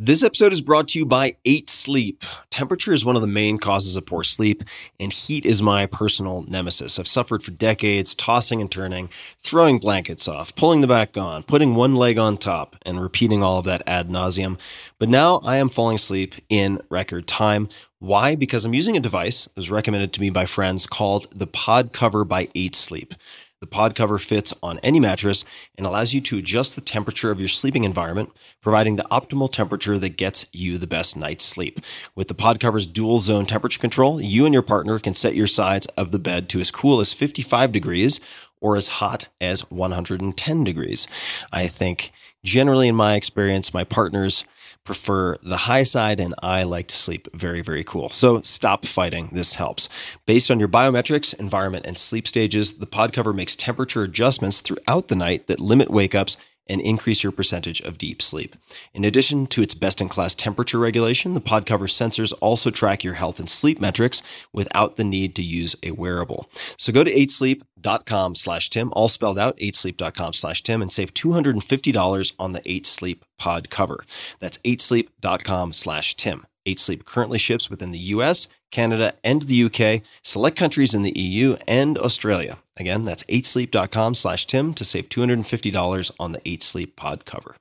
This episode is brought to you by 8 Sleep. Temperature is one of the main causes of poor sleep, and heat is my personal nemesis. I've suffered for decades, tossing and turning, throwing blankets off, pulling the back on, putting one leg on top, and repeating all of that ad nauseum. But now I am falling asleep in record time. Why? Because I'm using a device that was recommended to me by friends called the Pod Cover by 8 Sleep. The Pod Cover fits on any mattress and allows you to adjust the temperature of your sleeping environment, providing the optimal temperature that gets you the best night's sleep. With the Pod Cover's dual zone temperature control, you and your partner can set your sides of the bed to as cool as 55 degrees or as hot as 110 degrees. I think generally in my experience, my partners prefer the high side, and I like to sleep very, very cool. So stop fighting. This helps. Based on your biometrics, environment, and sleep stages, the Pod Cover makes temperature adjustments throughout the night that limit wake-ups and increase your percentage of deep sleep. In addition to its best-in-class temperature regulation, the Pod Cover sensors also track your health and sleep metrics without the need to use a wearable. So go to 8sleep.com/Tim, all spelled out, 8sleep.com/Tim, and save $250 on the 8 Sleep Pod Cover. That's 8sleep.com/Tim. 8 Sleep currently ships within the U.S., Canada, and the UK, select countries in the EU, and Australia. Again, that's 8sleep.com/Tim to save $250 on the 8 Sleep Pod Cover.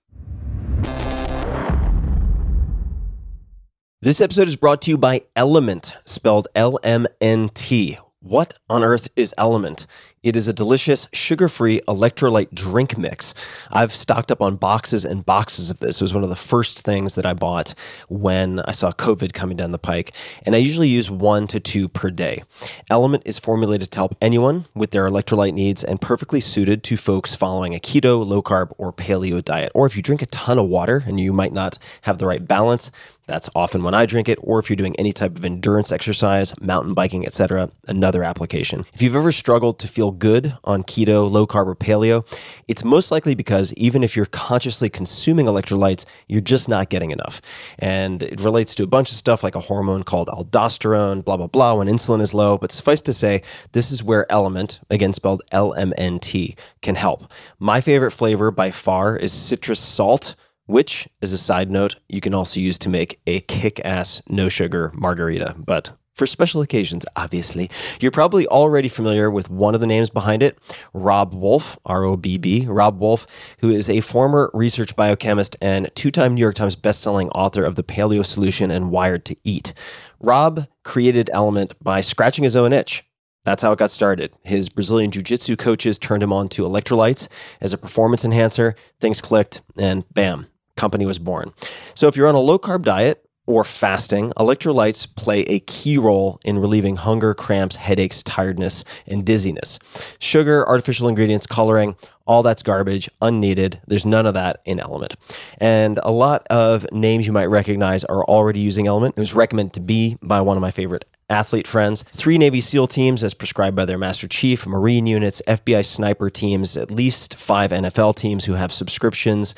This episode is brought to you by Element, spelled L-M-N-T. What on earth is Element? It is a delicious, sugar-free electrolyte drink mix. I've stocked up on boxes and boxes of this. It was one of the first things that I bought when I saw COVID coming down the pike, and I usually use 1 to 2 per day. Element is formulated to help anyone with their electrolyte needs and perfectly suited to folks following a keto, low-carb, or paleo diet. Or if you drink a ton of water and you might not have the right balance, that's often when I drink it, or if you're doing any type of endurance exercise, mountain biking, etc., another application. If you've ever struggled to feel good on keto, low carb, or paleo, it's most likely because even if you're consciously consuming electrolytes, you're just not getting enough. And it relates to a bunch of stuff like a hormone called aldosterone, blah, blah, blah, when insulin is low. But suffice to say, this is where Element, again spelled L-M-N-T, can help. My favorite flavor by far is citrus salt, which, as a side note, you can also use to make a kick-ass no-sugar margarita, but for special occasions, obviously. You're probably already familiar with one of the names behind it, Rob Wolf, R-O-B-B, Rob Wolf, who is a former research biochemist and 2-time New York Times bestselling author of The Paleo Solution and Wired to Eat. Rob created Element by scratching his own itch. That's how it got started. His Brazilian jiu-jitsu coaches turned him on to electrolytes as a performance enhancer. Things clicked, and bam, company was born. So if you're on a low-carb diet or fasting, electrolytes play a key role in relieving hunger, cramps, headaches, tiredness, and dizziness. Sugar, artificial ingredients, coloring, all that's garbage, unneeded. There's none of that in Element. And a lot of names you might recognize are already using Element. It was recommended to me by one of my favorite athlete friends. 3 Navy SEAL teams as prescribed by their Master Chief, Marine units, FBI sniper teams, at least 5 NFL teams who have subscriptions.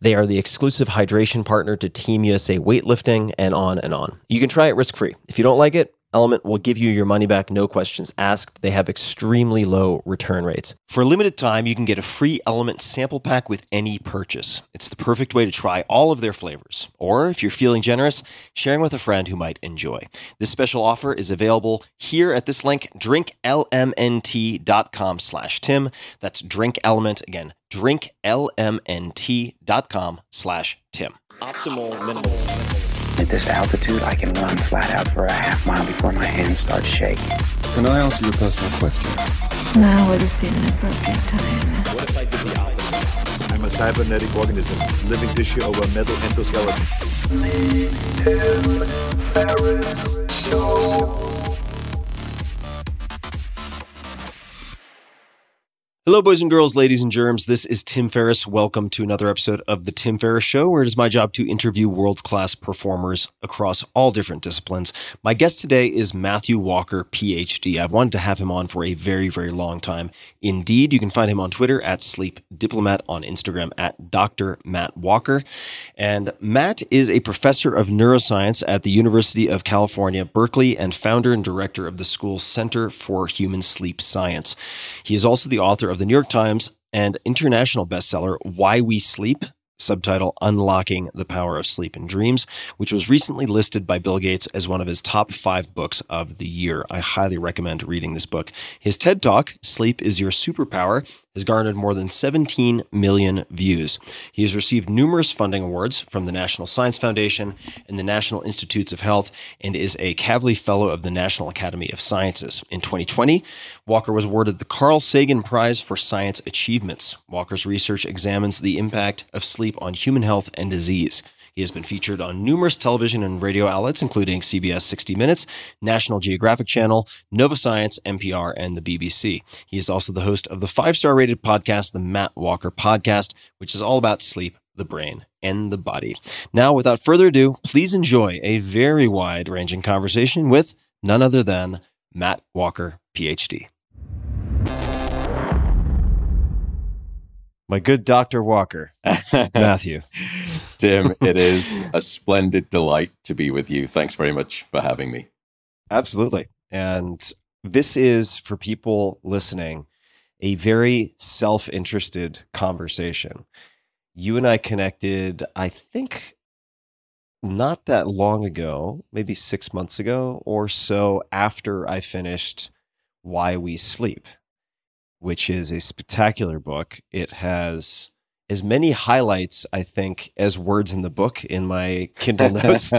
They are the exclusive hydration partner to Team USA weightlifting, and on and on. You can try it risk-free. If you don't like it, Element will give you your money back, no questions asked. They have extremely low return rates. For a limited time, you can get a free Element sample pack with any purchase. It's the perfect way to try all of their flavors. Or, if you're feeling generous, sharing with a friend who might enjoy. This special offer is available here at this link, drinklmnt.com/Tim. That's Drink Element. Again, drinklmnt.com/Tim. Optimal minimal. At this altitude, I can run flat out for a half mile before my hands start shaking. Can I ask you a personal question? Now would seem an appropriate time. What if I did the opposite? I'm a cybernetic organism, living tissue over a metal endoskeleton. The Tim Ferriss Show. Hello, boys and girls, ladies and germs. This is Tim Ferriss. Welcome to another episode of The Tim Ferriss Show, where it is my job to interview world-class performers across all different disciplines. My guest today is Matthew Walker, PhD. I've wanted to have him on for a very, very long time. Indeed, you can find him on Twitter at Sleep Diplomat, on Instagram at Dr. Matt Walker. And Matt is a professor of neuroscience at the University of California, Berkeley, and founder and director of the school's Center for Human Sleep Science. He is also the author of the New York Times and international bestseller, Why We Sleep: subtitle Unlocking the Power of Sleep and Dreams, which was recently listed by Bill Gates as one of his top 5 books of the year. I highly recommend reading this book. His TED Talk, Sleep is Your Superpower, has garnered more than 17 million views. He has received numerous funding awards from the National Science Foundation and the National Institutes of Health, and is a Kavli Fellow of the National Academy of Sciences. In 2020, Walker was awarded the Carl Sagan Prize for Science Achievements. Walker's research examines the impact of sleep on human health and disease. He has been featured on numerous television and radio outlets, including CBS 60 Minutes, National Geographic Channel, Nova Science, NPR, and the BBC. He is also the host of the 5-star rated podcast, The Matt Walker Podcast, which is all about sleep, the brain, and the body. Now, without further ado, please enjoy a very wide-ranging conversation with none other than Matt Walker, PhD. My good Dr. Walker, Matthew. Tim, it is a splendid delight to be with you. Thanks very much for having me. Absolutely. And this is, for people listening, a very self-interested conversation. You and I connected, I think, not that long ago, maybe 6 months ago or so, after I finished Why We Sleep, which is a spectacular book. It has as many highlights, I think, as words in the book in my Kindle notes.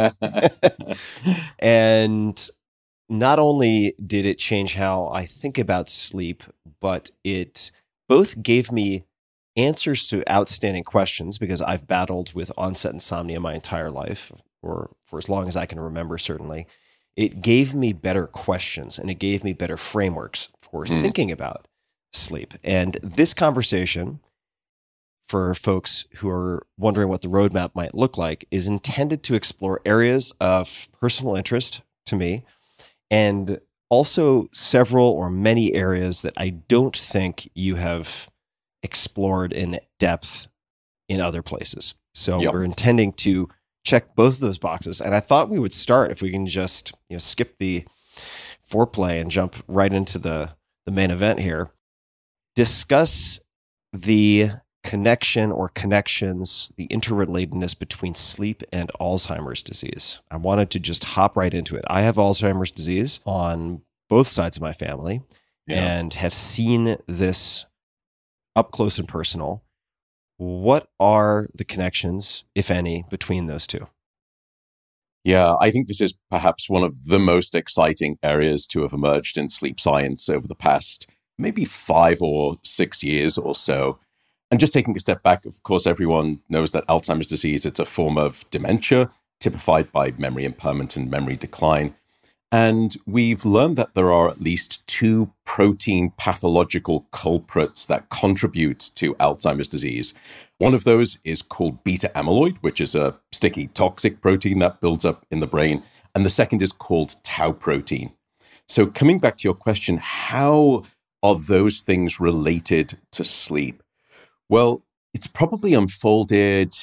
And not only did it change how I think about sleep, but it both gave me answers to outstanding questions, because I've battled with onset insomnia my entire life, or for as long as I can remember, certainly. It gave me better questions, and it gave me better frameworks for thinking about sleep. And this conversation, for folks who are wondering what the roadmap might look like, is intended to explore areas of personal interest to me, and also several or many areas that I don't think you have explored in depth in other places. So We're intending to check both of those boxes. And I thought we would start, if we can just skip the foreplay and jump right into the main event here. Discuss the connection or connections, the interrelatedness between sleep and Alzheimer's disease. I wanted to just hop right into it. I have Alzheimer's disease on both sides of my family and have seen this up close and personal. What are the connections, if any, between those two? Yeah, I think this is perhaps one of the most exciting areas to have emerged in sleep science over the past maybe 5 or 6 years or so. And just taking a step back, of course, everyone knows that Alzheimer's disease, it's a form of dementia typified by memory impairment and memory decline. And we've learned that there are at least 2 protein pathological culprits that contribute to Alzheimer's disease. One of those is called beta amyloid, which is a sticky toxic protein that builds up in the brain. And the second is called tau protein. So coming back to your question, how are those things related to sleep? Well, it's probably unfolded,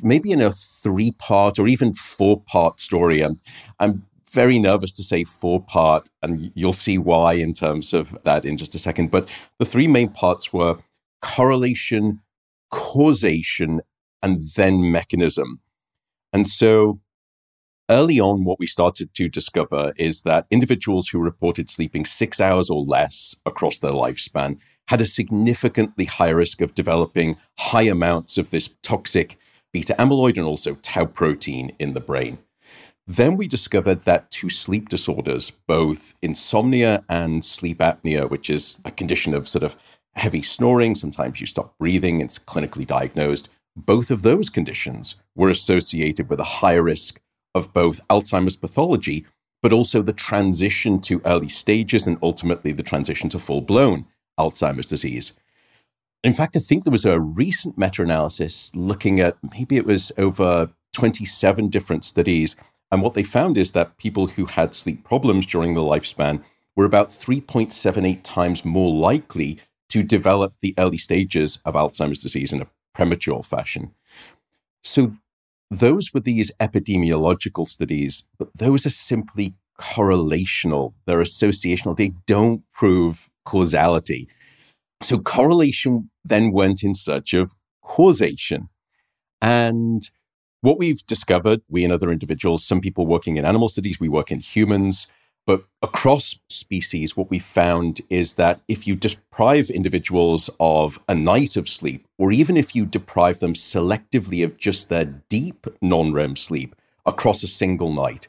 maybe in a 3-part or even 4-part story. I'm very nervous to say 4-part, and you'll see why in terms of that in just a second. But the 3 main parts were correlation, causation, and then mechanism. And so early on, what we started to discover is that individuals who reported sleeping 6 hours or less across their lifespan had a significantly higher risk of developing high amounts of this toxic beta amyloid and also tau protein in the brain. Then we discovered that 2 sleep disorders, both insomnia and sleep apnea, which is a condition of sort of heavy snoring, sometimes you stop breathing, it's clinically diagnosed, both of those conditions were associated with a higher risk of both Alzheimer's pathology, but also the transition to early stages and ultimately the transition to full-blown Alzheimer's disease. In fact, I think there was a recent meta-analysis looking at, maybe it was over 27 different studies, and what they found is that people who had sleep problems during their lifespan were about 3.78 times more likely to develop the early stages of Alzheimer's disease in a premature fashion. So those were these epidemiological studies, but those are simply correlational. They're associational. They don't prove causality. So correlation then went in search of causation. And what we've discovered, we and other individuals, some people working in animal studies, we work in humans, but across species, what we found is that if you deprive individuals of a night of sleep, or even if you deprive them selectively of just their deep non-REM sleep across a single night,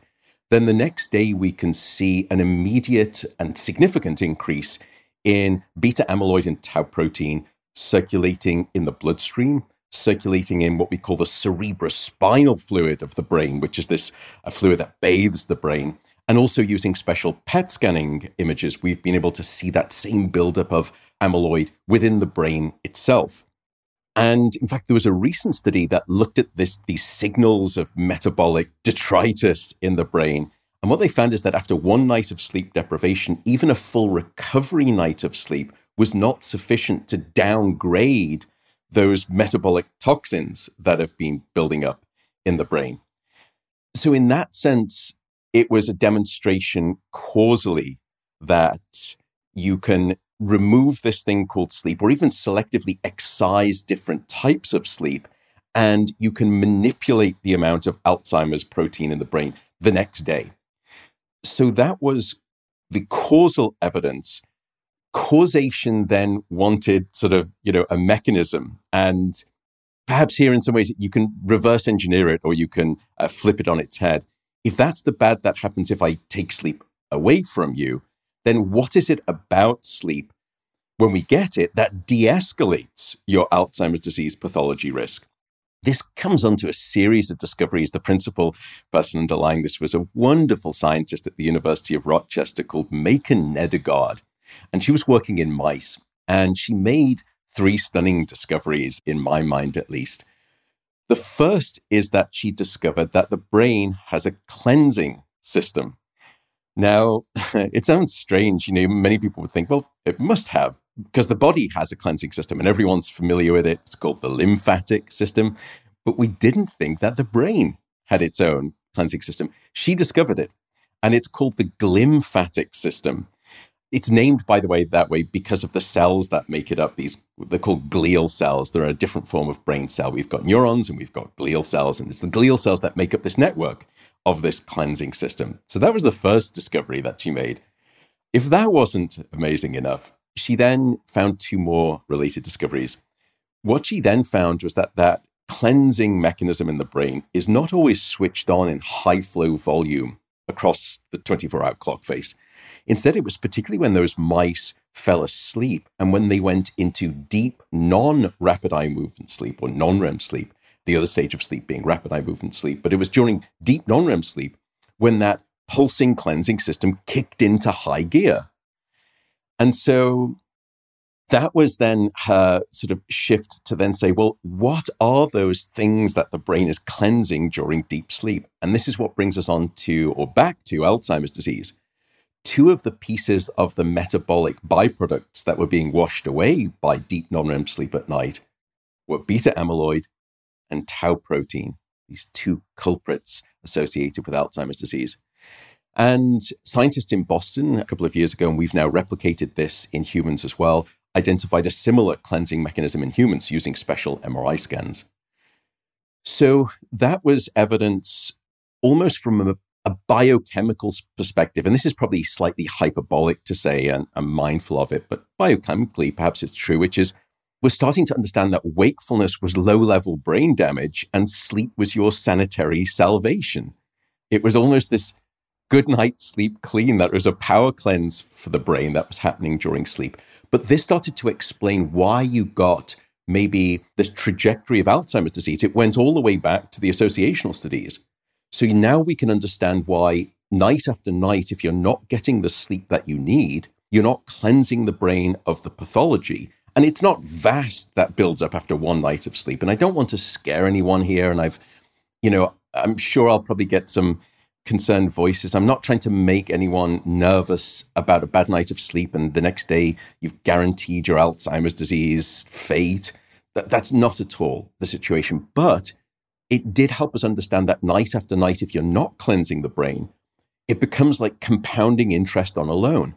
then the next day we can see an immediate and significant increase in beta amyloid and tau protein circulating in the bloodstream, circulating in what we call the cerebrospinal fluid of the brain, which is this fluid that bathes the brain. And also using special PET scanning images, we've been able to see that same buildup of amyloid within the brain itself. And in fact, there was a recent study that looked at these signals of metabolic detritus in the brain. And what they found is that after one night of sleep deprivation, even a full recovery night of sleep was not sufficient to downgrade those metabolic toxins that have been building up in the brain. So in that sense, it was a demonstration causally that you can remove this thing called sleep, or even selectively excise different types of sleep, and you can manipulate the amount of Alzheimer's protein in the brain the next day. So that was the causal evidence. Causation then wanted sort of, a mechanism, and perhaps here in some ways you can reverse engineer it, or you can flip it on its head. If that's the bad that happens if I take sleep away from you, then what is it about sleep when we get it that de-escalates your Alzheimer's disease pathology risk? This comes onto a series of discoveries. The principal person underlying this was a wonderful scientist at the University of Rochester called Macon Nedergaard, and she was working in mice, and she made three stunning discoveries, in my mind at least. The first is that she discovered that the brain has a cleansing system. Now, it sounds strange. Many people would think, well, it must have, because the body has a cleansing system and everyone's familiar with it. It's called the lymphatic system. But we didn't think that the brain had its own cleansing system. She discovered it, and it's called the glymphatic system. It's named, by the way, that way because of the cells that make it up. They're called glial cells. They're a different form of brain cell. We've got neurons and we've got glial cells, and it's the glial cells that make up this network of this cleansing system. So that was the first discovery that she made. If that wasn't amazing enough, she then found two more related discoveries. What she then found was that that cleansing mechanism in the brain is not always switched on in high flow volume across the 24-hour clock face. Instead, it was particularly when those mice fell asleep and when they went into deep non-rapid eye movement sleep, or non-REM sleep, the other stage of sleep being rapid eye movement sleep. But it was during deep non-REM sleep when that pulsing cleansing system kicked into high gear. And so that was then her sort of shift to then say, well, what are those things that the brain is cleansing during deep sleep? And this is what brings us on to, or back to, Alzheimer's disease. Two of the pieces of the metabolic byproducts that were being washed away by deep non-REM sleep at night were beta amyloid and tau protein, these two culprits associated with Alzheimer's disease. And scientists in Boston a couple of years ago, and we've now replicated this in humans as well, identified a similar cleansing mechanism in humans using special MRI scans. So that was evidence almost from a biochemical perspective, and this is probably slightly hyperbolic to say, and I'm mindful of it, but biochemically perhaps it's true, which is we're starting to understand that wakefulness was low-level brain damage and sleep was your sanitary salvation. It was almost this good night sleep clean that was a power cleanse for the brain that was happening during sleep. But this started to explain why you got maybe this trajectory of Alzheimer's disease. It went all the way back to the associational studies. So now we can understand why night after night, if you're not getting the sleep that you need, you're not cleansing the brain of the pathology. And it's not vast that builds up after one night of sleep. And I don't want to scare anyone here. And I'm sure I'll probably get some concerned voices. I'm not trying to make anyone nervous about a bad night of sleep and the next day you've guaranteed your Alzheimer's disease fate. That's not at all the situation. But it did help us understand that night after night, if you're not cleansing the brain, it becomes like compounding interest on a loan,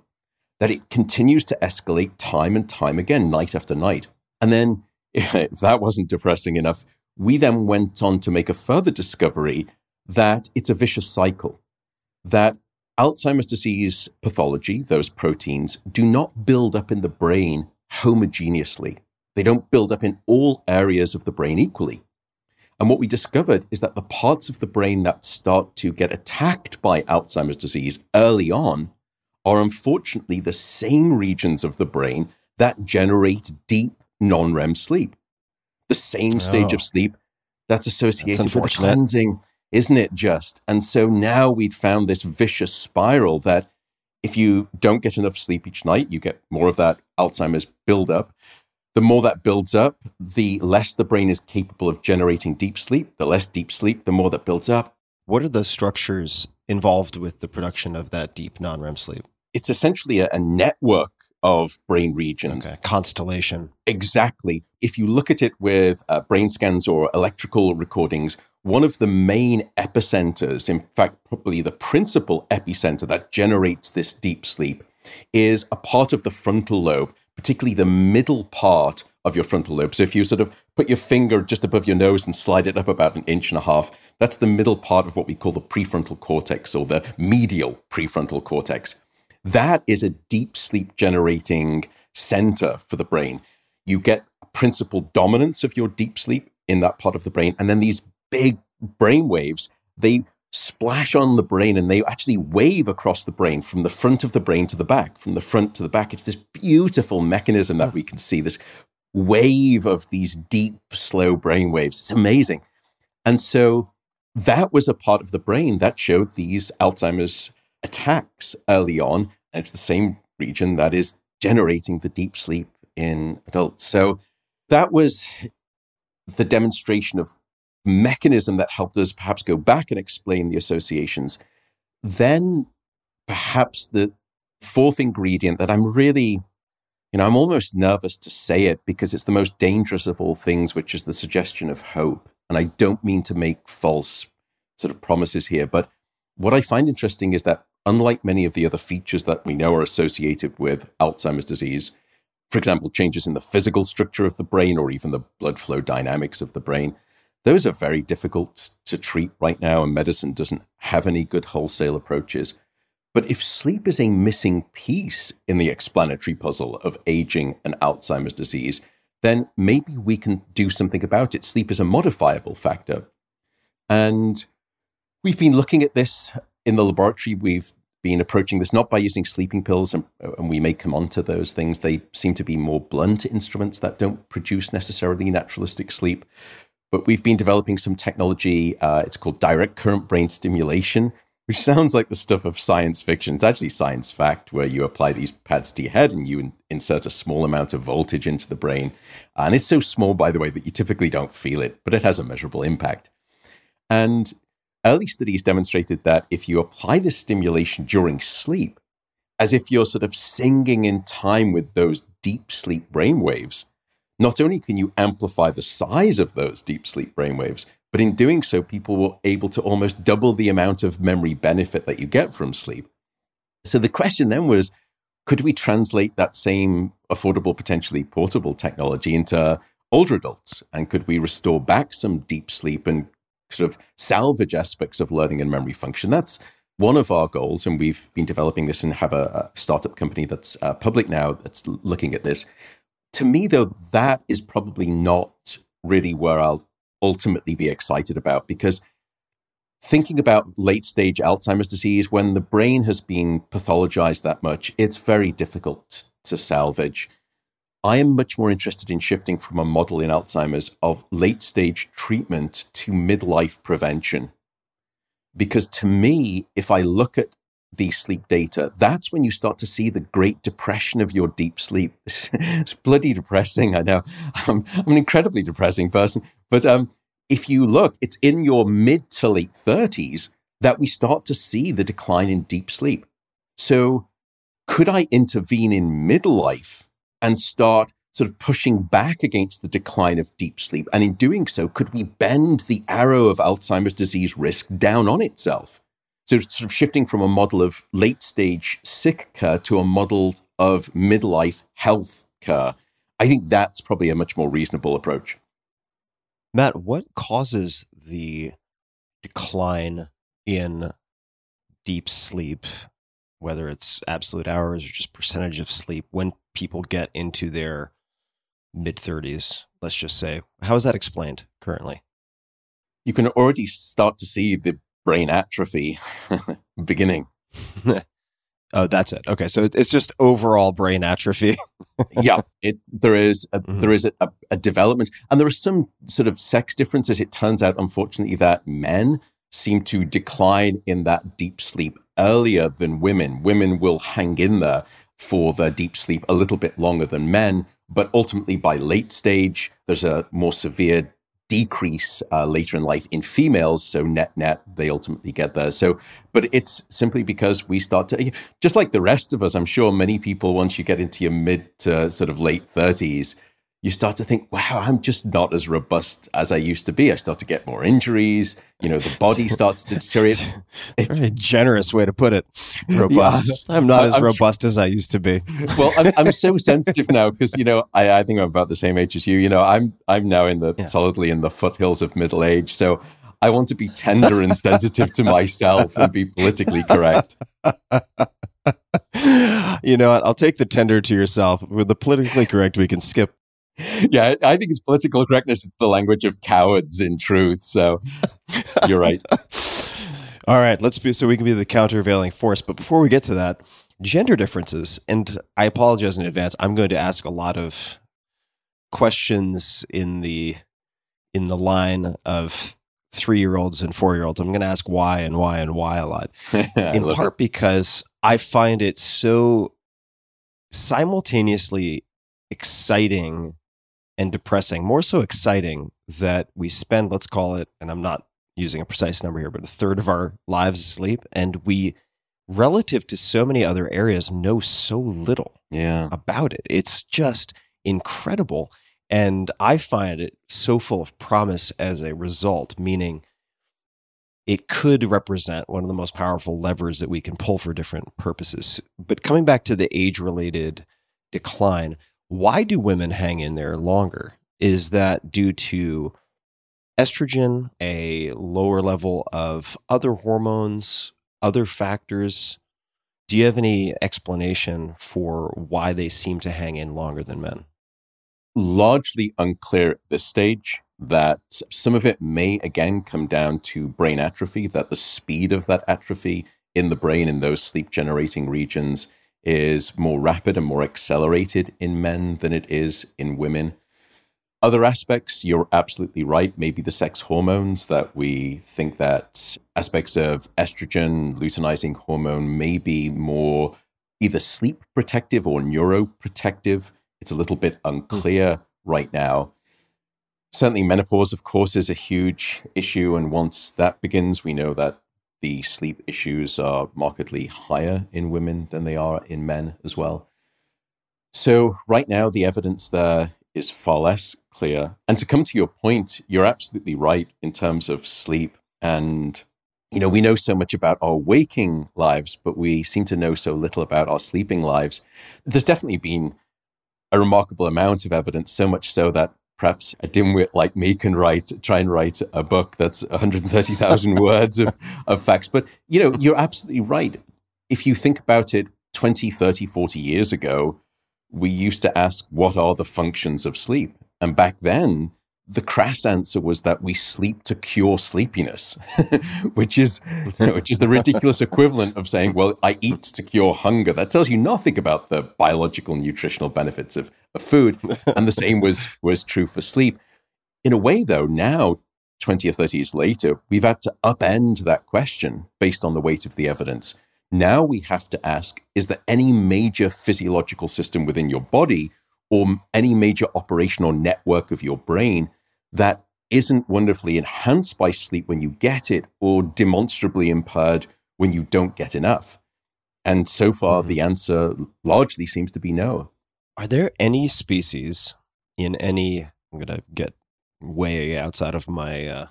that it continues to escalate time and time again, night after night. And then, if that wasn't depressing enough, we then went on to make a further discovery that it's a vicious cycle, that Alzheimer's disease pathology, those proteins, do not build up in the brain homogeneously. They don't build up in all areas of the brain equally. And what we discovered is that the parts of the brain that start to get attacked by Alzheimer's disease early on are unfortunately the same regions of the brain that generate deep non-REM sleep. The same stage of sleep that's associated with cleansing, isn't it just? And so now we'd found this vicious spiral that if you don't get enough sleep each night, you get more of that Alzheimer's buildup. The more that builds up, the less the brain is capable of generating deep sleep. The less deep sleep, the more that builds up. What are the structures involved with the production of that deep non-REM sleep? It's essentially a network of brain regions. Okay. Constellation. Exactly. If you look at it with brain scans or electrical recordings, one of the main epicenters, in fact, probably the principal epicenter that generates this deep sleep is a part of the frontal lobe, particularly the middle part of your frontal lobe. So if you sort of put your finger just above your nose and slide it up about 1.5 inches, that's the middle part of what we call the prefrontal cortex or the medial prefrontal cortex. That is a deep sleep generating center for the brain. You get a principal dominance of your deep sleep in that part of the brain. And then these big brain waves, they splash on the brain and they actually wave across the brain from the front of the brain to the back, from the front to the back. It's this beautiful mechanism that we can see, this wave of these deep, slow brain waves. It's amazing. And so that was a part of the brain that showed these Alzheimer's attacks early on, and it's the same region that is generating the deep sleep in adults. So that was the demonstration of mechanism that helped us perhaps go back and explain the associations. Then perhaps the fourth ingredient that I'm really, I'm almost nervous to say it because it's the most dangerous of all things, which is the suggestion of hope. And I don't mean to make false sort of promises here, but what I find interesting is that unlike many of the other features that we know are associated with Alzheimer's disease, for example, changes in the physical structure of the brain or even the blood flow dynamics of the brain, those are very difficult to treat right now, and medicine doesn't have any good wholesale approaches. But if sleep is a missing piece in the explanatory puzzle of aging and Alzheimer's disease, then maybe we can do something about it. Sleep is a modifiable factor. And we've been looking at this in the laboratory. We've been approaching this not by using sleeping pills, and we may come onto those things. They seem to be more blunt instruments that don't produce necessarily naturalistic sleep. But we've been developing some technology. It's called direct current brain stimulation, which sounds like the stuff of science fiction. It's actually science fact, where you apply these pads to your head and you insert a small amount of voltage into the brain. And it's so small, by the way, that you typically don't feel it, but it has a measurable impact. And early studies demonstrated that if you apply this stimulation during sleep, as if you're sort of singing in time with those deep sleep brainwaves, not only can you amplify the size of those deep sleep brainwaves, but in doing so, people were able to almost double the amount of memory benefit that you get from sleep. So the question then was, could we translate that same affordable, potentially portable technology into older adults? And could we restore back some deep sleep and sort of salvage aspects of learning and memory function? That's one of our goals, and we've been developing this and have a startup company that's public now that's looking at this. To me, though, that is probably not really where I'll ultimately be excited about, because thinking about late-stage Alzheimer's disease, when the brain has been pathologized that much, it's very difficult to salvage. I am much more interested in shifting from a model in Alzheimer's of late-stage treatment to midlife prevention. Because to me, if I look at the sleep data, that's when you start to see the great depression of your deep sleep. It's bloody depressing, I know. I'm an incredibly depressing person. But if you look, it's in your mid to late 30s that we start to see the decline in deep sleep. So could I intervene in midlife and start sort of pushing back against the decline of deep sleep? And in doing so, could we bend the arrow of Alzheimer's disease risk down on itself? So sort of shifting from a model of late-stage sick care to a model of midlife health care. I think that's probably a much more reasonable approach. Matt, what causes the decline in deep sleep, whether it's absolute hours or just percentage of sleep, when people get into their mid-30s, let's just say? How is that explained currently? You can already start to see the brain atrophy beginning. Oh, that's it. Okay, so it's just overall brain atrophy. Yeah, there is a development, and there are some sort of sex differences. It turns out, unfortunately, that men seem to decline in that deep sleep earlier than women. Women will hang in there for their deep sleep a little bit longer than men, but ultimately by late stage, there's a more severe decrease later in life in females. So net, they ultimately get there. So, but it's simply because we start to, just like the rest of us, I'm sure many people, once you get into your mid to sort of late 30s, you start to think, wow, I'm just not as robust as I used to be. I start to get more injuries. You know, the body starts to deteriorate. It's a generous way to put it. Robust. Yeah, I'm not as robust as I used to be. Well, I'm so sensitive now because, I think I'm about the same age as you. I'm now solidly in the foothills of middle age. So I want to be tender and sensitive to myself and be politically correct. You know what? I'll take the tender to yourself. With the politically correct, we can skip. Yeah, I think it's political correctness is the language of cowards in truth. So you're right. All right, so we can be the countervailing force. But before we get to that, gender differences, and I apologize in advance, I'm going to ask a lot of questions in the line of 3-year-olds and 4-year-olds. I'm going to ask why and why and why a lot. In part because I find it so simultaneously exciting and depressing, more so exciting, that we spend, let's call it, and I'm not using a precise number here, but a third of our lives asleep, and we, relative to so many other areas, know so little about it. It's just incredible, and I find it so full of promise as a result, meaning it could represent one of the most powerful levers that we can pull for different purposes. But coming back to the age-related decline, why do women hang in there longer? Is that due to estrogen, a lower level of other hormones, other factors? Do you have any explanation for why they seem to hang in longer than men? Largely unclear at this stage. That some of it may, again, come down to brain atrophy, that the speed of that atrophy in the brain in those sleep-generating regions is more rapid and more accelerated in men than it is in women. Other aspects, you're absolutely right, maybe the sex hormones, that we think that aspects of estrogen, luteinizing hormone, may be more either sleep protective or neuroprotective. It's a little bit unclear right now. Certainly menopause, of course, is a huge issue, and once that begins, we know that the sleep issues are markedly higher in women than they are in men as well. So right now, the evidence there is far less clear. And to come to your point, you're absolutely right in terms of sleep. And, we know so much about our waking lives, but we seem to know so little about our sleeping lives. There's definitely been a remarkable amount of evidence, so much so that perhaps a dimwit like me can try and write a book that's 130,000 words of facts. But, you're absolutely right. If you think about it, 20, 30, 40 years ago, we used to ask, what are the functions of sleep? And back then, the crass answer was that we sleep to cure sleepiness, which is the ridiculous equivalent of saying, well, I eat to cure hunger. That tells you nothing about the biological nutritional benefits of food. And the same was true for sleep. In a way, though, now, 20 or 30 years later, we've had to upend that question based on the weight of the evidence. Now we have to ask, is there any major physiological system within your body or any major operational network of your brain that isn't wonderfully enhanced by sleep when you get it, or demonstrably impaired when you don't get enough? And so far, the answer largely seems to be no. Are there any species in any, I'm going to get way outside of my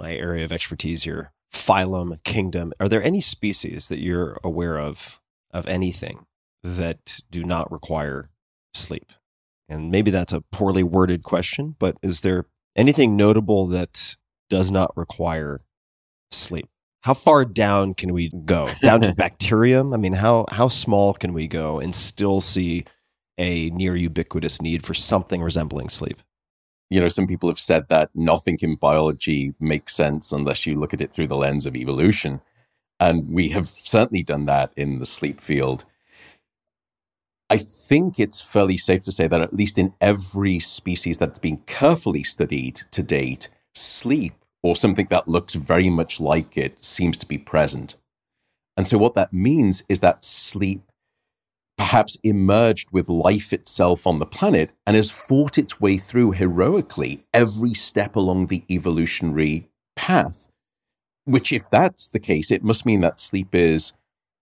area of expertise here, phylum, kingdom, are there any species that you're aware of anything that do not require sleep? And maybe that's a poorly worded question, but is there Anything notable that does not require sleep? How far down can we go? Down to bacterium? I mean, how small can we go and still see a near ubiquitous need for something resembling sleep? You know, some people have said that nothing in biology makes sense unless you look at it through the lens of evolution. And we have certainly done that in the sleep field. I think it's fairly safe to say that at least in every species that's been carefully studied to date, sleep or something that looks very much like it seems to be present. And so what that means is that sleep perhaps emerged with life itself on the planet and has fought its way through heroically every step along the evolutionary path, which if that's the case, it must mean that sleep is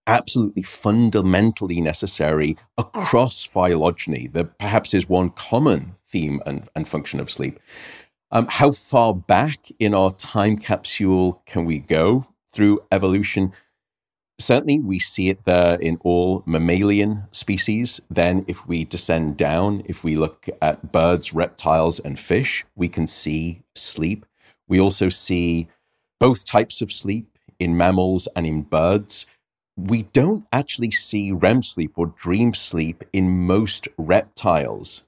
absolutely fundamentally necessary across phylogeny. That perhaps is one common theme and function of sleep. How far back in our time capsule can we go through evolution? Certainly, we see it there in all mammalian species. Then if we descend down, if we look at birds, reptiles, and fish, we can see sleep. We also see both types of sleep in mammals and in birds. We don't actually see REM sleep or dream sleep in most reptiles.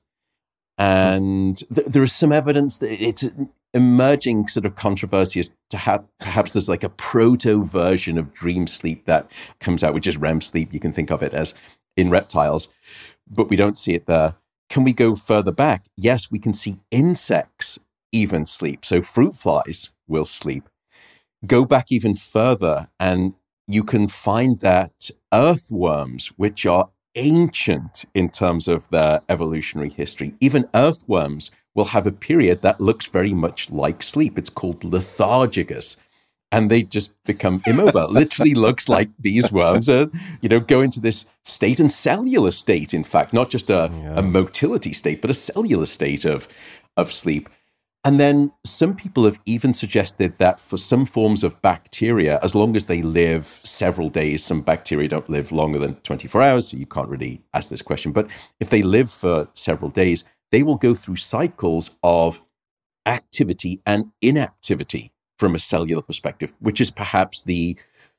And there is some evidence that it's an emerging sort of controversy as to how perhaps there's like a proto version of dream sleep that comes out, which is REM sleep. You can think of it as in reptiles, but we don't see it there. Can we go further back? Yes, we can see insects even sleep. So fruit flies will sleep. Go back even further and you can find that earthworms, which are ancient in terms of their evolutionary history. Even earthworms will have a period that looks very much like sleep. It's called lethargicus, and they just become immobile. Literally looks like these worms are, you know, go into this state and cellular state, in fact, not just a motility state, but a cellular state of sleep. And then some people have even suggested that for some forms of bacteria, as long as they live several days, some bacteria don't live longer than 24 hours, so you can't really ask this question. But if they live for several days, they will go through cycles of activity and inactivity from a cellular perspective, which is perhaps the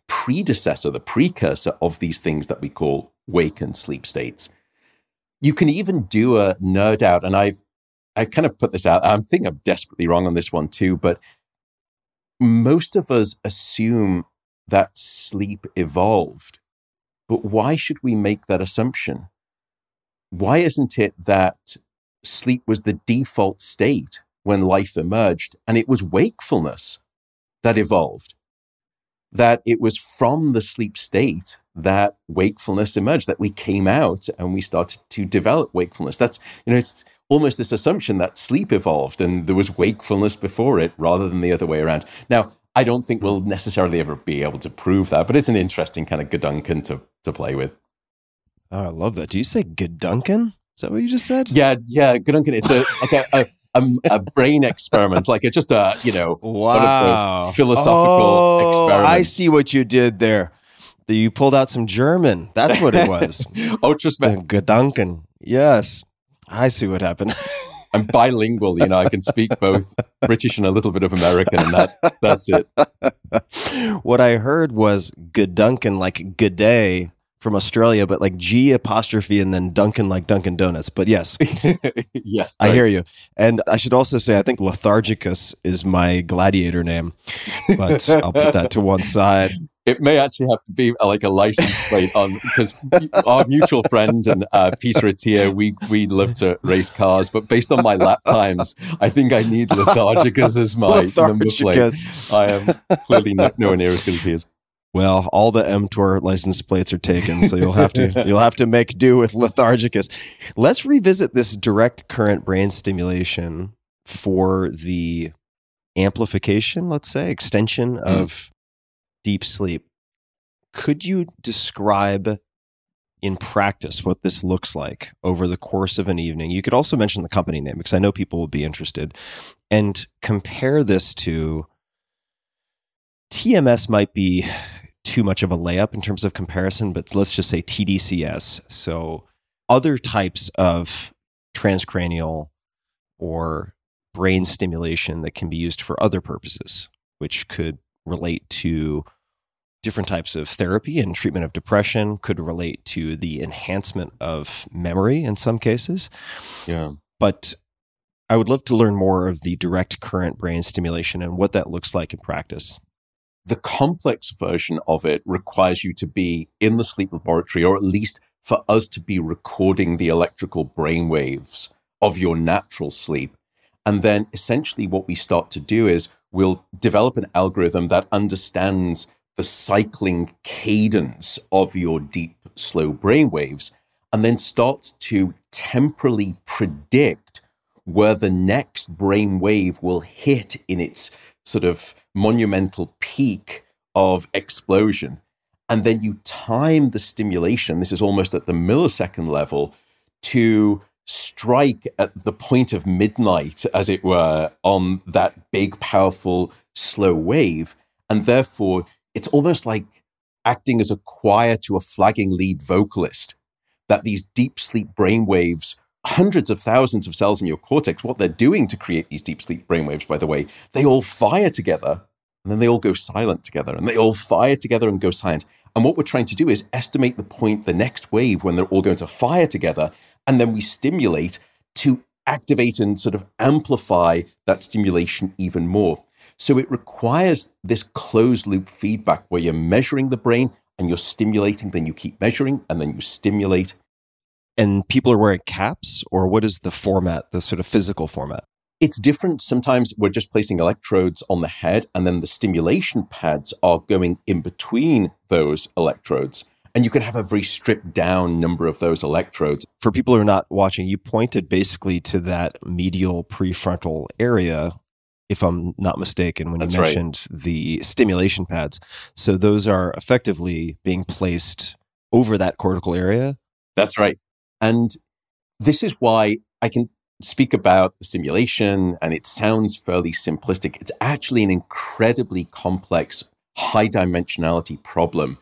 precursor of these things that we call wake and sleep states. You can even do a nerd out, and I kind of put this out. I think I'm desperately wrong on this one too, but most of us assume that sleep evolved. But why should we make that assumption? Why isn't it that sleep was the default state when life emerged and it was wakefulness that evolved? That it was from the sleep state that wakefulness emerged, that we came out and we started to develop wakefulness. That's, you know, it's almost this assumption that sleep evolved and there was wakefulness before it rather than the other way around. Now, I don't think we'll necessarily ever be able to prove that, but it's an interesting kind of gadunkin to play with. Oh, I love that. Do you say gadunkin? Is that what you just said? Yeah, gadunkin. It's a brain experiment, like it's just a, you know, wow, one of those philosophical experiments. I see what you did there. You pulled out some German. That's what it was. Gedanken. Yes. I see what happened. I'm bilingual, you know, I can speak both British and a little bit of American, and that's it. What I heard was Gedanken, like good day from Australia, but like G apostrophe and then Duncan, like Dunkin' Donuts. But yes. Yes. Right. I hear you. And I should also say, I think Lethargicus is my gladiator name, but I'll put that to one side. It may actually have to be like a license plate on, because our mutual friend and Peter Attia, we love to race cars, but based on my lap times, I think I need Lethargicus as my number plate. I am clearly nowhere near as good as he is. Well, all the mTOR license plates are taken, so you'll have to make do with Lethargicus. Let's revisit this direct current brain stimulation for the amplification, let's say, extension of deep sleep. Could you describe in practice what this looks like over the course of an evening? You could also mention the company name, because I know people will be interested, and compare this to TMS might be too much of a layup in terms of comparison, but let's just say TDCS. So other types of transcranial or brain stimulation that can be used for other purposes, which could relate to different types of therapy and treatment of depression, could relate to the enhancement of memory in some cases. Yeah. But I would love to learn more of the direct current brain stimulation and what that looks like in practice. The complex version of it requires you to be in the sleep laboratory, or at least for us to be recording the electrical brainwaves of your natural sleep. And then essentially what we start to do is we'll develop an algorithm that understands the cycling cadence of your deep, slow brainwaves, and then starts to temporally predict where the next brainwave will hit in its sort of monumental peak of explosion. And then you time the stimulation, this is almost at the millisecond level, to strike at the point of midnight, as it were, on that big, powerful, slow wave. And therefore, it's almost like acting as a choir to a flagging lead vocalist, that these deep sleep brainwaves, hundreds of thousands of cells in your cortex, what they're doing to create these deep sleep brainwaves, by the way, they all fire together, and then they all go silent together, and they all fire together and go silent. And what we're trying to do is estimate the point, the next wave, when they're all going to fire together, and then we stimulate to activate and sort of amplify that stimulation even more. So it requires this closed loop feedback where you're measuring the brain and you're stimulating, then you keep measuring, and then you stimulate. And people are wearing caps, or what is the format, the sort of physical format? It's different. Sometimes we're just placing electrodes on the head, and then the stimulation pads are going in between those electrodes. And you can have a very stripped down number of those electrodes. For people who are not watching, you pointed basically to that medial prefrontal area, if I'm not mistaken, when That's you mentioned right. the stimulation pads. So those are effectively being placed over that cortical area? That's right. And this is why I can speak about the stimulation, and it sounds fairly simplistic. It's actually an incredibly complex, high dimensionality problem.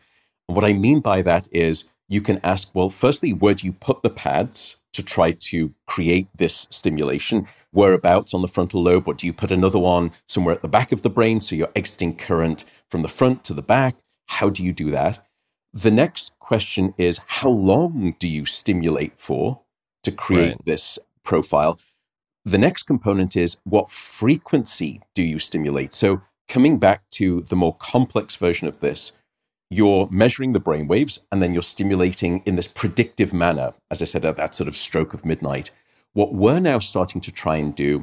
And what I mean by that is you can ask, well, firstly, where do you put the pads to try to create this stimulation? Whereabouts on the frontal lobe? Or do you put another one somewhere at the back of the brain so you're exiting current from the front to the back? How do you do that? The next question is, how long do you stimulate for to create right. this profile? The next component is, what frequency do you stimulate? So coming back to the more complex version of this, you're measuring the brainwaves and then you're stimulating in this predictive manner, as I said, at that sort of stroke of midnight. What we're now starting to try and do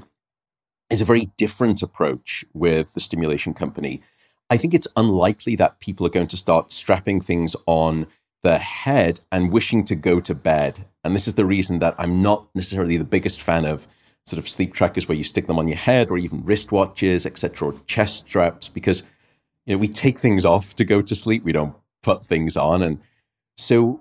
is a very different approach with the stimulation company. I think it's unlikely that people are going to start strapping things on their head and wishing to go to bed. And this is the reason that I'm not necessarily the biggest fan of sort of sleep trackers where you stick them on your head, or even wristwatches, etc., or chest straps, because you know, we take things off to go to sleep. We don't put things on. And so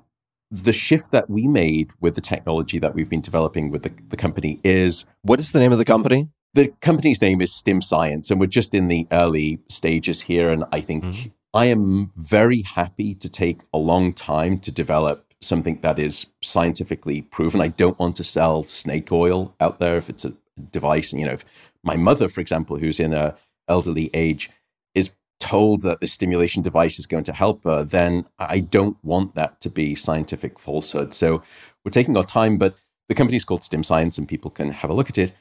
the shift that we made with the technology that we've been developing with the company is... What is the name of the company? The company's name is Stim Science, and we're just in the early stages here. And I think I am very happy to take a long time to develop something that is scientifically proven. I don't want to sell snake oil out there if it's a device. And, you know, if my mother, for example, who's in an elderly age, is told that the stimulation device is going to help her, then I don't want that to be scientific falsehood. So we're taking our time, but the company is called Stim Science and people can have a look at it.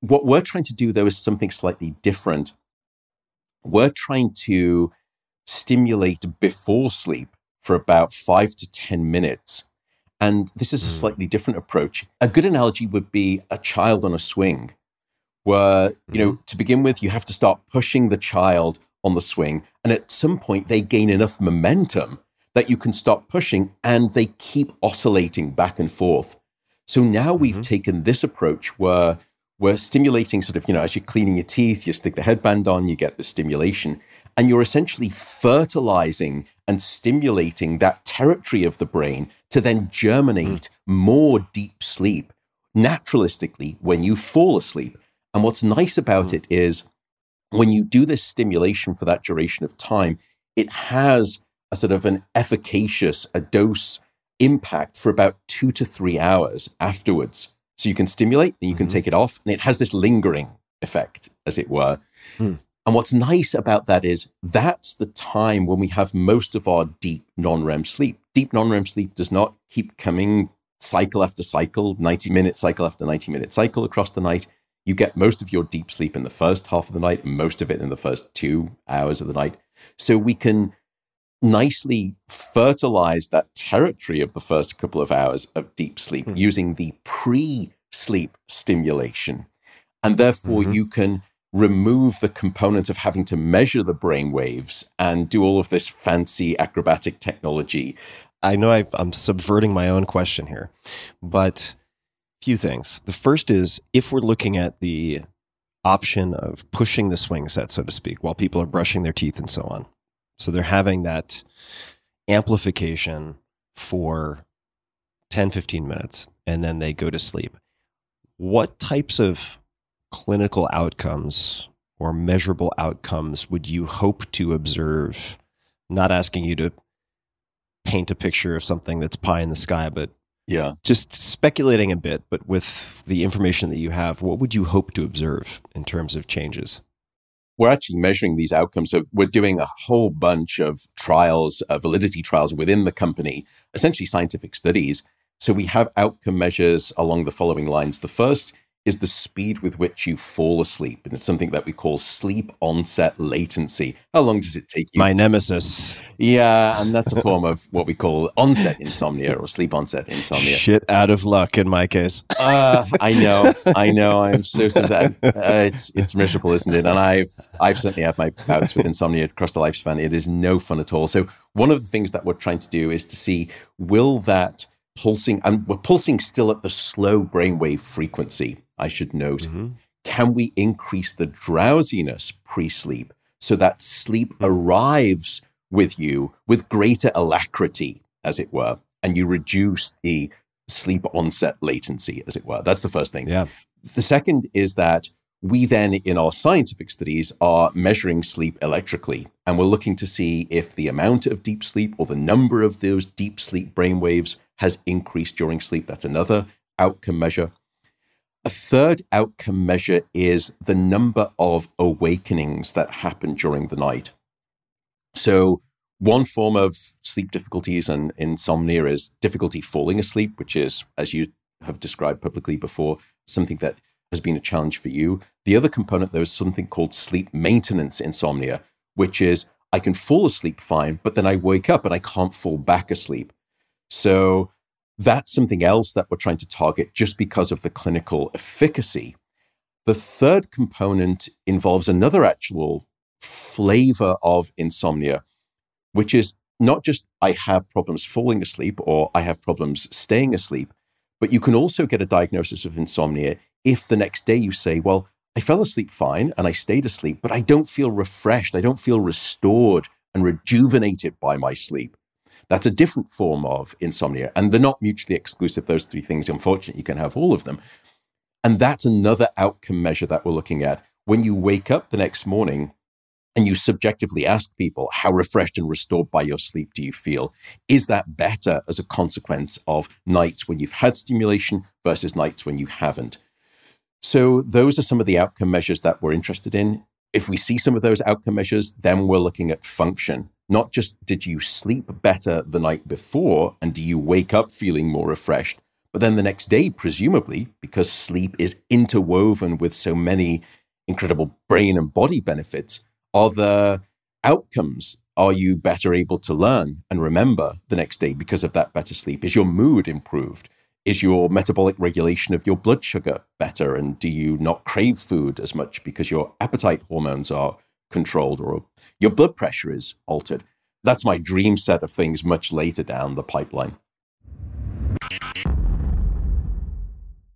What we're trying to do, though, is something slightly different. We're trying to stimulate before sleep for about 5 to 10 minutes. And this is a slightly different approach. A good analogy would be a child on a swing, where, you know, to begin with, you have to start pushing the child on the swing. And at some point, they gain enough momentum that you can stop pushing, and they keep oscillating back and forth. So now we've taken this approach where we're stimulating sort of, you know, as you're cleaning your teeth, you stick the headband on, you get the stimulation, and you're essentially fertilizing and stimulating that territory of the brain to then germinate more deep sleep naturalistically when you fall asleep. And what's nice about it is, when you do this stimulation for that duration of time, it has a sort of an efficacious, a dose impact for about 2 to 3 hours afterwards. So you can stimulate and you can take it off, and it has this lingering effect, as it were. And what's nice about that is that's the time when we have most of our deep non-REM sleep. Deep non-REM sleep does not keep coming cycle after cycle, 90-minute cycle after 90-minute cycle across the night. You get most of your deep sleep in the first half of the night, and most of it in the first 2 hours of the night. So we can nicely fertilize that territory of the first couple of hours of deep sleep using the pre-sleep stimulation. And therefore you can remove the component of having to measure the brain waves and do all of this fancy acrobatic technology. I know I'm subverting my own question here, but few things. The first is, if we're looking at the option of pushing the swing set, so to speak, while people are brushing their teeth and so on, so they're having that amplification for 10, 15 minutes, and then they go to sleep. What types of clinical outcomes or measurable outcomes would you hope to observe? I'm not asking you to paint a picture of something that's pie in the sky, but just speculating a bit, but with the information that you have, what would you hope to observe in terms of changes? We're actually measuring these outcomes. So we're doing a whole bunch of trials, validity trials within the company, essentially scientific studies. So we have outcome measures along the following lines. The first is the speed with which you fall asleep. And it's something that we call sleep onset latency. How long does it take you? My nemesis. Yeah, and that's a form of what we call onset insomnia or sleep onset insomnia. Shit out of luck in my case. I know. I'm so sad. It's miserable, isn't it? And I've certainly had my bouts with insomnia across the lifespan. It is no fun at all. So one of the things that we're trying to do is to see, will that pulsing, and we're pulsing still at the slow brainwave frequency, I should note. Can we increase the drowsiness pre-sleep so that sleep arrives with you with greater alacrity, as it were, and you reduce the sleep onset latency, as it were? That's the first thing. Yeah. The second is that we then, in our scientific studies, are measuring sleep electrically, and we're looking to see if the amount of deep sleep or the number of those deep sleep brainwaves has increased during sleep. That's another outcome measure. A third outcome measure is the number of awakenings that happen during the night. So one form of sleep difficulties and insomnia is difficulty falling asleep, which is, as you have described publicly before, something that has been a challenge for you. The other component, though, is something called sleep maintenance insomnia, which is I can fall asleep fine, but then I wake up and I can't fall back asleep. So that's something else that we're trying to target just because of the clinical efficacy. The third component involves another actual flavor of insomnia, which is not just I have problems falling asleep or I have problems staying asleep, but you can also get a diagnosis of insomnia if the next day you say, well, I fell asleep fine and I stayed asleep, but I don't feel refreshed. I don't feel restored and rejuvenated by my sleep. That's a different form of insomnia, and they're not mutually exclusive, those three things. Unfortunately, you can have all of them. And that's another outcome measure that we're looking at. When you wake up the next morning and you subjectively ask people, how refreshed and restored by your sleep do you feel? Is that better as a consequence of nights when you've had stimulation versus nights when you haven't? So those are some of the outcome measures that we're interested in. If we see some of those outcome measures, then we're looking at function. Not just did you sleep better the night before and do you wake up feeling more refreshed, but then the next day, presumably, because sleep is interwoven with so many incredible brain and body benefits, are the outcomes. Are you better able to learn and remember the next day because of that better sleep? Is your mood improved? Is your metabolic regulation of your blood sugar better? And do you not crave food as much because your appetite hormones are controlled or your blood pressure is altered? That's my dream set of things much later down the pipeline.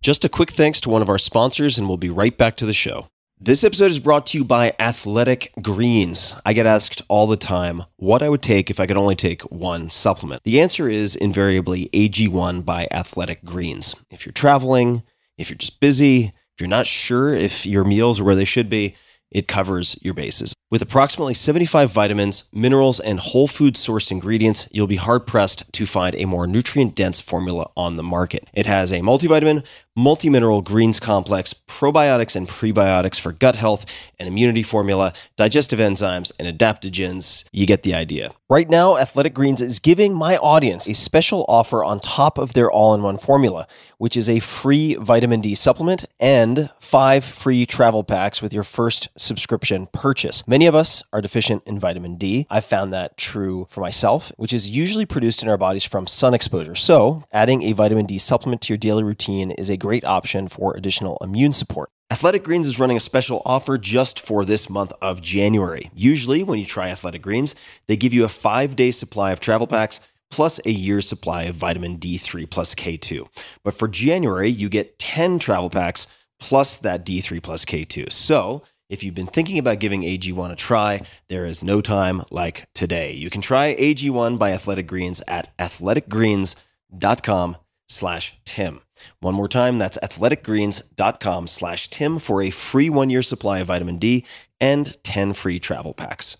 Just a quick thanks to one of our sponsors, and we'll be right back to the show. This episode is brought to you by Athletic Greens. I get asked all the time what I would take if I could only take one supplement. The answer is invariably AG1 by Athletic Greens. If you're traveling, if you're just busy, if you're not sure if your meals are where they should be, it covers your bases. With approximately 75 vitamins, minerals, and whole food sourced ingredients, you'll be hard-pressed to find a more nutrient-dense formula on the market. It has a multivitamin, multi-mineral greens complex, probiotics and prebiotics for gut health and immunity formula, digestive enzymes, and adaptogens. You get the idea. Right now, Athletic Greens is giving my audience a special offer on top of their all-in-one formula, which is a free vitamin D supplement and 5 free travel packs with your first subscription purchase. Many of us are deficient in vitamin D. I found that true for myself, which is usually produced in our bodies from sun exposure. So adding a vitamin D supplement to your daily routine is a great option for additional immune support. Athletic Greens is running a special offer just for this month of January. Usually when you try Athletic Greens, they give you a 5-day supply of travel packs plus a year's supply of vitamin D3 plus K2. But for January, you get 10 travel packs plus that D3 plus K2. So if you've been thinking about giving AG1 a try, there is no time like today. You can try AG1 by Athletic Greens at athleticgreens.com/Tim. One more time, that's athleticgreens.com/Tim for a free 1-year supply of vitamin D and 10 free travel packs.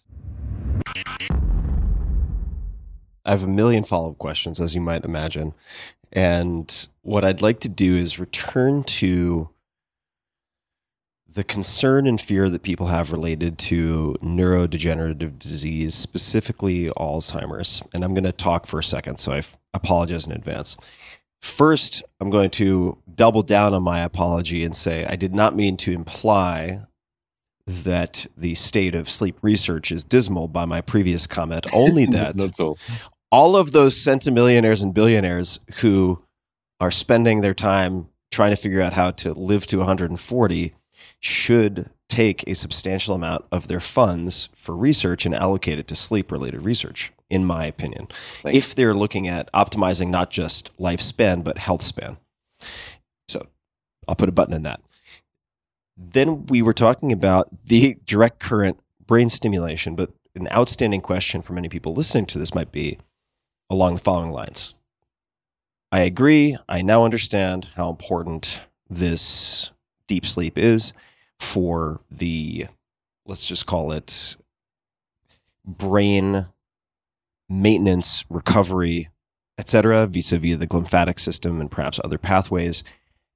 I have a million follow-up questions, as you might imagine. And what I'd like to do is return to the concern and fear that people have related to neurodegenerative disease, specifically Alzheimer's. And I'm going to talk for a second, so I apologize in advance. First, I'm going to double down on my apology and say I did not mean to imply that the state of sleep research is dismal by my previous comment, only that That's all of those centimillionaires and billionaires who are spending their time trying to figure out how to live to 140 should take a substantial amount of their funds for research and allocate it to sleep-related research, in my opinion, if they're looking at optimizing not just lifespan, but health span. So I'll put a button in that. Then we were talking about the direct current brain stimulation, but an outstanding question for many people listening to this might be along the following lines. I agree. I now understand how important this deep sleep is for the, let's just call it, brain maintenance, recovery, etc., vis-a-vis the glymphatic system and perhaps other pathways.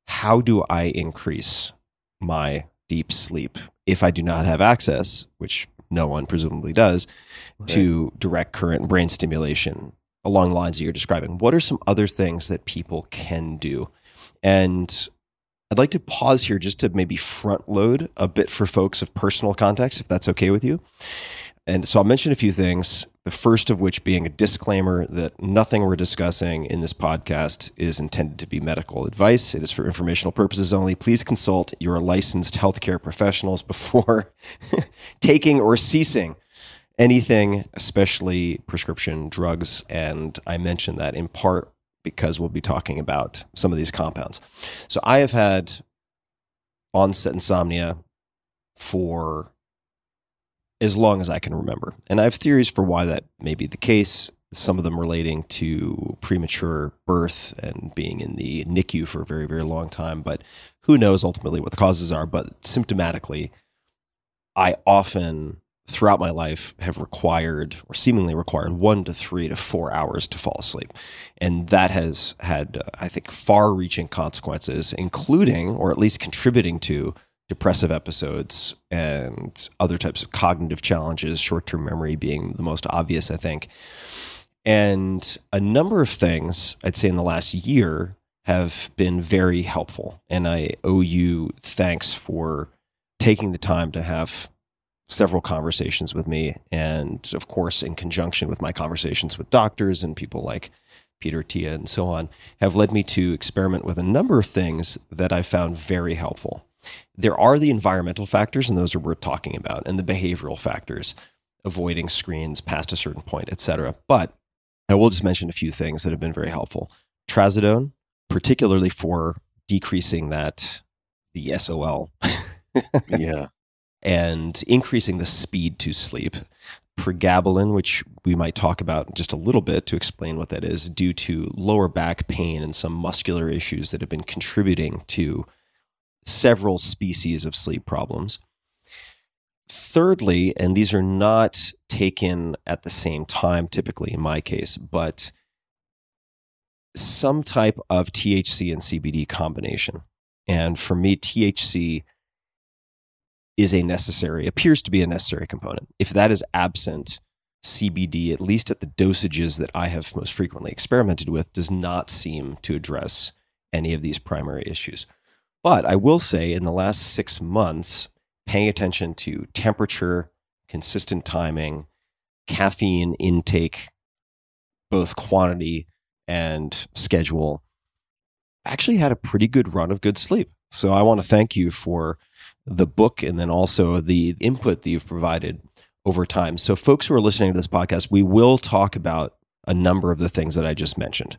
How do I increase my deep sleep if I do not have access, which no one presumably does, to direct current brain stimulation along the lines that you're describing? What are some other things that people can do? And I'd like to pause here just to maybe front load a bit for folks of personal context, if that's okay with you. And so I'll mention a few things, the first of which being a disclaimer that nothing we're discussing in this podcast is intended to be medical advice. It is for informational purposes only. Please consult your licensed healthcare professionals before taking or ceasing anything, especially prescription drugs. And I mention that in part because we'll be talking about some of these compounds. So I have had onset insomnia for as long as I can remember. And I have theories for why that may be the case, some of them relating to premature birth and being in the NICU for a very, very long time. But who knows ultimately what the causes are. But symptomatically, I often throughout my life have required or seemingly required 1 to 3 to 4 hours to fall asleep. And that has had, I think, far-reaching consequences, including or at least contributing to depressive episodes and other types of cognitive challenges, short-term memory being the most obvious, I think. And a number of things, I'd say in the last year, have been very helpful. And I owe you thanks for taking the time to have several conversations with me. And of course, in conjunction with my conversations with doctors and people like Peter, Tia, and so on, have led me to experiment with a number of things that I found very helpful. There are the environmental factors, and those are worth talking about, and the behavioral factors, avoiding screens past a certain point, etc. But I will just mention a few things that have been very helpful. Trazodone, particularly for decreasing the SOL. Yeah. And increasing the speed to sleep. Pregabalin, which we might talk about just a little bit to explain what that is, due to lower back pain and some muscular issues that have been contributing to several species of sleep problems. Thirdly, and these are not taken at the same time typically in my case, but some type of THC and CBD combination. And for me, THC is appears to be a necessary component. If that is absent, CBD, at least at the dosages that I have most frequently experimented with, does not seem to address any of these primary issues. But I will say, in the last 6 months, paying attention to temperature, consistent timing, caffeine intake, both quantity and schedule, actually had a pretty good run of good sleep. So I want to thank you for the book and then also the input that you've provided over time. So folks who are listening to this podcast, we will talk about a number of the things that I just mentioned.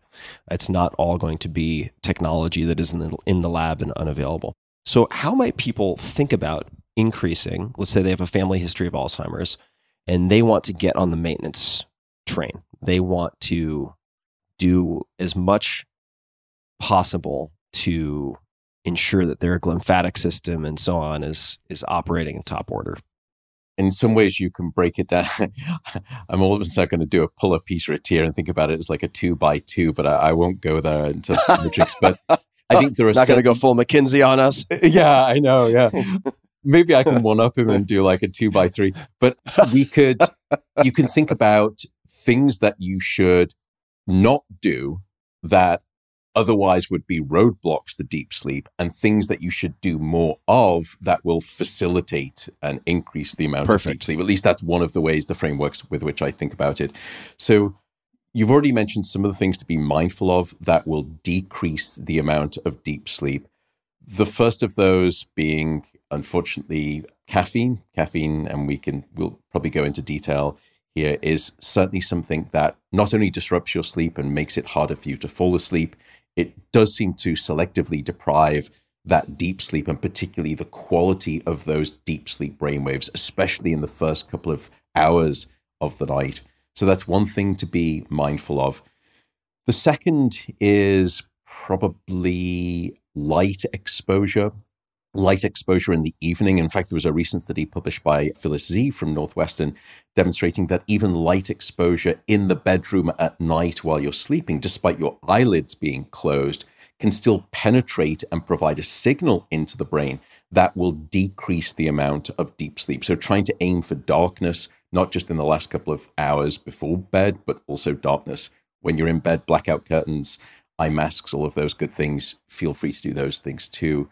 It's not all going to be technology that is in the lab and unavailable. So how might people think about increasing, let's say they have a family history of Alzheimer's and they want to get on the maintenance train. They want to do as much possible to ensure that their glymphatic system and so on is operating in top order. In some ways, you can break it down. I'm almost not going to do a pull-up piece right here and think about it as like a 2x2, but I won't go there in terms of metrics. But I think there are not going to go full McKinsey on us. Yeah, I know. Yeah, maybe I can one-up him and do like a 2x3. But you can think about things that you should not do that otherwise would be roadblocks to deep sleep, and things that you should do more of that will facilitate and increase the amount of deep sleep. At least that's one of the ways, the frameworks with which I think about it. So you've already mentioned some of the things to be mindful of that will decrease the amount of deep sleep. The first of those being, unfortunately, caffeine, and we'll probably go into detail here, is certainly something that not only disrupts your sleep and makes it harder for you to fall asleep, it does seem to selectively deprive that deep sleep, and particularly the quality of those deep sleep brainwaves, especially in the first couple of hours of the night. So that's one thing to be mindful of. The second is probably light exposure. Light exposure in the evening. In fact, there was a recent study published by Phyllis Z from Northwestern demonstrating that even light exposure in the bedroom at night while you're sleeping, despite your eyelids being closed, can still penetrate and provide a signal into the brain that will decrease the amount of deep sleep. So trying to aim for darkness, not just in the last couple of hours before bed, but also darkness when you're in bed, blackout curtains, eye masks, all of those good things. Feel free to do those things too.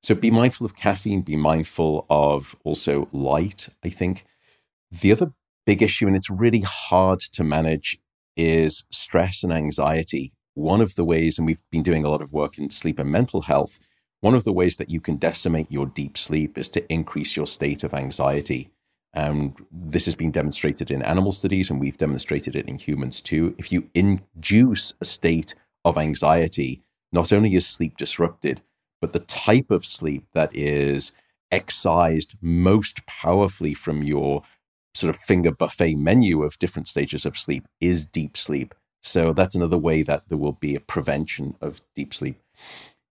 So be mindful of caffeine, be mindful of also light, I think. The other big issue, and it's really hard to manage, is stress and anxiety. One of the ways, and we've been doing a lot of work in sleep and mental health, one of the ways that you can decimate your deep sleep is to increase your state of anxiety. And this has been demonstrated in animal studies, and we've demonstrated it in humans too. If you induce a state of anxiety, not only is sleep disrupted, but the type of sleep that is excised most powerfully from your sort of finger buffet menu of different stages of sleep is deep sleep. So that's another way that there will be a prevention of deep sleep.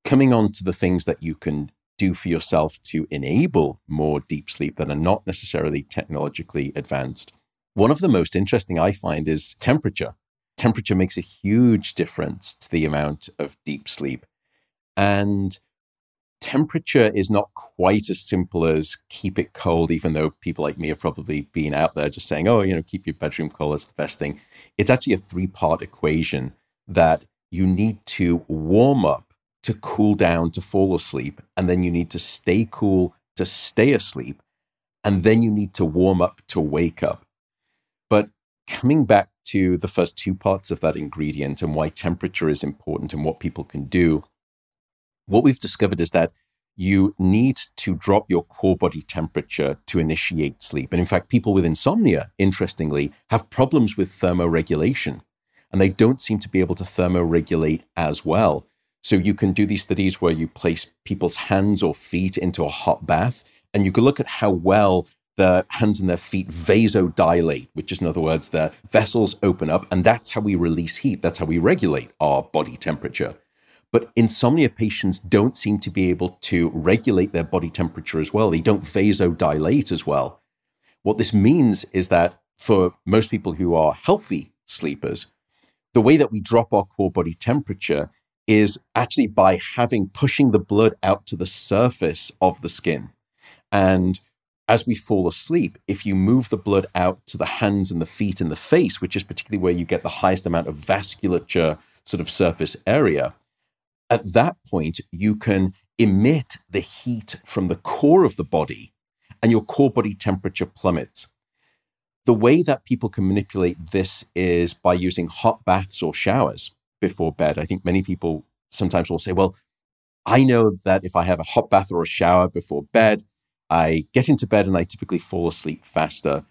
Coming on to the things that you can do for yourself to enable more deep sleep that are not necessarily technologically advanced. One of the most interesting I find is temperature. Temperature makes a huge difference to the amount of deep sleep. And temperature is not quite as simple as keep it cold, even though people like me have probably been out there just saying, oh, keep your bedroom cold, that's the best thing. It's actually a 3-part equation that you need to warm up to cool down to fall asleep, and then you need to stay cool to stay asleep, and then you need to warm up to wake up. But coming back to the first 2 parts of that ingredient and why temperature is important and what people can do, what we've discovered is that you need to drop your core body temperature to initiate sleep. And in fact, people with insomnia, interestingly, have problems with thermoregulation, and they don't seem to be able to thermoregulate as well. So you can do these studies where you place people's hands or feet into a hot bath, and you can look at how well the hands and their feet vasodilate, which is, in other words, the vessels open up, and that's how we release heat. That's how we regulate our body temperature. But insomnia patients don't seem to be able to regulate their body temperature as well. They don't vasodilate as well. What this means is that for most people who are healthy sleepers, the way that we drop our core body temperature is actually by pushing the blood out to the surface of the skin. And as we fall asleep, if you move the blood out to the hands and the feet and the face, which is particularly where you get the highest amount of vasculature sort of surface area, at that point, you can emit the heat from the core of the body and your core body temperature plummets. The way that people can manipulate this is by using hot baths or showers before bed. I think many people sometimes will say, well, I know that if I have a hot bath or a shower before bed, I get into bed and I typically fall asleep faster.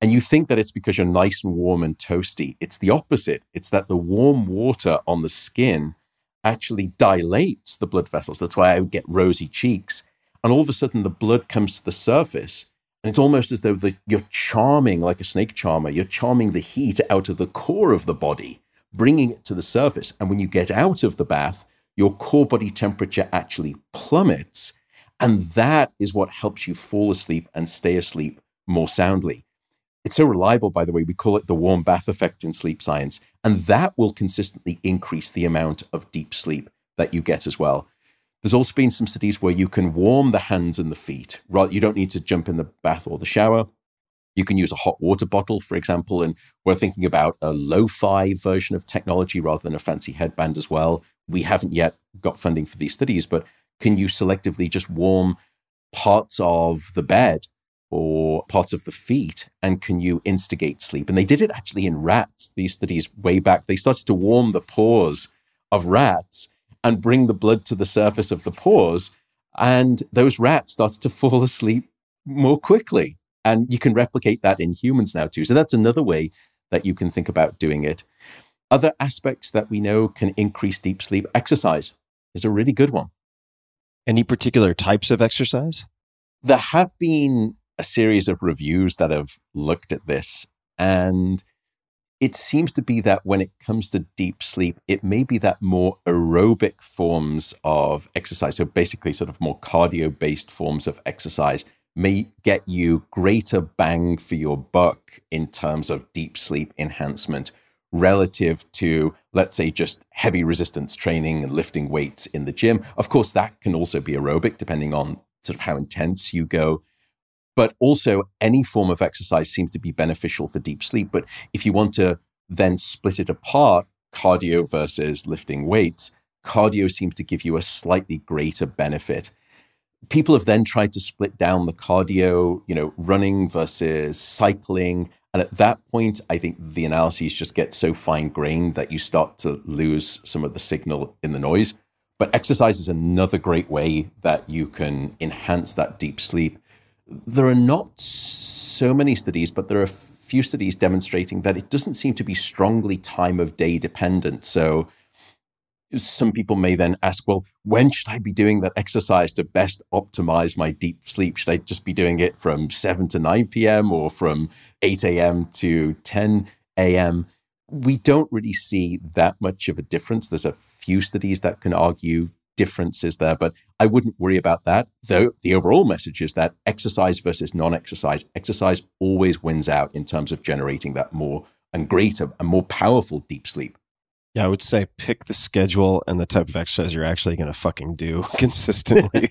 And you think that it's because you're nice and warm and toasty. It's the opposite. It's that the warm water on the skin actually dilates the blood vessels. That's why I would get rosy cheeks. And all of a sudden, the blood comes to the surface. And it's almost as though you're charming, like a snake charmer, you're charming the heat out of the core of the body, bringing it to the surface. And when you get out of the bath, your core body temperature actually plummets. And that is what helps you fall asleep and stay asleep more soundly. It's so reliable, by the way, we call it the warm bath effect in sleep science. And that will consistently increase the amount of deep sleep that you get as well. There's also been some studies where you can warm the hands and the feet. You don't need to jump in the bath or the shower. You can use a hot water bottle, for example, and we're thinking about a lo-fi version of technology rather than a fancy headband as well. We haven't yet got funding for these studies, but can you selectively just warm parts of the bed or parts of the feet, and can you instigate sleep? And they did it actually in rats, these studies way back. They started to warm the paws of rats and bring the blood to the surface of the paws, and those rats started to fall asleep more quickly. And you can replicate that in humans now too. So that's another way that you can think about doing it. Other aspects that we know can increase deep sleep, exercise is a really good one. Any particular types of exercise? There have been a series of reviews that have looked at this, and it seems to be that when it comes to deep sleep, it may be that more aerobic forms of exercise, so basically sort of more cardio-based forms of exercise, may get you greater bang for your buck in terms of deep sleep enhancement relative to, let's say, just heavy resistance training and lifting weights in the gym. Of course, that can also be aerobic, depending on sort of how intense you go. But also any form of exercise seems to be beneficial for deep sleep. But if you want to then split it apart, cardio versus lifting weights, cardio seems to give you a slightly greater benefit. People have then tried to split down the cardio, running versus cycling. And at that point, I think the analyses just get so fine-grained that you start to lose some of the signal in the noise. But exercise is another great way that you can enhance that deep sleep. There are not so many studies, but there are a few studies demonstrating that it doesn't seem to be strongly time of day dependent. So some people may then ask, well, when should I be doing that exercise to best optimize my deep sleep? Should I just be doing it from 7 to 9 p.m. or from 8 a.m. to 10 a.m.? We don't really see that much of a difference. There's a few studies that can argue differences there, but I wouldn't worry about that. Though the overall message is that exercise versus non-exercise, exercise always wins out in terms of generating that more and greater and more powerful deep sleep. Yeah, I would say pick the schedule and the type of exercise you're actually going to fucking do consistently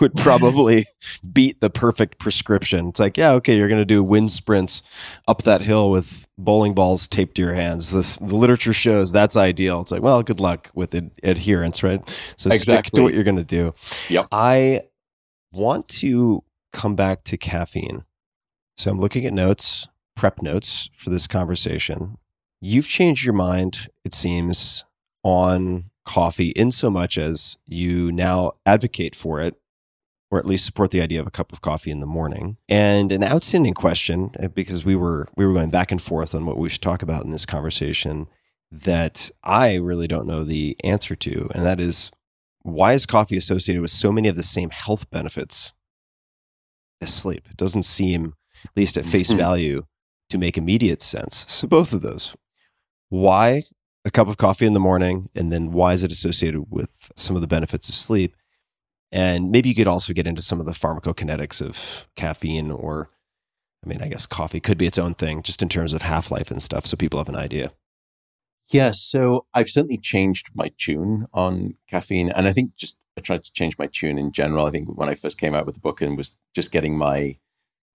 would probably beat the perfect prescription. It's like, yeah, okay, you're going to do wind sprints up that hill with bowling balls taped to your hands. The literature shows that's ideal. It's like, well, good luck with adherence, right? So Exactly. Stick to what you're going to do. Yep. I want to come back to caffeine. So I'm looking at notes, prep notes for this conversation. You've changed your mind, it seems, on coffee in so much as you now advocate for it, or at least support the idea of a cup of coffee in the morning. And an outstanding question, because we were going back and forth on what we should talk about in this conversation that I really don't know the answer to, and that is, why is coffee associated with so many of the same health benefits as sleep? It doesn't seem, at least at face value, to make immediate sense. So both of those. Why a cup of coffee in the morning, and then why is it associated with some of the benefits of sleep? And maybe you could also get into some of the pharmacokinetics of caffeine, or I guess coffee could be its own thing, just in terms of half-life and stuff, so people have an idea. Yeah, so I've certainly changed my tune on caffeine. And I think just I tried to change my tune in general. I think when I first came out with the book and was just getting my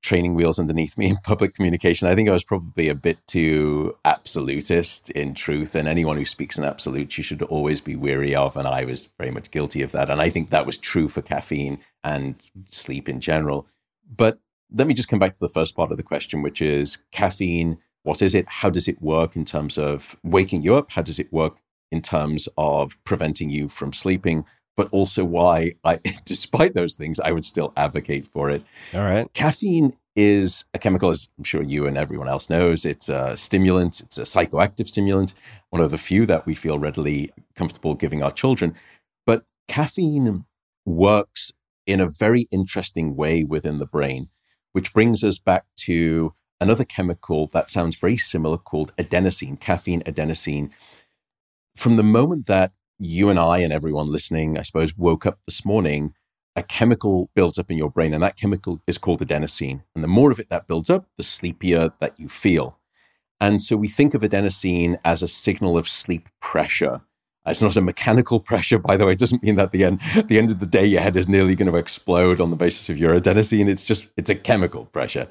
training wheels underneath me in public communication, I think I was probably a bit too absolutist in truth. And anyone who speaks in absolutes, you should always be wary of. And I was very much guilty of that. And I think that was true for caffeine and sleep in general. But let me just come back to the first part of the question, which is caffeine. What is it? How does it work in terms of waking you up? How does it work in terms of preventing you from sleeping? But also why, despite those things, I would still advocate for it. All right. Caffeine is a chemical, as I'm sure you and everyone else knows. It's a stimulant. It's a psychoactive stimulant, one of the few that we feel readily comfortable giving our children. But caffeine works in a very interesting way within the brain, which brings us back to another chemical that sounds very similar called adenosine, caffeine adenosine. From the moment that you and I and everyone listening, I suppose, woke up this morning, a chemical builds up in your brain, and that chemical is called adenosine. And the more of it that builds up, the sleepier that you feel. And so we think of adenosine as a signal of sleep pressure. It's not a mechanical pressure, by the way. It doesn't mean that at the end of the day, your head is nearly going to explode on the basis of your adenosine. It's a chemical pressure.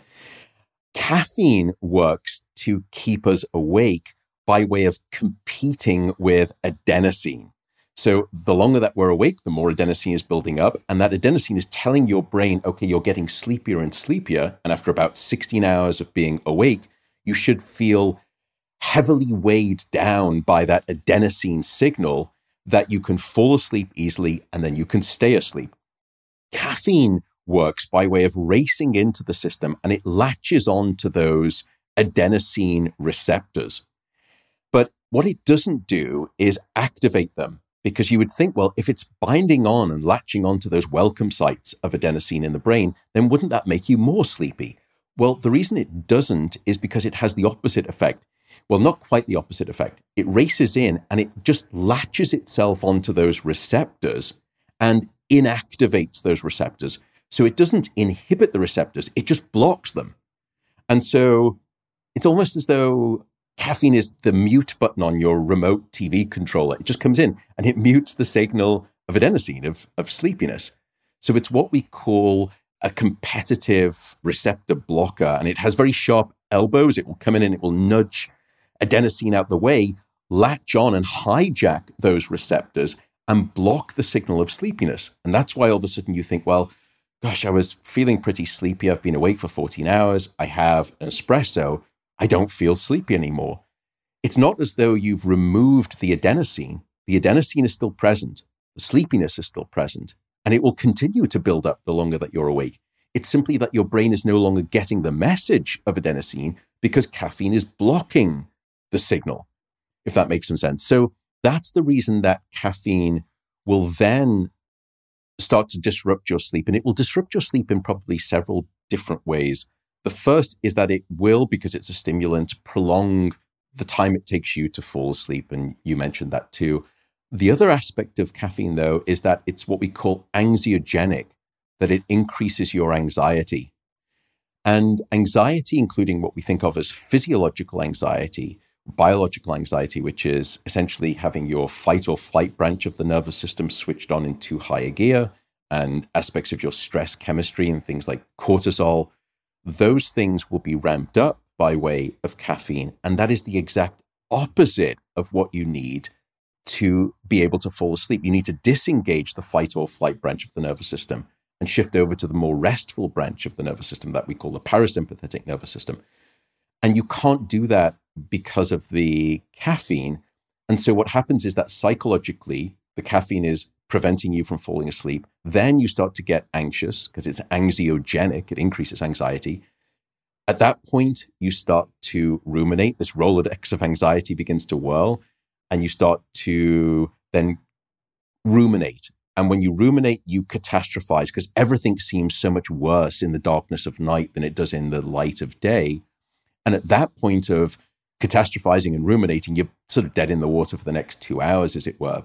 Caffeine works to keep us awake by way of competing with adenosine. So the longer that we're awake, the more adenosine is building up. And that adenosine is telling your brain, okay, you're getting sleepier and sleepier. And after about 16 hours of being awake, you should feel heavily weighed down by that adenosine signal that you can fall asleep easily and then you can stay asleep. Caffeine works by way of racing into the system, and it latches on to those adenosine receptors. But what it doesn't do is activate them, because you would think, well, if it's binding on and latching on to those welcome sites of adenosine in the brain, then wouldn't that make you more sleepy? Well, the reason it doesn't is because it has the opposite effect. Well, not quite the opposite effect. It races in and it just latches itself onto those receptors and inactivates those receptors. So it doesn't inhibit the receptors, it just blocks them. And so it's almost as though caffeine is the mute button on your remote TV controller. It just comes in and it mutes the signal of adenosine, of sleepiness. So it's what we call a competitive receptor blocker. And it has very sharp elbows. It will come in and it will nudge adenosine out the way, latch on and hijack those receptors and block the signal of sleepiness. And that's why all of a sudden you think, well, gosh, I was feeling pretty sleepy. I've been awake for 14 hours. I have an espresso. I don't feel sleepy anymore. It's not as though you've removed the adenosine. The adenosine is still present. The sleepiness is still present. And it will continue to build up the longer that you're awake. It's simply that your brain is no longer getting the message of adenosine because caffeine is blocking the signal, if that makes some sense. So that's the reason that caffeine will then start to disrupt your sleep. And it will disrupt your sleep in probably several different ways. The first is that it will, because it's a stimulant, prolong the time it takes you to fall asleep. And you mentioned that too. The other aspect of caffeine, though, is that it's what we call anxiogenic, that it increases your anxiety. And anxiety, including what we think of as physiological anxiety, biological anxiety, which is essentially having your fight or flight branch of the nervous system switched on in too high a gear, and aspects of your stress chemistry and things like cortisol, those things will be ramped up by way of caffeine. And that is the exact opposite of what you need to be able to fall asleep. You need to disengage the fight or flight branch of the nervous system and shift over to the more restful branch of the nervous system that we call the parasympathetic nervous system. And you can't do that because of the caffeine. And so what happens is that psychologically, the caffeine is preventing you from falling asleep. Then you start to get anxious because it's anxiogenic. It increases anxiety. At that point, you start to ruminate. This Rolodex of anxiety begins to whirl, and you start to then ruminate. And when you ruminate, you catastrophize because everything seems so much worse in the darkness of night than it does in the light of day. And at that point of catastrophizing and ruminating, you're sort of dead in the water for the next 2 hours, as it were.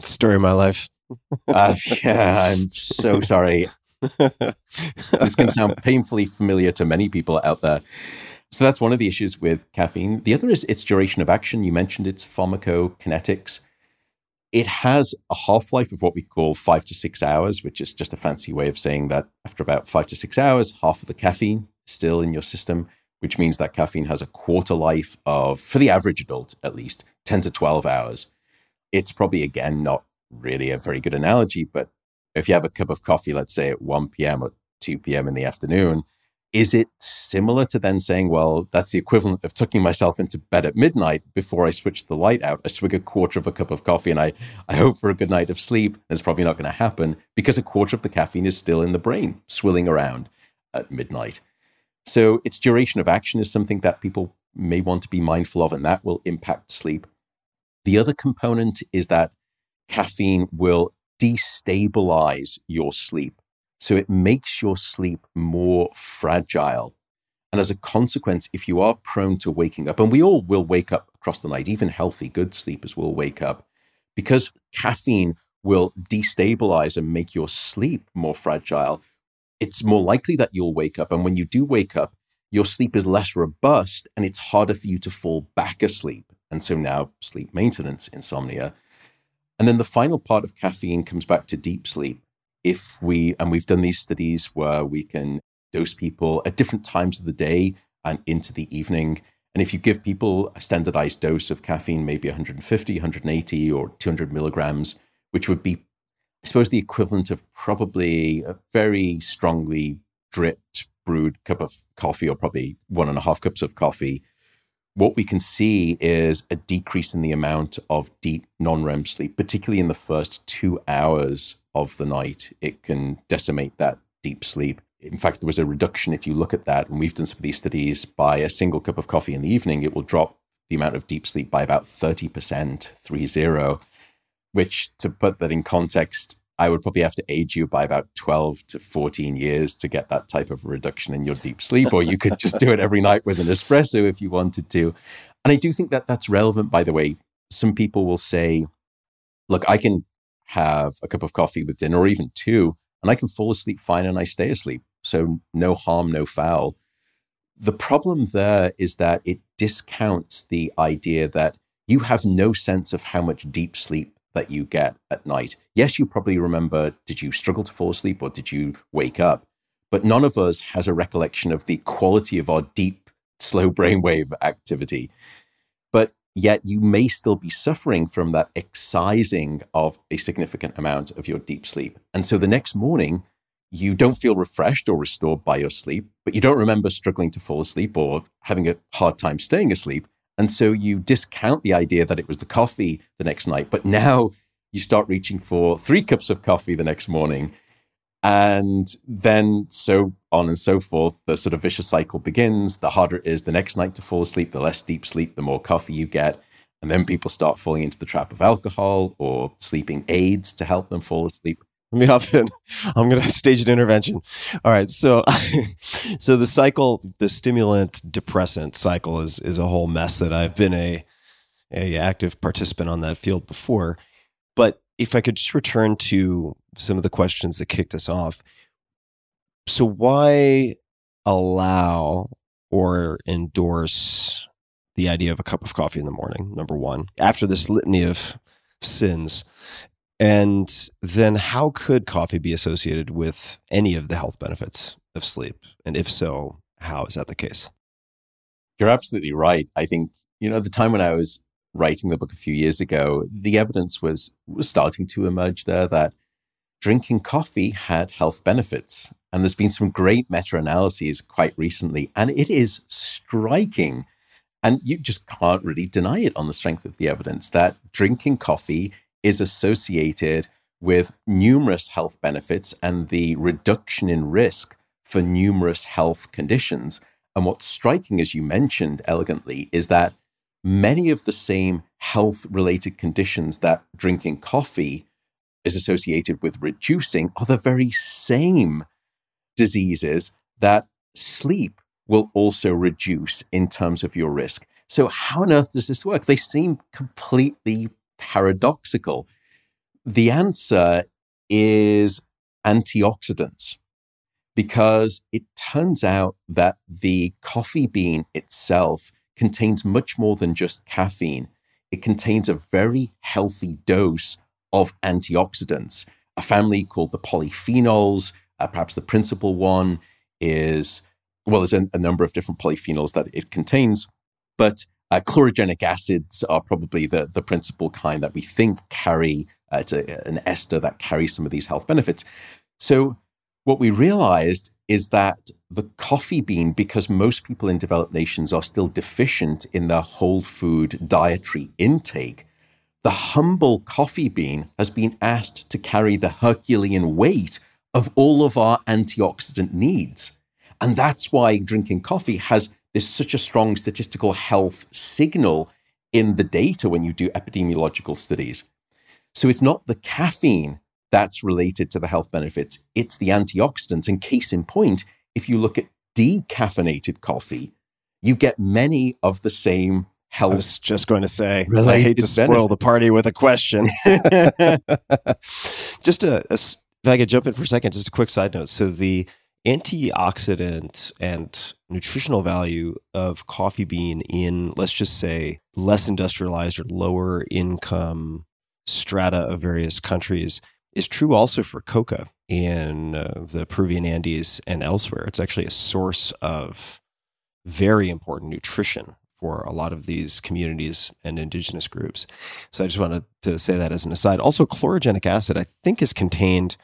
Story of my life. Yeah, I'm so sorry. This can sound painfully familiar to many people out there. So that's one of the issues with caffeine. The other is its duration of action. You mentioned its pharmacokinetics. It has a half-life of what we call 5 to 6 hours, which is just a fancy way of saying that after about 5 to 6 hours, half of the caffeine is still in your system, which means that caffeine has a quarter life of, for the average adult at least, 10 to 12 hours. It's probably, again, not really a very good analogy, but if you have a cup of coffee, let's say at 1 p.m. or 2 p.m. in the afternoon, is it similar to then saying, well, that's the equivalent of tucking myself into bed at midnight before I switch the light out? I swig a quarter of a cup of coffee and I hope for a good night of sleep. That's probably not going to happen because a quarter of the caffeine is still in the brain, swilling around at midnight. So its duration of action is something that people may want to be mindful of, and that will impact sleep. The other component is that caffeine will destabilize your sleep. So it makes your sleep more fragile. And as a consequence, if you are prone to waking up, and we all will wake up across the night, even healthy, good sleepers will wake up, because caffeine will destabilize and make your sleep more fragile, it's more likely that you'll wake up. And when you do wake up, your sleep is less robust and it's harder for you to fall back asleep. And so now sleep maintenance, insomnia. And then the final part of caffeine comes back to deep sleep. We've done these studies where we can dose people at different times of the day and into the evening. And if you give people a standardized dose of caffeine, maybe 150, 180, or 200 milligrams, which would be, I suppose, the equivalent of probably a very strongly dripped, brewed cup of coffee, or probably 1.5 cups of coffee, what we can see is a decrease in the amount of deep non-REM sleep, particularly in the first 2 hours of the night. It can decimate that deep sleep. In fact, there was a reduction, if you look at that, and we've done some of these studies, by a single cup of coffee in the evening, it will drop the amount of deep sleep by about 30%, 3-0, which, to put that in context, I would probably have to age you by about 12 to 14 years to get that type of reduction in your deep sleep, or you could just do it every night with an espresso if you wanted to. And I do think that that's relevant, by the way. Some people will say, look, I can have a cup of coffee with dinner, or even two, and I can fall asleep fine and I stay asleep. So no harm, no foul. The problem there is that it discounts the idea that you have no sense of how much deep sleep that you get at night. Yes, you probably remember, did you struggle to fall asleep or did you wake up? But none of us has a recollection of the quality of our deep, slow brainwave activity. But yet you may still be suffering from that excising of a significant amount of your deep sleep. And so the next morning, you don't feel refreshed or restored by your sleep, but you don't remember struggling to fall asleep or having a hard time staying asleep. And so you discount the idea that it was the coffee the next night, but now you start reaching for 3 cups of coffee the next morning. And then so on and so forth, the sort of vicious cycle begins. The harder it is the next night to fall asleep, the less deep sleep, the more coffee you get. And then people start falling into the trap of alcohol or sleeping aids to help them fall asleep. Let me hop in. I'm going to stage an intervention. All right. So the cycle, the stimulant depressant cycle is a whole mess that I've been an active participant on that field before. But if I could just return to some of the questions that kicked us off. So why allow or endorse the idea of a cup of coffee in the morning, number one, after this litany of sins? And then how could coffee be associated with any of the health benefits of sleep? And if so, how is that the case? You're absolutely right. I think, the time when I was writing the book a few years ago, the evidence was starting to emerge there that drinking coffee had health benefits. And there's been some great meta-analyses quite recently, and it is striking. And you just can't really deny it on the strength of the evidence that drinking coffee is associated with numerous health benefits and the reduction in risk for numerous health conditions. And what's striking, as you mentioned elegantly, is that many of the same health-related conditions that drinking coffee is associated with reducing are the very same diseases that sleep will also reduce in terms of your risk. So how on earth does this work? They seem completely paradoxical. The answer is antioxidants. because it turns out that the coffee bean itself contains much more than just caffeine. It contains a very healthy dose of antioxidants, a family called the polyphenols. Perhaps the principal one is, well, there's a number of different polyphenols that it contains, but chlorogenic acids are probably the principal kind that we think carry, it's an ester that carries some of these health benefits. So what we realized is that the coffee bean, because most people in developed nations are still deficient in their whole food dietary intake, the humble coffee bean has been asked to carry the Herculean weight of all of our antioxidant needs. And that's why drinking coffee is such a strong statistical health signal in the data when you do epidemiological studies. So it's not the caffeine that's related to the health benefits, it's the antioxidants. And case in point, if you look at decaffeinated coffee, you get many of the same health. I was just going to say, I hate to spoil the party with a question. Just if I could jump in for a second, just a quick side note. So the antioxidant and nutritional value of coffee bean in, let's just say, less industrialized or lower income strata of various countries is true also for coca in the Peruvian Andes and elsewhere. It's actually a source of very important nutrition for a lot of these communities and indigenous groups. So I just wanted to say that as an aside. Also, chlorogenic acid, I think, is contained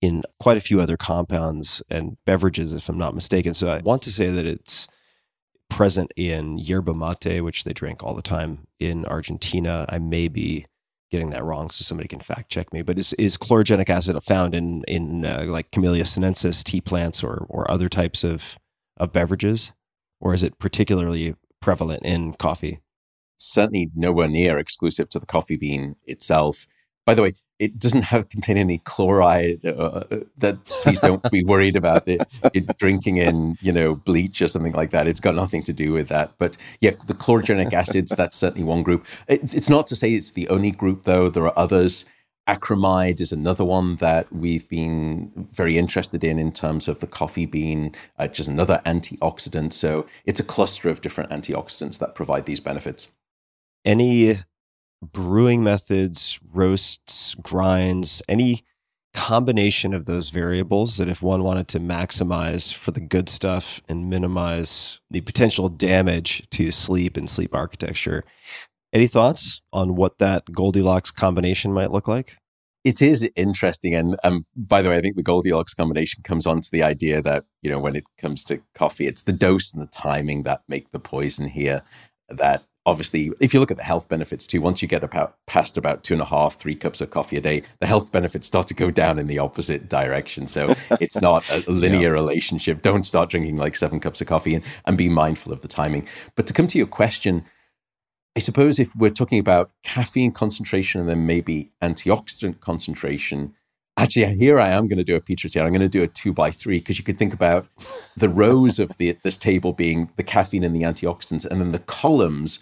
in quite a few other compounds and beverages, if I'm not mistaken. So I want to say that it's present in yerba mate, which they drink all the time in Argentina. I may be getting that wrong, so somebody can fact check me. But is chlorogenic acid found in like Camellia sinensis, tea plants, or other types of beverages? Or is it particularly prevalent in coffee? Certainly nowhere near exclusive to the coffee bean itself. By the way, it doesn't contain any chloride. That please don't be worried about it drinking in, bleach or something like that. It's got nothing to do with that. But yeah, the chlorogenic acids, that's certainly one group. It's not to say it's the only group, though. There are others. Acrylamide is another one that we've been very interested in terms of the coffee bean, which is another antioxidant. So it's a cluster of different antioxidants that provide these benefits. Any brewing methods, roasts, grinds, any combination of those variables that if one wanted to maximize for the good stuff and minimize the potential damage to sleep and sleep architecture. Any thoughts on what that Goldilocks combination might look like? It is interesting. And by the way, I think the Goldilocks combination comes onto the idea that, when it comes to coffee, it's the dose and the timing that make the poison here. That obviously, if you look at the health benefits too, once you get past about 2.5, 3 cups of coffee a day, the health benefits start to go down in the opposite direction. So it's not a linear relationship. Don't start drinking like 7 cups of coffee and be mindful of the timing. But to come to your question, I suppose if we're talking about caffeine concentration and then maybe antioxidant concentration, actually, here I am going to do a petri table. I'm going to do a 2x3 because you could think about the rows of this table being the caffeine and the antioxidants, and then the columns.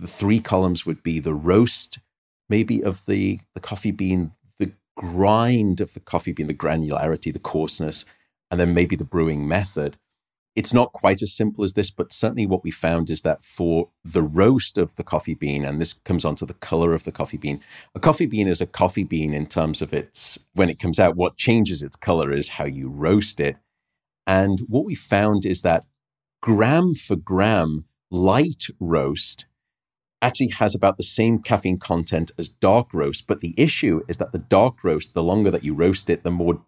The 3 columns would be the roast, maybe of the coffee bean, the grind of the coffee bean, the granularity, the coarseness, and then maybe the brewing method. It's not quite as simple as this, but certainly what we found is that for the roast of the coffee bean, and this comes onto the color of the coffee bean, a coffee bean is a coffee bean in terms of when it comes out, what changes its color is how you roast it. And what we found is that gram for gram, light roast actually has about the same caffeine content as dark roast. But the issue is that the dark roast, the longer that you roast it, the more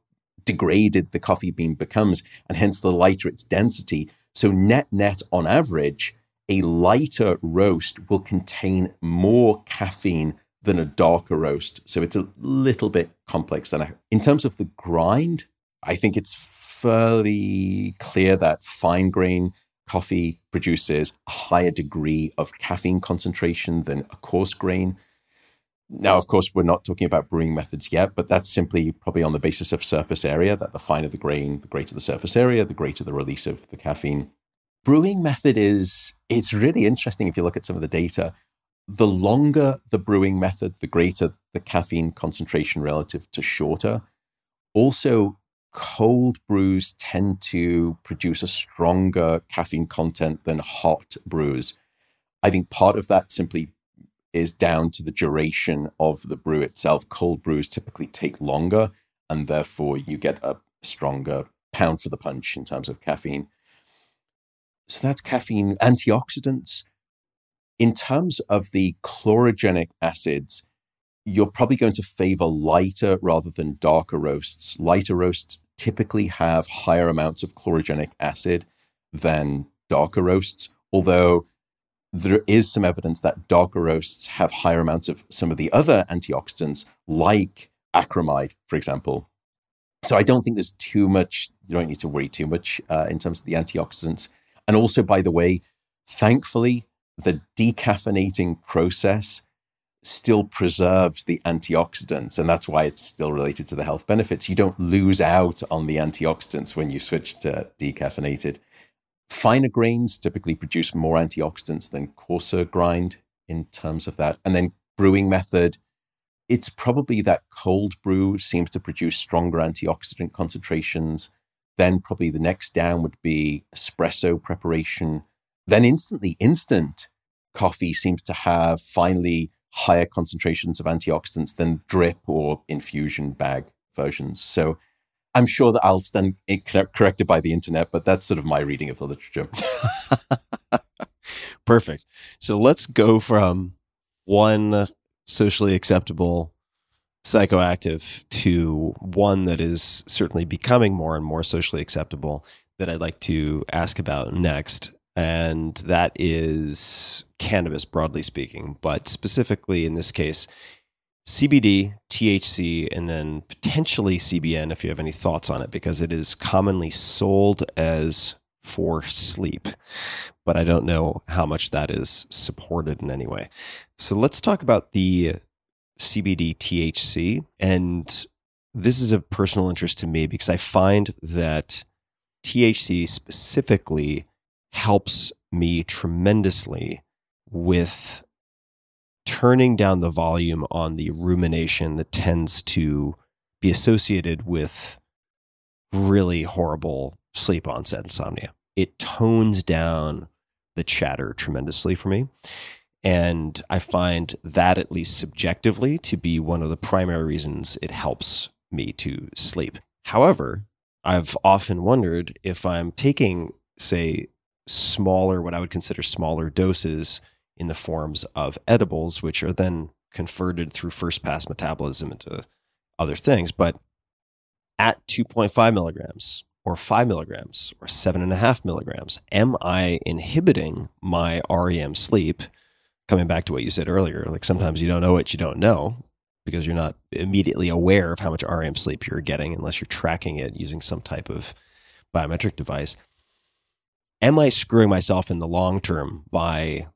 degraded the coffee bean becomes, and hence the lighter its density. So net on average, a lighter roast will contain more caffeine than a darker roast. So it's a little bit complex. And in terms of the grind, I think it's fairly clear that fine grain coffee produces a higher degree of caffeine concentration than a coarse grain. Now, of course, we're not talking about brewing methods yet, but that's simply probably on the basis of surface area, that the finer the grain, the greater the surface area, the greater the release of the caffeine. Brewing method it's really interesting if you look at some of the data. The longer the brewing method, the greater the caffeine concentration relative to shorter. Also, cold brews tend to produce a stronger caffeine content than hot brews. I think part of that simply is down to the duration of the brew itself. Cold brews typically take longer, and therefore you get a stronger pound for the punch in terms of caffeine. So that's caffeine. Antioxidants. In terms of the chlorogenic acids, you're probably going to favor lighter rather than darker roasts. Lighter roasts typically have higher amounts of chlorogenic acid than darker roasts, although there is some evidence that darker roasts have higher amounts of some of the other antioxidants, like acrylamide, for example. So I don't think there's too much, you don't need to worry too much in terms of the antioxidants. And also, by the way, thankfully, the decaffeinating process still preserves the antioxidants, and that's why it's still related to the health benefits. You don't lose out on the antioxidants when you switch to decaffeinated. Finer grains typically produce more antioxidants than coarser grind in terms of that. And then brewing method, it's probably that cold brew seems to produce stronger antioxidant concentrations. Then probably the next down would be espresso preparation. Then instant coffee seems to have finally higher concentrations of antioxidants than drip or infusion bag versions. So I'm sure that I'll stand corrected by the internet, but that's sort of my reading of the literature. Perfect. So let's go from one socially acceptable psychoactive to one that is certainly becoming more and more socially acceptable that I'd like to ask about next. And that is cannabis, broadly speaking, but specifically in this case, CBD, THC, and then potentially CBN, if you have any thoughts on it, because it is commonly sold as for sleep, but I don't know how much that is supported in any way. So let's talk about the CBD, THC. And this is of personal interest to me because I find that THC specifically helps me tremendously with turning down the volume on the rumination that tends to be associated with really horrible sleep onset insomnia. It tones down the chatter tremendously for me. And I find that, at least subjectively, to be one of the primary reasons it helps me to sleep. However, I've often wondered if I'm taking, say, smaller, what I would consider smaller doses in the forms of edibles, which are then converted through first pass metabolism into other things. But at 2.5 milligrams or 5 milligrams or 7.5 milligrams, am I inhibiting my REM sleep? Coming back to what you said earlier, like sometimes you don't know what you don't know because you're not immediately aware of how much REM sleep you're getting unless you're tracking it using some type of biometric device. Am I screwing myself in the long term by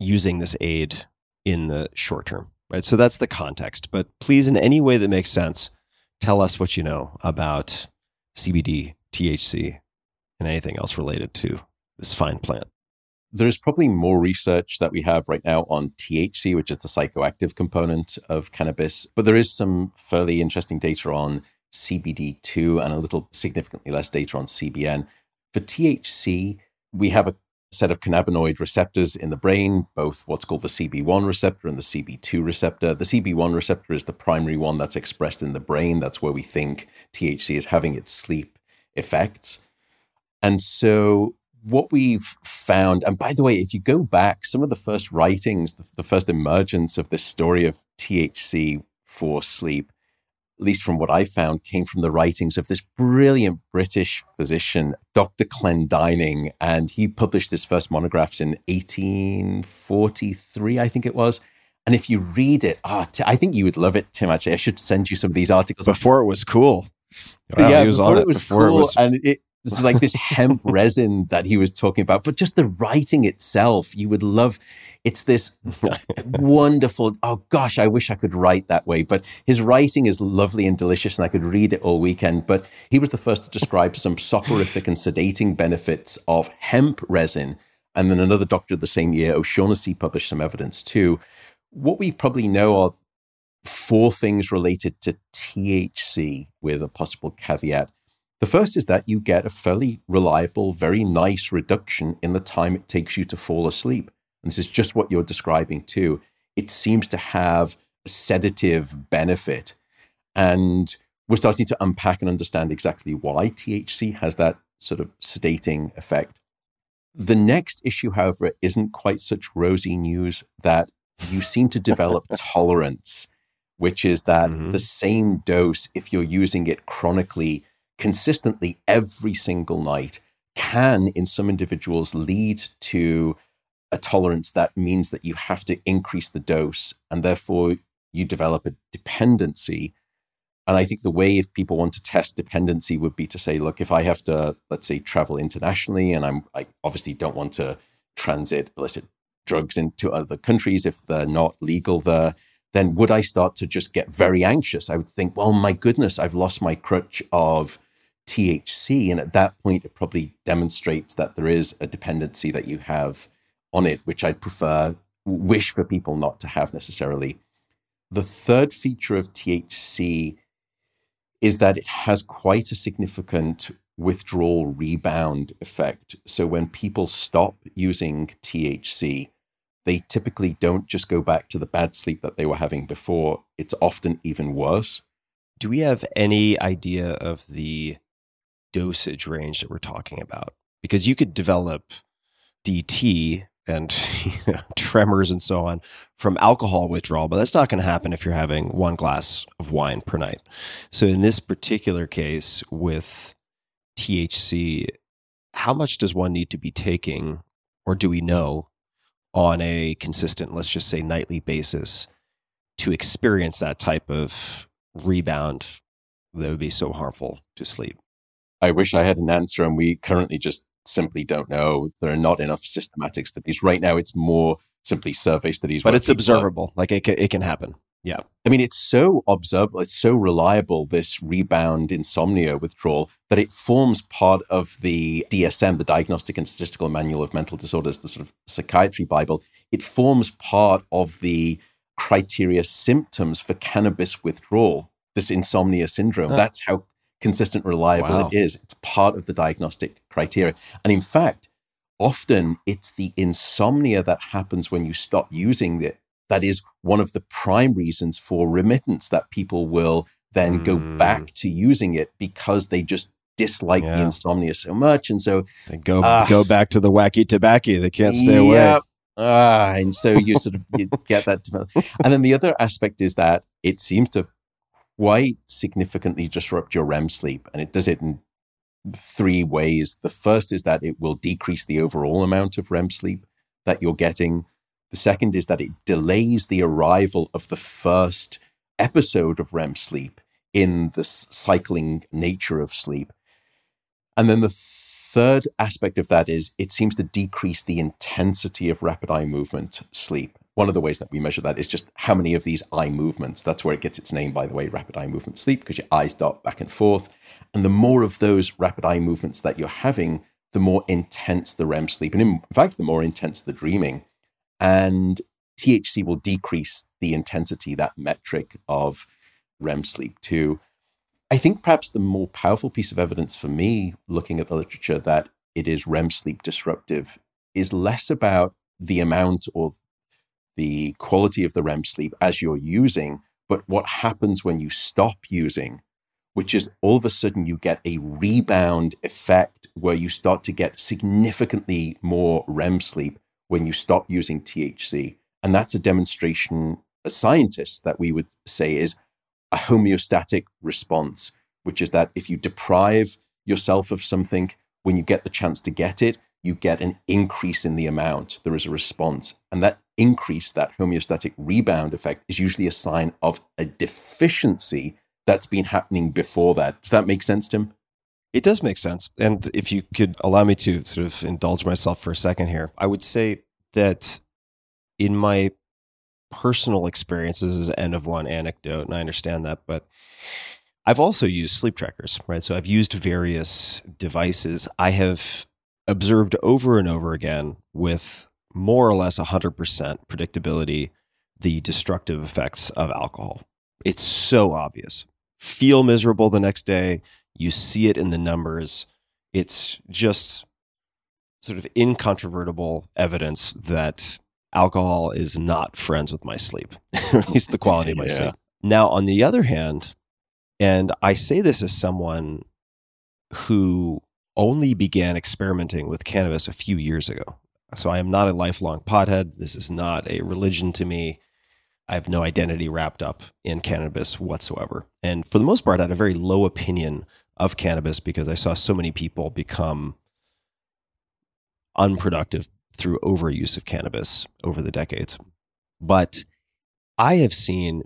using this aid in the short term? Right. So that's the context. But please, in any way that makes sense, tell us what you know about CBD, THC, and anything else related to this fine plant. There's probably more research that we have right now on THC, which is the psychoactive component of cannabis. But there is some fairly interesting data on CBD2 and a little significantly less data on CBN. For THC, we have a set of cannabinoid receptors in the brain, both what's called the CB1 receptor and the CB2 receptor. The CB1 receptor is the primary one that's expressed in the brain. That's where we think THC is having its sleep effects. And so what we've found, and by the way, if you go back, some of the first writings, the first emergence of this story of THC for sleep, at least from what I found, came from the writings of this brilliant British physician, Dr. Clendining, and he published his first monographs in 1843, I think it was. And if you read it, I think you would love it, Tim, actually. I should send you some of these articles. Before it was cool. Wow, yeah, before it was cool. And it's like this hemp resin that he was talking about, but just the writing itself, you would love. It's this wonderful, oh gosh, I wish I could write that way, but his writing is lovely and delicious and I could read it all weekend. But he was the first to describe some soporific and sedating benefits of hemp resin. And then another doctor the same year, O'Shaughnessy, published some evidence too. What we probably know of 4 things related to THC with a possible caveat. The first is that you get a fairly reliable, very nice reduction in the time it takes you to fall asleep. And this is just what you're describing too. It seems to have a sedative benefit. And we're starting to unpack and understand exactly why THC has that sort of sedating effect. The next issue, however, isn't quite such rosy news, that you seem to develop tolerance, which is that the same dose, if you're using it chronically, consistently every single night, can in some individuals lead to a tolerance that means that you have to increase the dose, and therefore you develop a dependency. And I think the way, if people want to test dependency, would be to say, look, if I have to, let's say, travel internationally, and I obviously don't want to transit illicit drugs into other countries if they're not legal there, then would I start to just get very anxious? I would think, well, my goodness, I've lost my crutch of THC. And at that point, it probably demonstrates that there is a dependency that you have on it, which I'd wish for people not to have necessarily. The third feature of THC is that it has quite a significant withdrawal rebound effect. So when people stop using THC, they typically don't just go back to the bad sleep that they were having before. It's often even worse. Do we have any idea of the dosage range that we're talking about? Because you could develop DT and tremors and so on from alcohol withdrawal, but that's not going to happen if you're having 1 glass of wine per night. So in this particular case with THC, how much does one need to be taking, or do we know, on a consistent, let's just say nightly basis, to experience that type of rebound that would be so harmful to sleep? I wish I had an answer, and we currently just simply don't know. There are not enough systematic studies. Right now, it's more simply survey studies. But it's observable. Like it can happen. Yeah. I mean, it's so observable, it's so reliable, this rebound insomnia withdrawal, that it forms part of the DSM, the Diagnostic and Statistical Manual of Mental Disorders, the sort of psychiatry Bible. It forms part of the criteria symptoms for cannabis withdrawal, this insomnia syndrome. That's how consistent, reliable it is. It's part of the diagnostic criteria. And in fact, often it's the insomnia that happens when you stop using it that is one of the prime reasons for remittance, that people will then go back to using it because they just dislike the insomnia so much. And so they go back to the wacky tobacco. They can't stay away. And so you sort of you get that. And then the other aspect is that it seems to quite significantly disrupt your REM sleep. And it does it in 3 ways. The first is that it will decrease the overall amount of REM sleep that you're getting. The second is that it delays the arrival of the first episode of REM sleep in the cycling nature of sleep. And then the third aspect of that is it seems to decrease the intensity of rapid eye movement sleep. One of the ways that we measure that is just how many of these eye movements. That's where it gets its name, by the way, rapid eye movement sleep, because your eyes dart back and forth. And the more of those rapid eye movements that you're having, the more intense the REM sleep. And in fact, the more intense the dreaming. And THC will decrease the intensity, that metric of REM sleep too. I think perhaps the more powerful piece of evidence for me, looking at the literature, that it is REM sleep disruptive, is less about the amount or the quality of the REM sleep as you're using, but what happens when you stop using, which is all of a sudden you get a rebound effect where you start to get significantly more REM sleep when you stop using THC. And that's a demonstration, as scientists, that we would say is a homeostatic response, which is that if you deprive yourself of something, when you get the chance to get it, you get an increase in the amount. There is a response. And that increase, that homeostatic rebound effect, is usually a sign of a deficiency that's been happening before that. Does that make sense, Tim? It does make sense. And if you could allow me to sort of indulge myself for a second here, I would say that in my personal experiences, is end of one anecdote, and I understand that, but I've also used sleep trackers, right? So I've used various devices. I have observed over and over again, with more or less 100% predictability, the destructive effects of alcohol. It's so obvious. Feel miserable the next day. You see it in the numbers. It's just sort of incontrovertible evidence that alcohol is not friends with my sleep, at least the quality of my sleep. Now, on the other hand, and I say this as someone who only began experimenting with cannabis a few years ago. So I am not a lifelong pothead. This is not a religion to me. I have no identity wrapped up in cannabis whatsoever. And for the most part, I had a very low opinion of cannabis because I saw so many people become unproductive through overuse of cannabis over the decades. But I have seen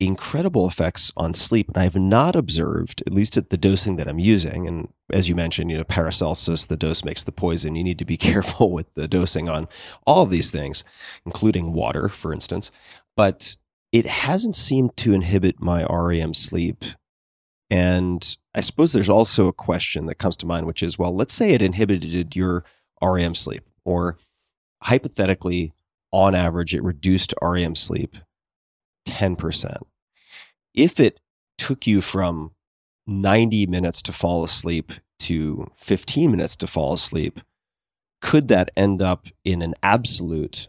incredible effects on sleep, and I have not observed, at least at the dosing that I'm using, and as you mentioned, you know, Paracelsus, the dose makes the poison. You need to be careful with the dosing on all of these things, including water, for instance. But it hasn't seemed to inhibit my REM sleep. And I suppose there's also a question that comes to mind, which is, well, let's say it inhibited your REM sleep, or hypothetically, on average, it reduced REM sleep 10%. If it took you from 90 minutes to fall asleep to 15 minutes to fall asleep, could that end up in an absolute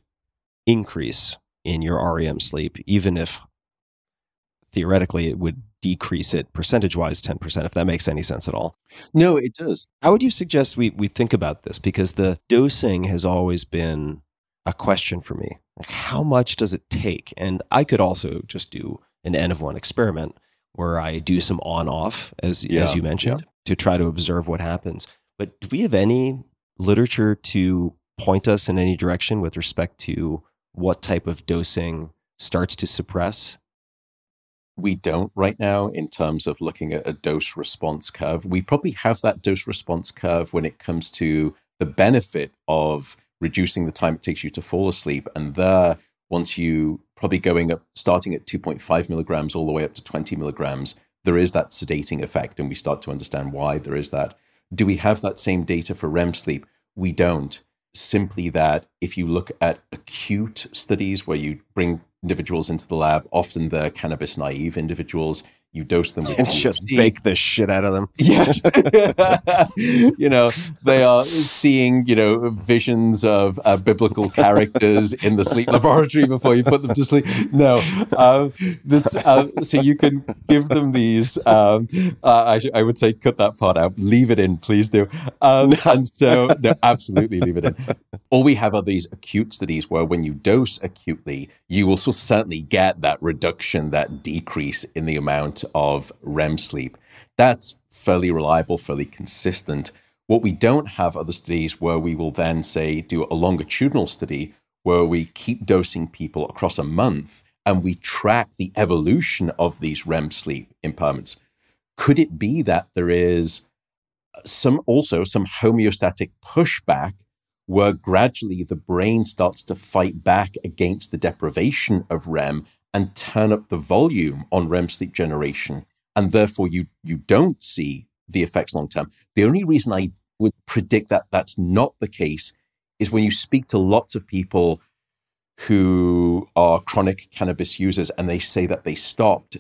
increase in your REM sleep, even if theoretically it would decrease it percentage-wise 10%, if that makes any sense at all? No, it does. How would you suggest we think about this? Because the dosing has always been a question for me. Like, how much does it take? And I could also just do an N-of-1 experiment where I do some on-off, as you mentioned, to try to observe what happens. But do we have any literature to point us in any direction with respect to what type of dosing starts to suppress? We don't right now in terms of looking at a dose response curve. We probably have that dose response curve when it comes to the benefit of reducing the time it takes you to fall asleep. And there, once you probably going up, starting at 2.5 milligrams all the way up to 20 milligrams, there is that sedating effect. And we start to understand why there is that. Do we have that same data for REM sleep? We don't. Simply that if you look at acute studies where you bring individuals into the lab, often they're cannabis naive individuals, you dose them with THC. And just bake the shit out of them. Yeah. You know, they are seeing, you know, visions of biblical characters in the sleep laboratory before you put them to sleep. No. So you can give them these. I would say cut that part out. Leave it in, please do. And so, no, absolutely leave it in. All we have are these acute studies where when you dose acutely, you will certainly get that reduction, that decrease in the amount of REM sleep. That's fairly reliable, fairly consistent. What we don't have are the studies where we will then say do a longitudinal study where we keep dosing people across a month and we track the evolution of these REM sleep impairments. Could it be that there is some homeostatic pushback where gradually the brain starts to fight back against the deprivation of REM and turn up the volume on REM sleep generation, and therefore you don't see the effects long term? The only reason I would predict that that's not the case is when you speak to lots of people who are chronic cannabis users and they say that they stopped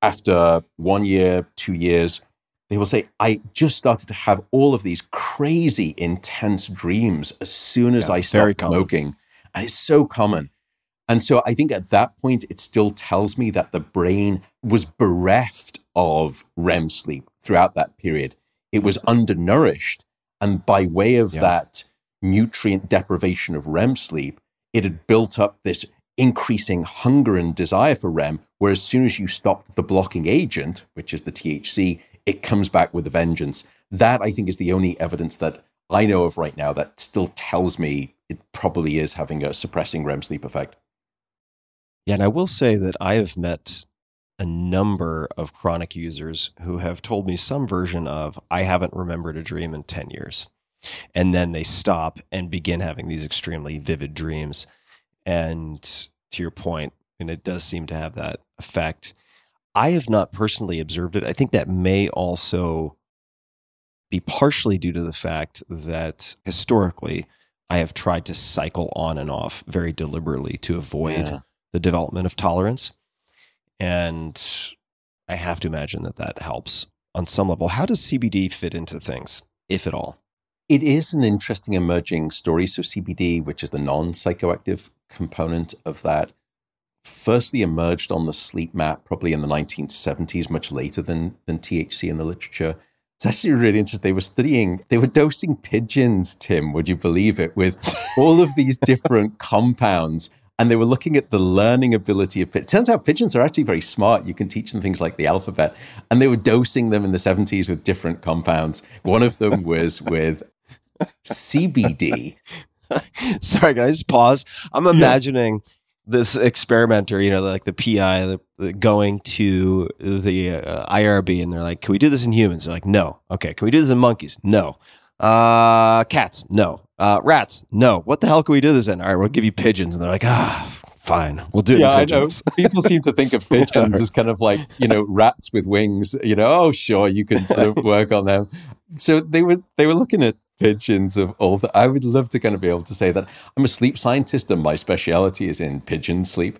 after 1 year, 2 years, they will say, I just started to have all of these crazy intense dreams as soon as I started smoking. And it's so common. And so I think at that point, it still tells me that the brain was bereft of REM sleep throughout that period. It was undernourished. And by way of that nutrient deprivation of REM sleep, it had built up this increasing hunger and desire for REM, where as soon as you stopped the blocking agent, which is the THC, it comes back with a vengeance. That, I think, is the only evidence that I know of right now that still tells me it probably is having a suppressing REM sleep effect. Yeah, and I will say that I have met a number of chronic users who have told me some version of, I haven't remembered a dream in 10 years. And then they stop and begin having these extremely vivid dreams. And to your point, and it does seem to have that effect. I have not personally observed it. I think that may also be partially due to the fact that historically, I have tried to cycle on and off very deliberately to avoid the development of tolerance. And I have to imagine that that helps on some level. How does CBD fit into things, if at all? It is an interesting emerging story. So CBD, which is the non-psychoactive component of that, firstly emerged on the sleep map probably in the 1970s, much later than THC in the literature. It's actually really interesting. They were dosing pigeons, Tim, would you believe it, with all of these different compounds. And they were looking at the learning ability of pigeons. It turns out pigeons are actually very smart. You can teach them things like the alphabet. And they were dosing them in the 70s with different compounds. One of them was with CBD. Sorry, guys, pause. I'm imagining this experimenter, like the PI, going to the IRB, and they're like, can we do this in humans? They're like, no. Okay, can we do this in monkeys? No. Cats? No. Rats? No. What the hell can we do this in? All right, we'll give you pigeons. And they're like, fine, we'll do it in pigeons. I know. People seem to think of pigeons as kind of like, rats with wings, oh, sure, you can sort of work on them. So they were looking at pigeons of all that. I would love to kind of be able to say that I'm a sleep scientist and my specialty is in pigeon sleep.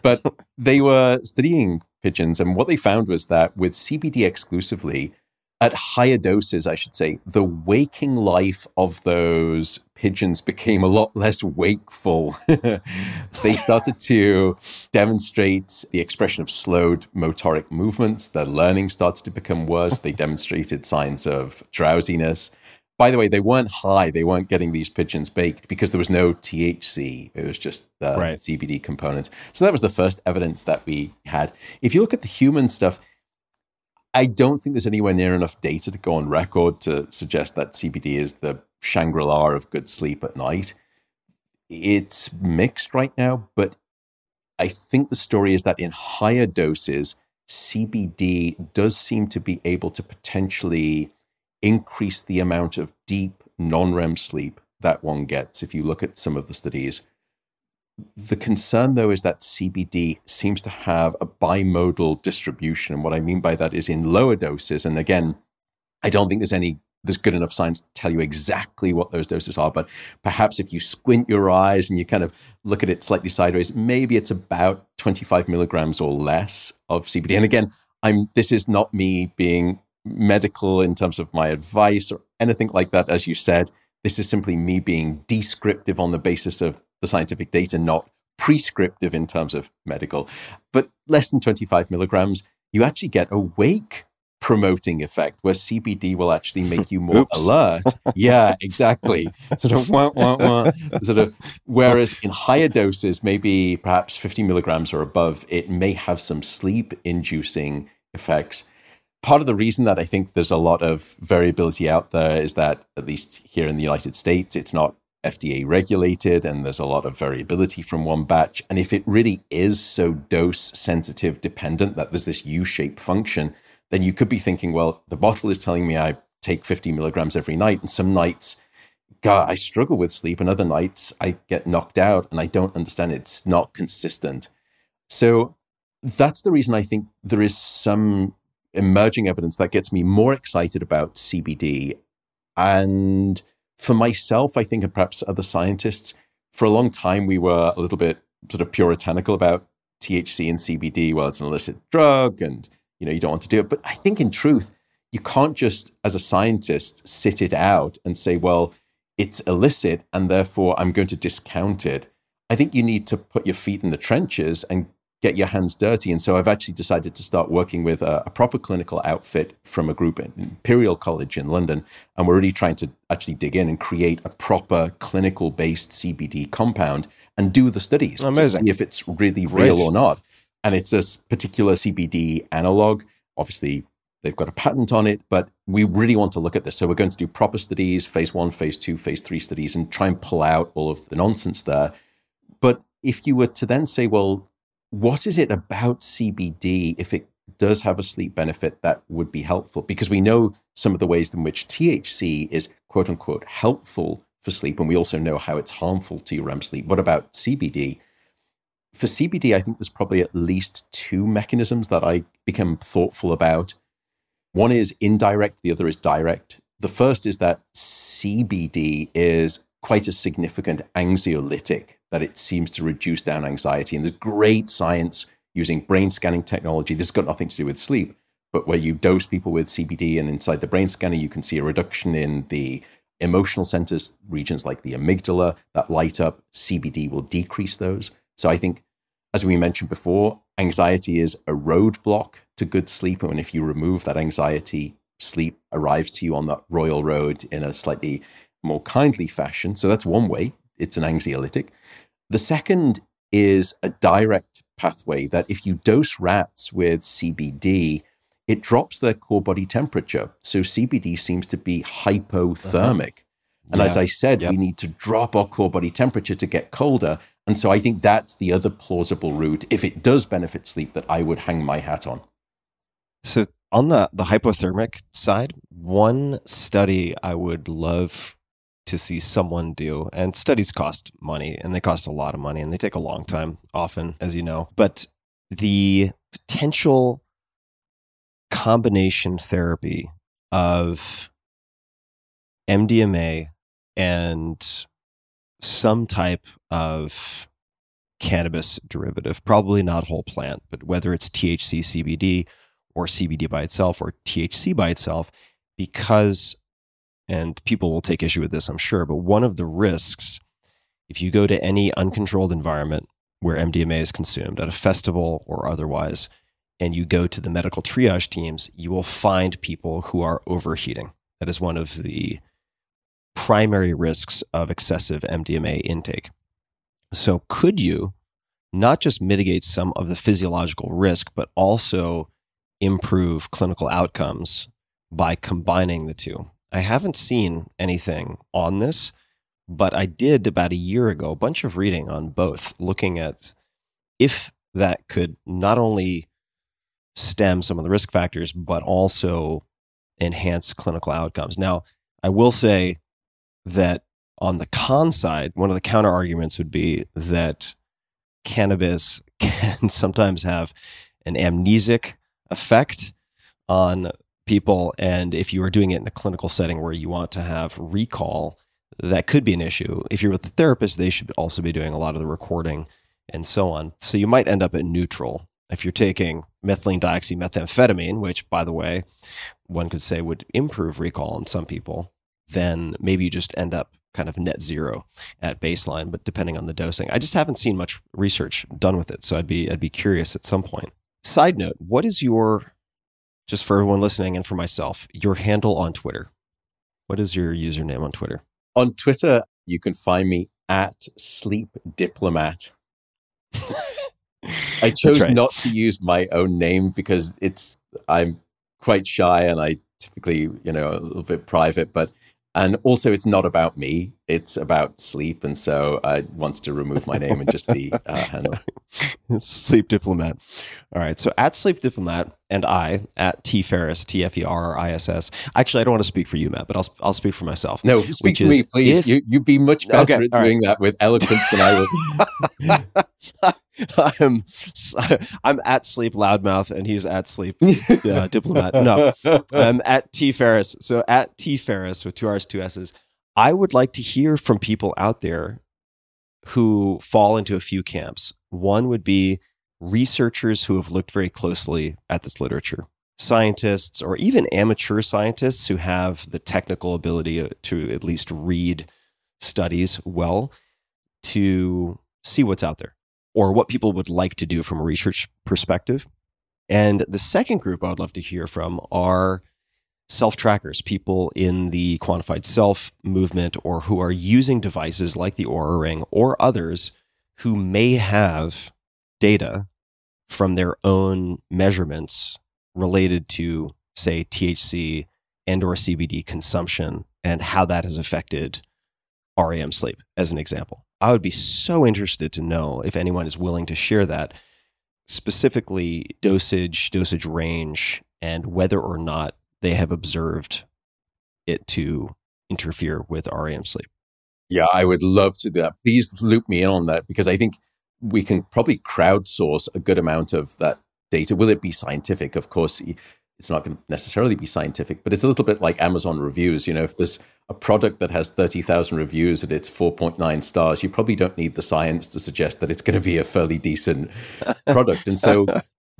But they were studying pigeons, and what they found was that with CBD exclusively, at higher doses, I should say, the waking life of those pigeons became a lot less wakeful. They started to demonstrate the expression of slowed motoric movements. Their learning started to become worse. They demonstrated signs of drowsiness. By the way, they weren't high. They weren't getting these pigeons baked because there was no THC. It was just the CBD component. So that was the first evidence that we had. If you look at the human stuff, I don't think there's anywhere near enough data to go on record to suggest that CBD is the Shangri-La of good sleep at night. It's mixed right now, but I think the story is that in higher doses, CBD does seem to be able to potentially increase the amount of deep non-REM sleep that one gets if you look at some of the studies. The concern, though, is that CBD seems to have a bimodal distribution. And what I mean by that is in lower doses. And again, I don't think there's good enough science to tell you exactly what those doses are. But perhaps if you squint your eyes and you kind of look at it slightly sideways, maybe it's about 25 milligrams or less of CBD. And again, this is not me being medical in terms of my advice or anything like that. As you said, this is simply me being descriptive on the basis of the scientific data, not prescriptive in terms of medical. But less than 25 milligrams, you actually get a wake promoting effect where CBD will actually make you more alert. Yeah, exactly. Sort of whereas in higher doses, maybe perhaps 50 milligrams or above, it may have some sleep inducing effects. Part of the reason that I think there's a lot of variability out there is that, at least here in the United States, it's not FDA regulated, and there's a lot of variability from one batch. And if it really is so dose sensitive dependent that there's this U-shaped function, then you could be thinking, well, the bottle is telling me I take 50 milligrams every night. And some nights, God, I struggle with sleep. And other nights I get knocked out and I don't understand. It's not consistent. So that's the reason I think there is some emerging evidence that gets me more excited about CBD. And for myself, I think, and perhaps other scientists, for a long time, we were a little bit sort of puritanical about THC and CBD. Well, it's an illicit drug and, you don't want to do it. But I think in truth, you can't just, as a scientist, sit it out and say, well, it's illicit and therefore I'm going to discount it. I think you need to put your feet in the trenches and get your hands dirty. And so I've actually decided to start working with a proper clinical outfit from a group at Imperial College in London. And we're really trying to actually dig in and create a proper clinical-based CBD compound and do the studies to see if it's really real or not. And it's a particular CBD analog. Obviously, they've got a patent on it, but we really want to look at this. So we're going to do proper studies, phase 1, phase 2, phase 3 studies, and try and pull out all of the nonsense there. But if you were to then say, well, what is it about CBD, if it does have a sleep benefit, that would be helpful? Because we know some of the ways in which THC is, quote unquote, helpful for sleep. And we also know how it's harmful to your REM sleep. What about CBD? For CBD, I think there's probably at least two mechanisms that I become thoughtful about. One is indirect, the other is direct. The first is that CBD is quite a significant anxiolytic, that it seems to reduce down anxiety. And there's great science using brain scanning technology. This has got nothing to do with sleep, but where you dose people with CBD and inside the brain scanner, you can see a reduction in the emotional centers, regions like the amygdala that light up. CBD will decrease those. So I think, as we mentioned before, anxiety is a roadblock to good sleep. And if you remove that anxiety, sleep arrives to you on that royal road in a slightly more kindly fashion. So that's one way. It's an anxiolytic. The second is a direct pathway that if you dose rats with CBD, it drops their core body temperature. So CBD seems to be hypothermic. And as I said, we need to drop our core body temperature to get colder. And so I think that's the other plausible route, if it does benefit sleep, that I would hang my hat on. So on the hypothermic side, one study I would love to see someone do, and studies cost money, and they cost a lot of money, and they take a long time often, as you know. But the potential combination therapy of MDMA and some type of cannabis derivative, probably not whole plant, but whether it's THC, CBD, or CBD by itself, or THC by itself, because, and people will take issue with this, I'm sure, but one of the risks, if you go to any uncontrolled environment where MDMA is consumed, at a festival or otherwise, and you go to the medical triage teams, you will find people who are overheating. That is one of the primary risks of excessive MDMA intake. So could you not just mitigate some of the physiological risk, but also improve clinical outcomes by combining the two? I haven't seen anything on this, but I did about a year ago a bunch of reading on both, looking at if that could not only stem some of the risk factors, but also enhance clinical outcomes. Now, I will say that on the con side, one of the counter arguments would be that cannabis can sometimes have an amnesic effect on people. And if you are doing it in a clinical setting where you want to have recall, that could be an issue. If you're with the therapist, they should also be doing a lot of the recording and so on. So you might end up at neutral. If you're taking methylene dioxymethamphetamine, which, by the way, one could say would improve recall in some people, then maybe you just end up kind of net zero at baseline, but depending on the dosing. I just haven't seen much research done with it, so I'd be curious at some point. Side note, what is your, just for everyone listening and for myself, your handle on Twitter? What is your username on Twitter? On Twitter, you can find me at Sleep Diplomat. I chose not to use my own name because I'm quite shy and I typically, a little bit private, and also it's not about me, it's about sleep. And so I wanted to remove my name and just be handle. Sleep Diplomat. All right. So at Sleep Diplomat and I at T Ferriss, TFERRISS. Actually, I don't want to speak for you, Matt, but I'll speak for myself. No, speak for me, please. You'd be much better at doing that with eloquence than I would. I'm at Sleep Loudmouth and he's at Sleep Diplomat. No, I'm at T Ferriss. So at T Ferriss with 2 R's, 2 S's. I would like to hear from people out there who fall into a few camps. One would be researchers who have looked very closely at this literature, scientists, or even amateur scientists who have the technical ability to at least read studies well to see what's out there, or what people would like to do from a research perspective. And the second group I would love to hear from are self-trackers, people in the quantified self movement, or who are using devices like the Oura Ring or others who may have data from their own measurements related to, say, THC and or CBD consumption and how that has affected REM sleep, as an example. I would be so interested to know if anyone is willing to share that, specifically dosage range, and whether or not they have observed it to interfere with REM sleep. Yeah, I would love to do that. Please loop me in on that, because I think we can probably crowdsource a good amount of that data. Will it be scientific? Of course, it's not going to necessarily be scientific, but it's a little bit like Amazon reviews. If there's a product that has 30,000 reviews and it's 4.9 stars, you probably don't need the science to suggest that it's going to be a fairly decent product. And so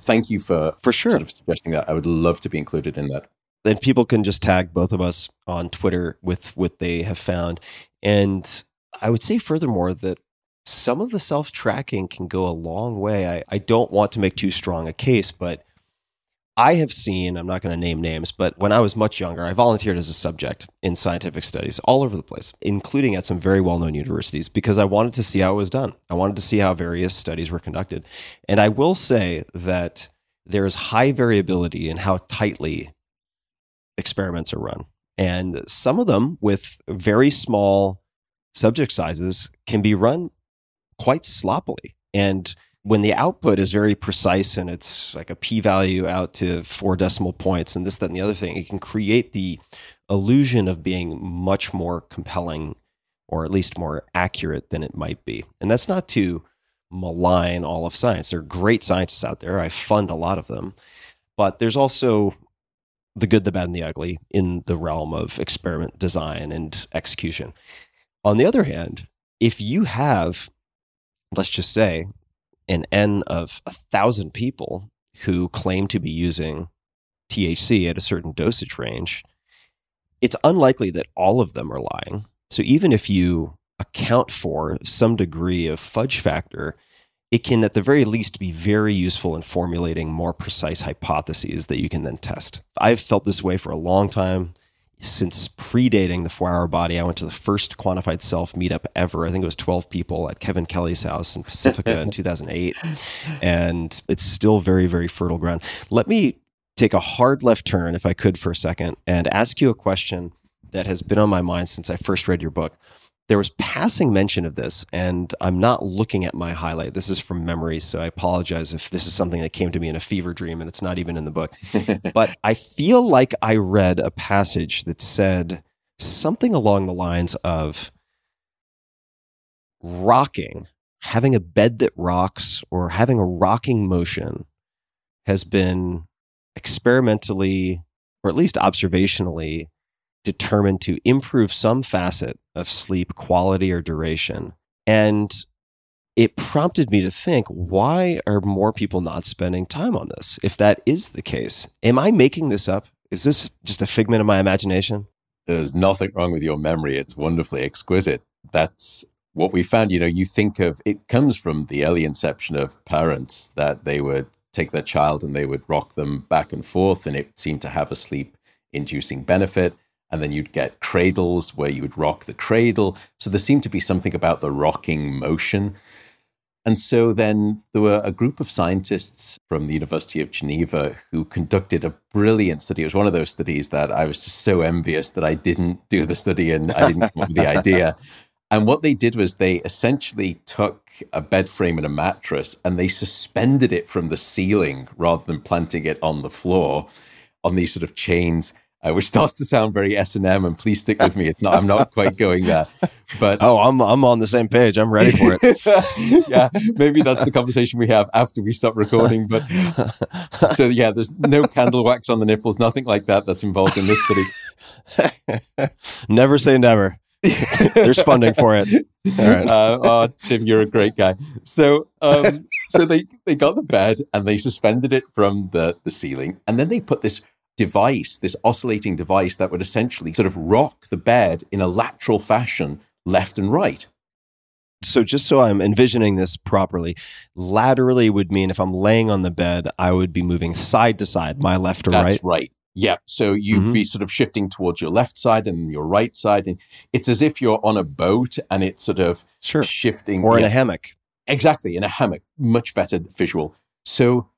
thank you for sure. Sort of suggesting that. I would love to be included in that. Then people can just tag both of us on Twitter with what they have found. And I would say furthermore that some of the self-tracking can go a long way. I don't want to make too strong a case, but I have seen, I'm not going to name names, but when I was much younger, I volunteered as a subject in scientific studies all over the place, including at some very well-known universities, because I wanted to see how it was done. I wanted to see how various studies were conducted. And I will say that there is high variability in how tightly experiments are run. And some of them with very small subject sizes can be run quite sloppily. And when the output is very precise and it's like a p-value out to 4 decimal points and this, that, and the other thing, it can create the illusion of being much more compelling or at least more accurate than it might be. And that's not to malign all of science. There are great scientists out there. I fund a lot of them. But there's also the good, the bad, and the ugly in the realm of experiment design and execution. On the other hand, if you have, let's just say, an N of 1,000 people who claim to be using THC at a certain dosage range, it's unlikely that all of them are lying. So even if you account for some degree of fudge factor, it can at the very least be very useful in formulating more precise hypotheses that you can then test. I've felt this way for a long time. Since predating the 4-Hour Body, I went to the first Quantified Self meetup ever. I think it was 12 people at Kevin Kelly's house in Pacifica in 2008. And it's still very, very fertile ground. Let me take a hard left turn, if I could, for a second, and ask you a question that has been on my mind since I first read your book. There was passing mention of this, and I'm not looking at my highlight. This is from memory, so I apologize if this is something that came to me in a fever dream and it's not even in the book. But I feel like I read a passage that said something along the lines of rocking, having a bed that rocks or having a rocking motion has been experimentally, or at least observationally, determined to improve some facet of sleep quality or duration. And it prompted me to think, why are more people not spending time on this? If that is the case, am I making this up? Is this just a figment of my imagination? There's nothing wrong with your memory. It's wonderfully exquisite. That's what we found. You know, you think of, it comes from the early inception of parents that they would take their child and they would rock them back and forth. And it seemed to have a sleep inducing benefit. And then you'd get cradles where you would rock the cradle. So there seemed to be something about the rocking motion. And so then there were a group of scientists from the University of Geneva who conducted a brilliant study. It was one of those studies that I was just so envious that I didn't do the study and I didn't come up with the idea. And what they did was they essentially took a bed frame and a mattress and they suspended it from the ceiling rather than planting it on the floor on these sort of chains, which starts to sound very S&M, and please stick with me. It's not. I'm not quite going there. But I'm on the same page. I'm ready for it. Yeah, maybe that's the conversation we have after we stop recording. But so yeah, there's no candle wax on the nipples, nothing like that that's involved in this study. Never say never. There's funding for it. All right. Oh, Tim, you're a great guy. So so they got the bed and they suspended it from the ceiling, and then they put this device, this oscillating device that would essentially sort of rock the bed in a lateral fashion, left and right. So just so I'm envisioning this properly, laterally would mean if I'm laying on the bed, I would be moving side to side, my left or right? That's right. Yeah. So you'd be sort of shifting towards your left side and your right side. And it's as if you're on a boat and it's sort of shifting. Or in a hammock. Exactly. In a hammock. Much better visual. So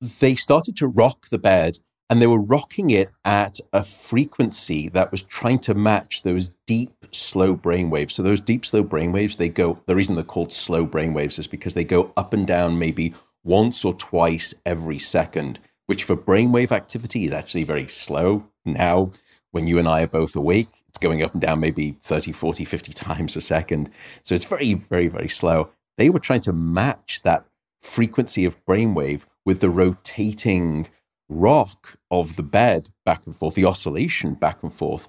they started to rock the bed. And they were rocking it at a frequency that was trying to match those deep, slow brainwaves. So those deep, slow brainwaves, they go, the reason they're called slow brainwaves is because they go up and down maybe once or twice every second, which for brainwave activity is actually very slow. Now, when you and I are both awake, it's going up and down maybe 30, 40, 50 times a second. So it's very, very, very slow. They were trying to match that frequency of brainwave with the rotating rock of the bed back and forth, the oscillation back and forth.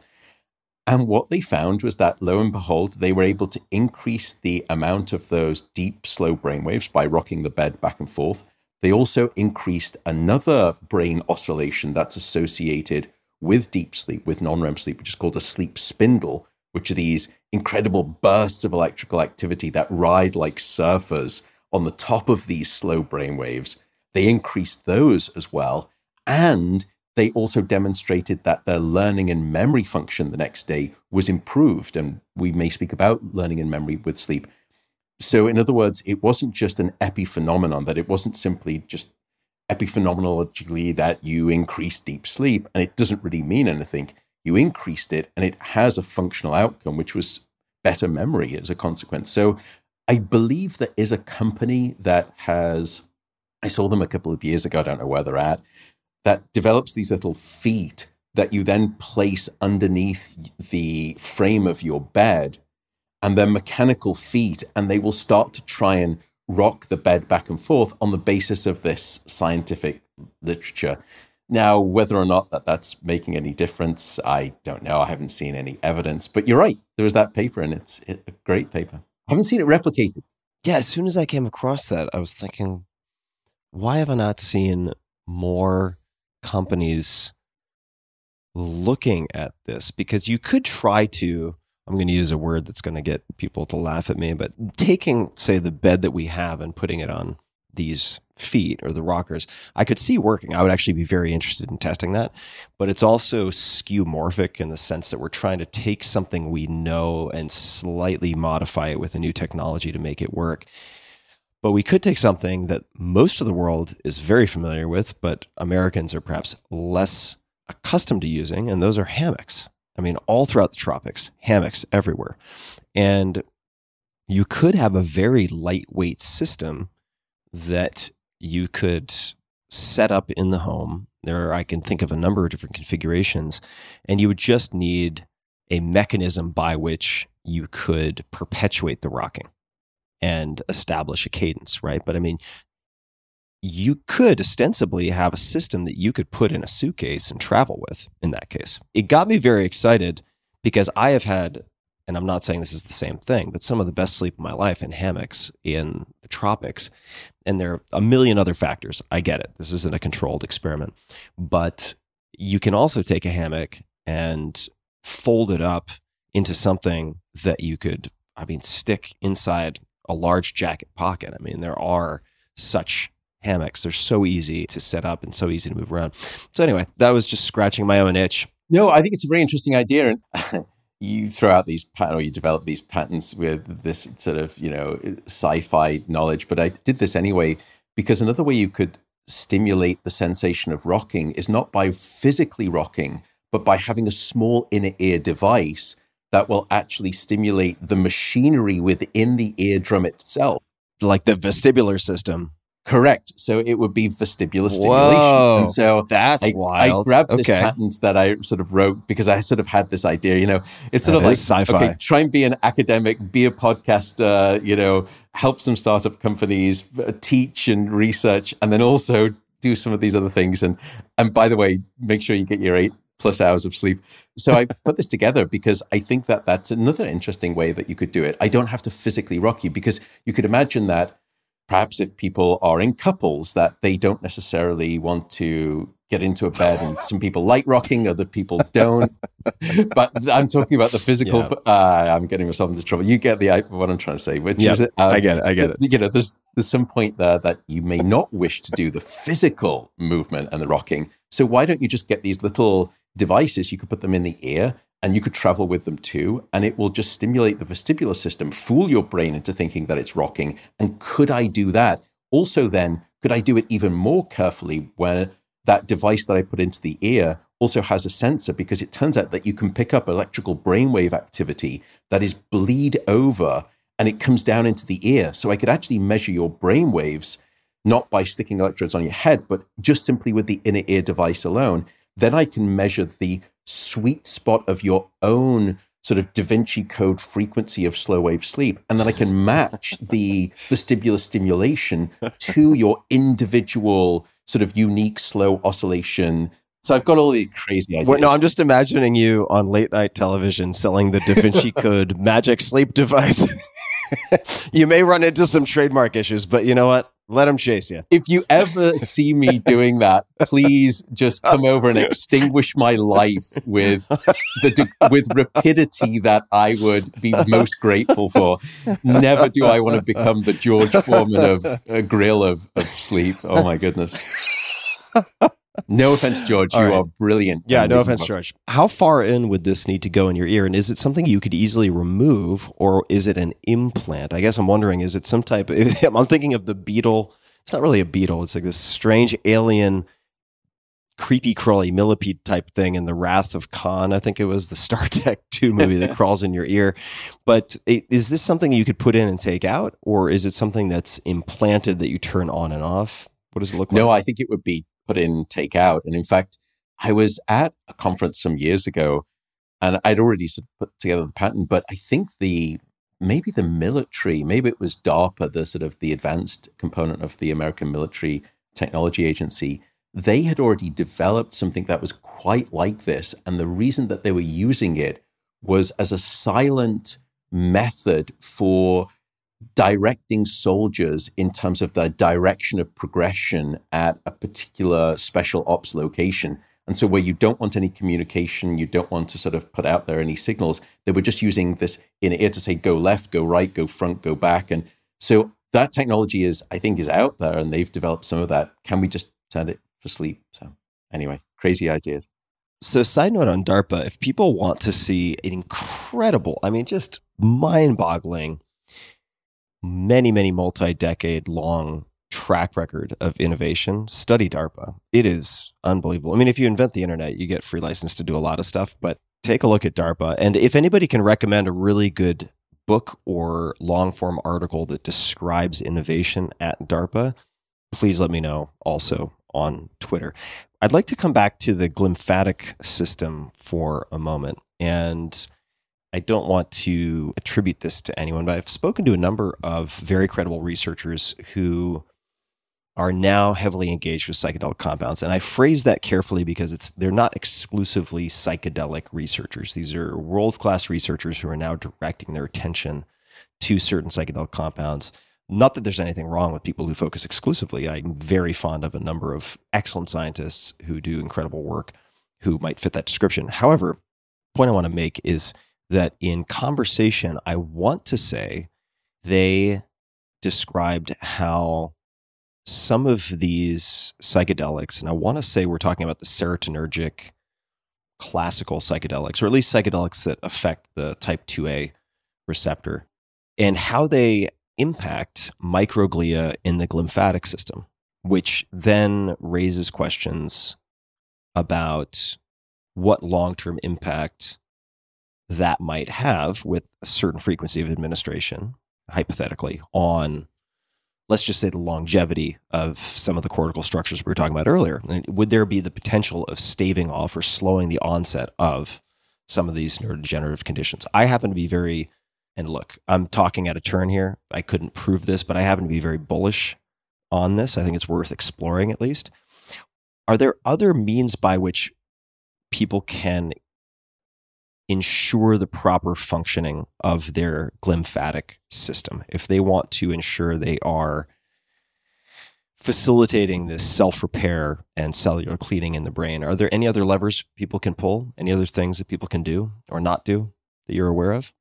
And what they found was that, lo and behold, they were able to increase the amount of those deep, slow brainwaves by rocking the bed back and forth. They also increased another brain oscillation that's associated with deep sleep, with non-REM sleep, which is called a sleep spindle, which are these incredible bursts of electrical activity that ride like surfers on the top of these slow brainwaves. They increased those as well. And they also demonstrated that their learning and memory function the next day was improved. And we may speak about learning and memory with sleep. So in other words, it wasn't just an epiphenomenon, that it wasn't simply just epiphenomenologically that you increase deep sleep and it doesn't really mean anything. You increased it and it has a functional outcome, which was better memory as a consequence. So I believe there is a company that has, I saw them a couple of years ago, I don't know where they're at, that develops these little feet that you then place underneath the frame of your bed, and they're mechanical feet, and they will start to try and rock the bed back and forth on the basis of this scientific literature. Now, whether or not that's making any difference, I don't know. I haven't seen any evidence, but you're right. There was that paper, and it's a great paper. I haven't seen it replicated. Yeah, as soon as I came across that, I was thinking, why have I not seen more companies looking at this? Because you could try to, I'm going to use a word that's going to get people to laugh at me, but taking, say, the bed that we have and putting it on these feet or the rockers, I could see working. I would actually be very interested in testing that, but it's also skeuomorphic in the sense that we're trying to take something we know and slightly modify it with a new technology to make it work. But we could take something that most of the world is very familiar with, but Americans are perhaps less accustomed to using, and those are hammocks. I mean, all throughout the tropics, hammocks everywhere. And you could have a very lightweight system that you could set up in the home. I can think of a number of different configurations, and you would just need a mechanism by which you could perpetuate the rocking and establish a cadence, right? But I mean, you could ostensibly have a system that you could put in a suitcase and travel with in that case. It got me very excited because I have had, and I'm not saying this is the same thing, but some of the best sleep of my life in hammocks in the tropics. And there are a million other factors. I get it. This isn't a controlled experiment. But you can also take a hammock and fold it up into something that you could, stick inside a large jacket pocket. There are such hammocks. They're so easy to set up and so easy to move around. So anyway, that was just scratching my own itch. No, I think it's a very interesting idea. And you throw out these patterns, or you develop these patterns with this sort of, sci-fi knowledge. But I did this anyway, because another way you could stimulate the sensation of rocking is not by physically rocking, but by having a small inner ear device that will actually stimulate the machinery within the eardrum itself. Like the vestibular system. Correct. So it would be vestibular stimulation. Whoa, and so that's wild. I grabbed this patent that I sort of wrote because I sort of had this idea, it's sort of like sci-fi. Okay, try and be an academic, be a podcaster, help some startup companies, teach and research, and then also do some of these other things. And by the way, make sure you get your 8+ hours of sleep. So I put this together because I think that that's another interesting way that you could do it. I don't have to physically rock you, because you could imagine that perhaps if people are in couples that they don't necessarily want to get into a bed, and some people like rocking, other people don't. But I'm talking about the physical. Yeah. I'm getting myself into trouble. You get what I'm trying to say, which is I get it. There's some point there that you may not wish to do the physical movement and the rocking. So why don't you just get these little devices? You could put them in the ear, and you could travel with them too, and it will just stimulate the vestibular system, fool your brain into thinking that it's rocking. And could I do that? Also then, could I do it even more carefully when that device that I put into the ear also has a sensor, because it turns out that you can pick up electrical brainwave activity that is bleed over and it comes down into the ear. So I could actually measure your brainwaves, not by sticking electrodes on your head, but just simply with the inner ear device alone. Then I can measure the sweet spot of your own sort of Da Vinci Code frequency of slow wave sleep. And then I can match the vestibular stimulation to your individual sort of unique slow oscillation So I've got all these crazy ideas. Well, no, I'm just imagining you on late night television selling the Da Vinci Code magic sleep device. You may run into some trademark issues, but you know what? Let them chase you. If you ever see me doing that, please just come over and extinguish my life with rapidity that I would be most grateful for. Never do I want to become the George Foreman of a grill of sleep. Oh my goodness. No offense, George. All right. You are brilliant. Yeah, no offense, George. How far in would this need to go in your ear? And is it something you could easily remove, or is it an implant? I guess I'm wondering, is it some type of... I'm thinking of the beetle. It's not really a beetle. It's like this strange alien, creepy, crawly millipede type thing in The Wrath of Khan. I think it was the Star Trek II movie that crawls in your ear. But is this something you could put in and take out, or is it something that's implanted that you turn on and off? What does it look like? No, I think it would be put in, take out. And in fact, I was at a conference some years ago and I'd already put together the pattern, but I think maybe the military, maybe it was DARPA, the sort of the advanced component of the American Military Technology Agency, they had already developed something that was quite like this. And the reason that they were using it was as a silent method for directing soldiers in terms of the direction of progression at a particular special ops location. And so where you don't want any communication, you don't want to sort of put out there any signals, they were just using this in ear to say, go left, go right, go front, go back. And so that technology is, I think, is out there, and they've developed some of that. Can we just turn it for sleep? So anyway, crazy ideas. So side note on DARPA, if people want to see an incredible, I mean, just mind-boggling, many multi-decade long track record of innovation, study DARPA. It is unbelievable. I mean, if you invent the internet, you get free license to do a lot of stuff, but take a look at DARPA. And if anybody can recommend a really good book or long-form article that describes innovation at DARPA, please let me know also on Twitter. I'd like to come back to the glymphatic system for a moment, and I don't want to attribute this to anyone, but I've spoken to a number of very credible researchers who are now heavily engaged with psychedelic compounds. And I phrase that carefully because they're not exclusively psychedelic researchers. These are world-class researchers who are now directing their attention to certain psychedelic compounds. Not that there's anything wrong with people who focus exclusively. I'm very fond of a number of excellent scientists who do incredible work who might fit that description. However, the point I want to make is that in conversation, I want to say they described how some of these psychedelics, and I want to say we're talking about the serotonergic classical psychedelics, or at least psychedelics that affect the type 2A receptor, and how they impact microglia in the glymphatic system, which then raises questions about what long-term impact that might have with a certain frequency of administration, hypothetically, on, let's just say, the longevity of some of the cortical structures we were talking about earlier. And would there be the potential of staving off or slowing the onset of some of these neurodegenerative conditions? I happen to be very, and look, I'm talking out of turn here. I couldn't prove this, but I happen to be very bullish on this. I think it's worth exploring at least. Are there other means by which people can ensure the proper functioning of their glymphatic system if they want to ensure they are facilitating this self-repair and cellular cleaning in the brain? Are there any other levers people can pull? Any other things that people can do or not do that you're aware of?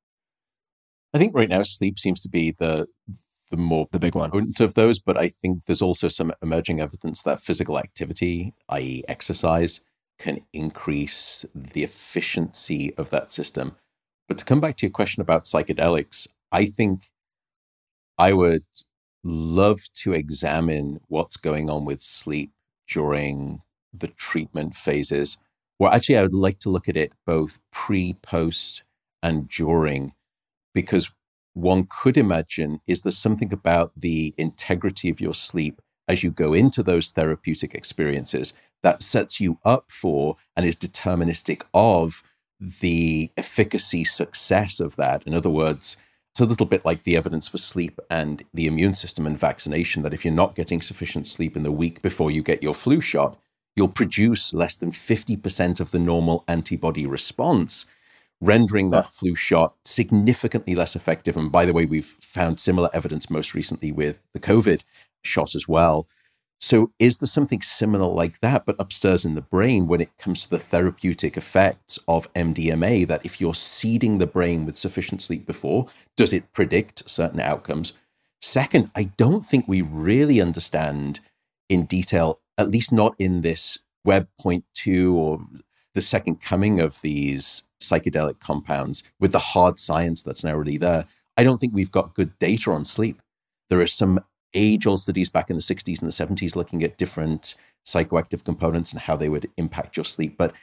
I think right now sleep seems to be the big one of those, but I think there's also some emerging evidence that physical activity, i.e. exercise, can increase the efficiency of that system. But to come back to your question about psychedelics, I think I would love to examine what's going on with sleep during the treatment phases. Well, actually, I would like to look at it both pre, post, and during, because one could imagine, is there something about the integrity of your sleep as you go into those therapeutic experiences that sets you up for and is deterministic of the efficacy success of that? In other words, it's a little bit like the evidence for sleep and the immune system and vaccination, that if you're not getting sufficient sleep in the week before you get your flu shot, you'll produce less than 50% of the normal antibody response, rendering that flu shot significantly less effective. And by the way, we've found similar evidence most recently with the COVID shot as well. So is there something similar like that, but upstairs in the brain when it comes to the therapeutic effects of MDMA, that if you're seeding the brain with sufficient sleep before, does it predict certain outcomes? Second, I don't think we really understand in detail, at least not in this Web 0.2 or the second coming of these psychedelic compounds with the hard science that's now already there. I don't think we've got good data on sleep. There are some age-old studies back in the 60s and the 70s looking at different psychoactive components and how they would impact your sleep. But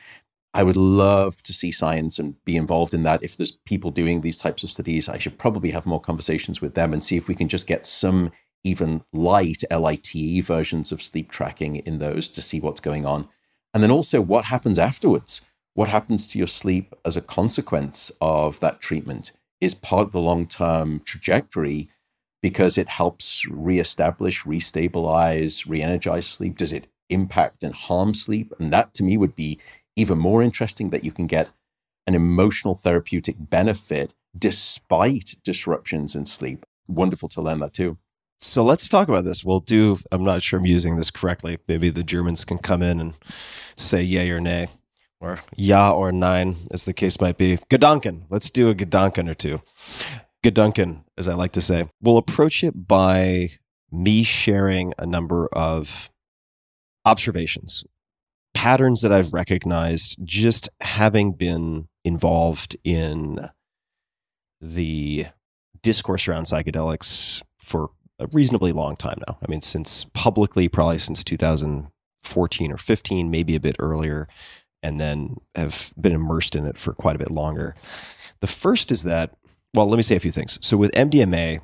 I would love to see science and be involved in that. If there's people doing these types of studies, I should probably have more conversations with them and see if we can just get some even light, LITE versions of sleep tracking in those to see what's going on. And then also what happens afterwards. What happens to your sleep as a consequence of that treatment is part of the long-term trajectory because it helps reestablish, restabilize, re-energize sleep. Does it impact and harm sleep? And that to me would be even more interesting, that you can get an emotional therapeutic benefit despite disruptions in sleep. Wonderful to learn that too. So let's talk about this. We'll do, I'm not sure I'm using this correctly. Maybe the Germans can come in and say yay or nay, or ja or nein, as the case might be. Gedanken. Let's do a Gedanken or two. Gedanken, as I like to say. We'll approach it by me sharing a number of observations, patterns that I've recognized just having been involved in the discourse around psychedelics for a reasonably long time now. I mean, since publicly, probably since 2014 or 15, maybe a bit earlier, and then have been immersed in it for quite a bit longer. The first is that, well, let me say a few things. So with MDMA,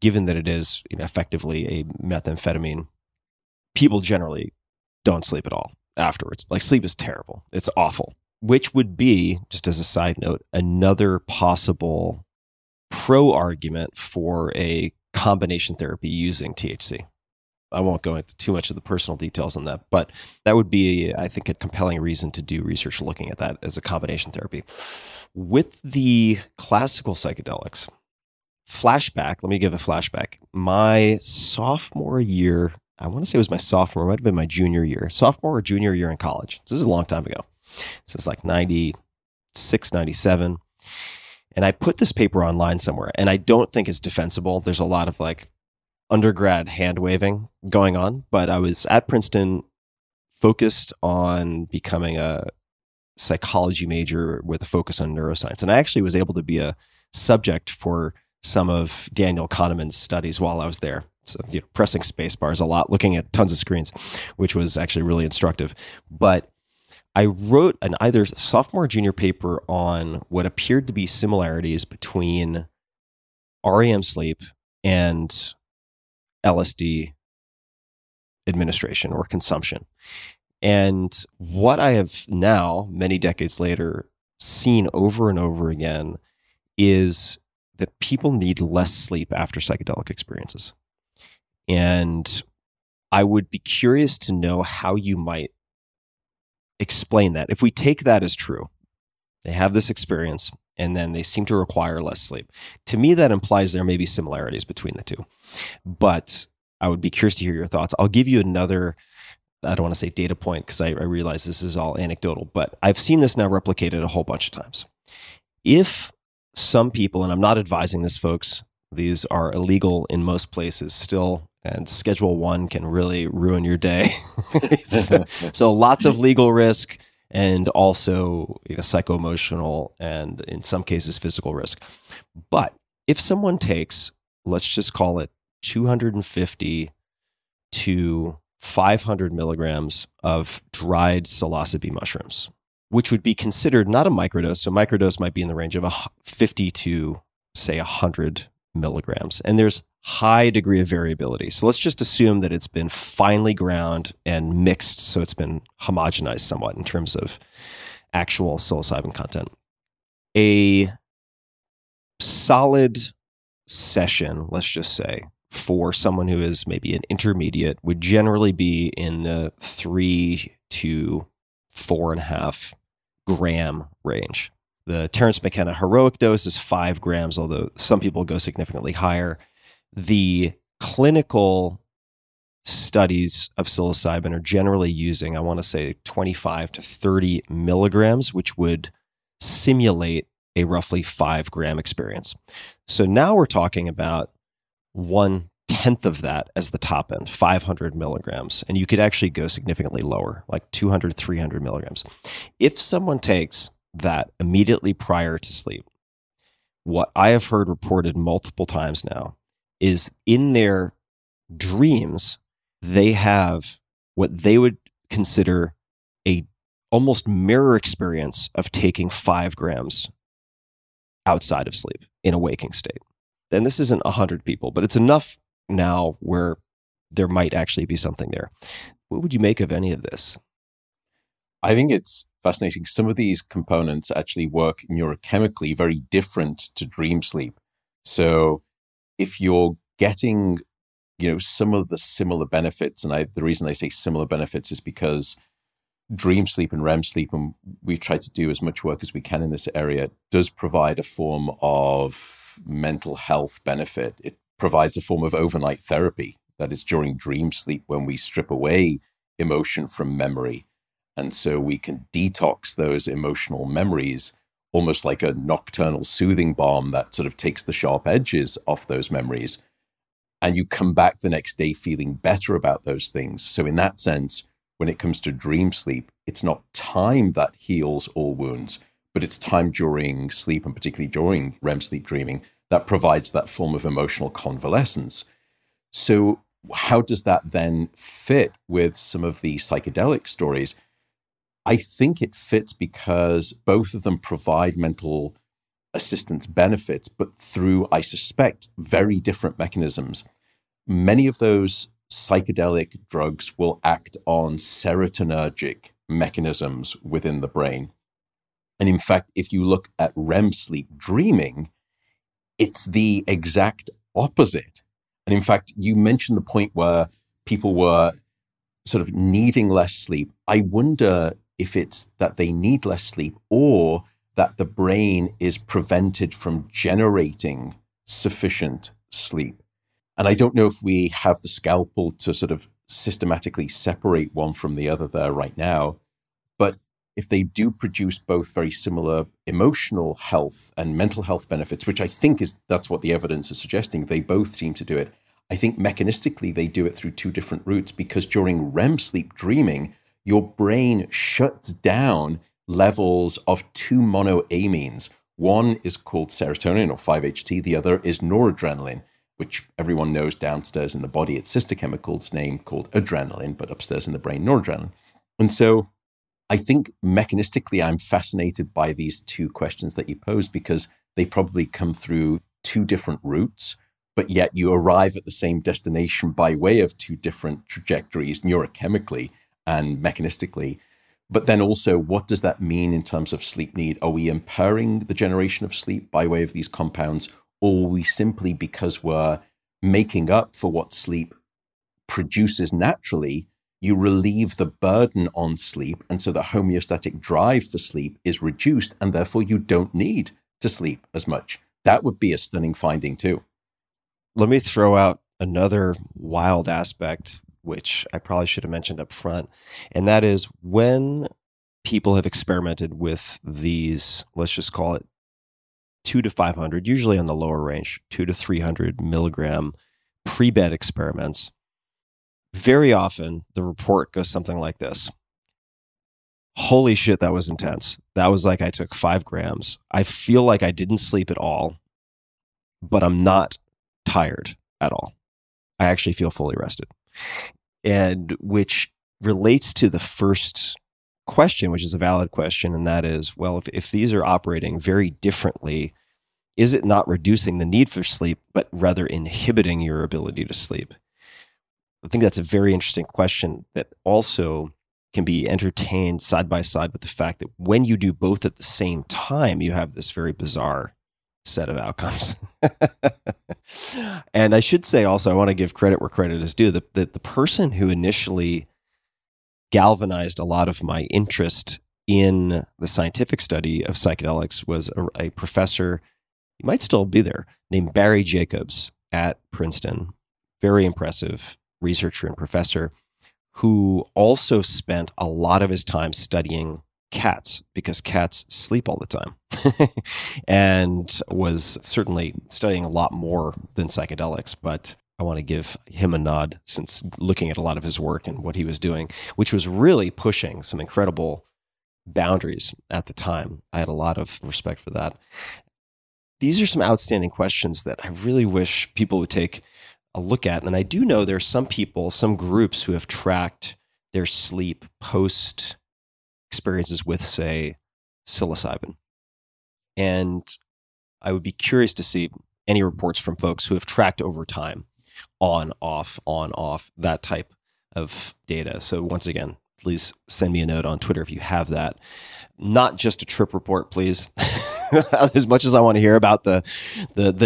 given that it is effectively a methamphetamine, people generally don't sleep at all afterwards. Like, sleep is terrible. It's awful, which would be, just as a side note, another possible pro-argument for a combination therapy using THC. I won't go into too much of the personal details on that, but that would be, I think, a compelling reason to do research looking at that as a combination therapy. With the classical psychedelics, flashback, let me give a flashback. My sophomore year, I want to say it was my sophomore, it might have been my junior year, sophomore or junior year in college. This is a long time ago. This is like 96, 97. And I put this paper online somewhere, and I don't think it's defensible. There's a lot of like undergrad hand-waving going on, but I was at Princeton focused on becoming a psychology major with a focus on neuroscience. And I actually was able to be a subject for some of Daniel Kahneman's studies while I was there. So pressing space bars a lot, looking at tons of screens, which was actually really instructive. But I wrote an either sophomore or junior paper on what appeared to be similarities between REM sleep and LSD administration or consumption. And what I have now, many decades later, seen over and over again is that people need less sleep after psychedelic experiences. And I would be curious to know how you might explain that. If we take that as true, they have this experience and then they seem to require less sleep. To me, that implies there may be similarities between the two. But I would be curious to hear your thoughts. I'll give you another, I don't want to say data point because I realize this is all anecdotal, but I've seen this now replicated a whole bunch of times. If some people, and I'm not advising this, folks, these are illegal in most places still, and Schedule 1 can really ruin your day. So lots of legal risk and also psycho-emotional and in some cases physical risk. But if someone takes, let's just call it 250 to 500 milligrams of dried psilocybe mushrooms, which would be considered not a microdose. So microdose might be in the range of 50 to say 100 milligrams. And there's high degree of variability. So let's just assume that it's been finely ground and mixed. So it's been homogenized somewhat in terms of actual psilocybin content. A solid session, let's just say, for someone who is maybe an intermediate would generally be in the 3 to 4.5 gram range. The Terrence McKenna heroic dose is 5 grams, although some people go significantly higher. The clinical studies of psilocybin are generally using, I want to say, 25 to 30 milligrams, which would simulate a roughly 5 gram experience. So now we're talking about 1/10 of that as the top end, 500 milligrams. And you could actually go significantly lower, like 200, 300 milligrams. If someone takes that immediately prior to sleep, what I have heard reported multiple times now is in their dreams, they have what they would consider a almost mirror experience of taking 5 grams outside of sleep in a waking state. And this isn't 100 people, but it's enough now where there might actually be something there. What would you make of any of this? I think it's fascinating. Some of these components actually work neurochemically very different to dream sleep. So if you're getting, some of the similar benefits, and the reason I say similar benefits is because dream sleep and REM sleep, and we try to do as much work as we can in this area, does provide a form of mental health benefit. It provides a form of overnight therapy. That is, during dream sleep, when we strip away emotion from memory. And so we can detox those emotional memories, almost like a nocturnal soothing balm that sort of takes the sharp edges off those memories. And you come back the next day feeling better about those things. So in that sense, when it comes to dream sleep, it's not time that heals all wounds, but it's time during sleep, and particularly during REM sleep dreaming, that provides that form of emotional convalescence. So how does that then fit with some of the psychedelic stories? I think it fits because both of them provide mental assistance benefits, but through, I suspect, very different mechanisms. Many of those psychedelic drugs will act on serotonergic mechanisms within the brain. And in fact, if you look at REM sleep dreaming, it's the exact opposite. And in fact, you mentioned the point where people were sort of needing less sleep. I wonder if it's that they need less sleep or that the brain is prevented from generating sufficient sleep. And I don't know if we have the scalpel to sort of systematically separate one from the other there right now, but if they do produce both very similar emotional health and mental health benefits, which I think is that's what the evidence is suggesting, they both seem to do it. I think mechanistically they do it through two different routes, because during REM sleep dreaming, your brain shuts down levels of two monoamines. One is called serotonin or 5-HT, the other is noradrenaline, which everyone knows downstairs in the body, its sister chemical's name called adrenaline, but upstairs in the brain, noradrenaline. And so I think mechanistically, I'm fascinated by these two questions that you pose, because they probably come through two different routes, but yet you arrive at the same destination by way of two different trajectories, neurochemically and mechanistically. But then also, what does that mean in terms of sleep need? Are we impairing the generation of sleep by way of these compounds? Or we simply, because we're making up for what sleep produces naturally, you relieve the burden on sleep. And so the homeostatic drive for sleep is reduced, and therefore you don't need to sleep as much. That would be a stunning finding too. Let me throw out another wild aspect, which I probably should have mentioned up front. And that is, when people have experimented with these, let's just call it 2 to 500, usually on the lower range, 2 to 300 milligram pre-bed experiments, very often the report goes something like this. Holy shit, that was intense. That was like I took 5 grams. I feel like I didn't sleep at all, but I'm not tired at all. I actually feel fully rested. And which relates to the first question, which is a valid question, and that is, well, if these are operating very differently, is it not reducing the need for sleep, but rather inhibiting your ability to sleep? I think that's a very interesting question that also can be entertained side by side with the fact that when you do both at the same time, you have this very bizarre set of outcomes. And I should say also, I want to give credit where credit is due. The person who initially galvanized a lot of my interest in the scientific study of psychedelics was a professor, he might still be there, named Barry Jacobs at Princeton. Very impressive researcher and professor who also spent a lot of his time studying cats, because cats sleep all the time, and was certainly studying a lot more than psychedelics. But I want to give him a nod, since looking at a lot of his work and what he was doing, which was really pushing some incredible boundaries at the time. I had a lot of respect for that. These are some outstanding questions that I really wish people would take a look at. And I do know there are some people, some groups who have tracked their sleep post experiences with, say, psilocybin. And I would be curious to see any reports from folks who have tracked over time, on, off, that type of data. So once again, please send me a note on Twitter if you have that. Not just a trip report, please. As much as I want to hear about the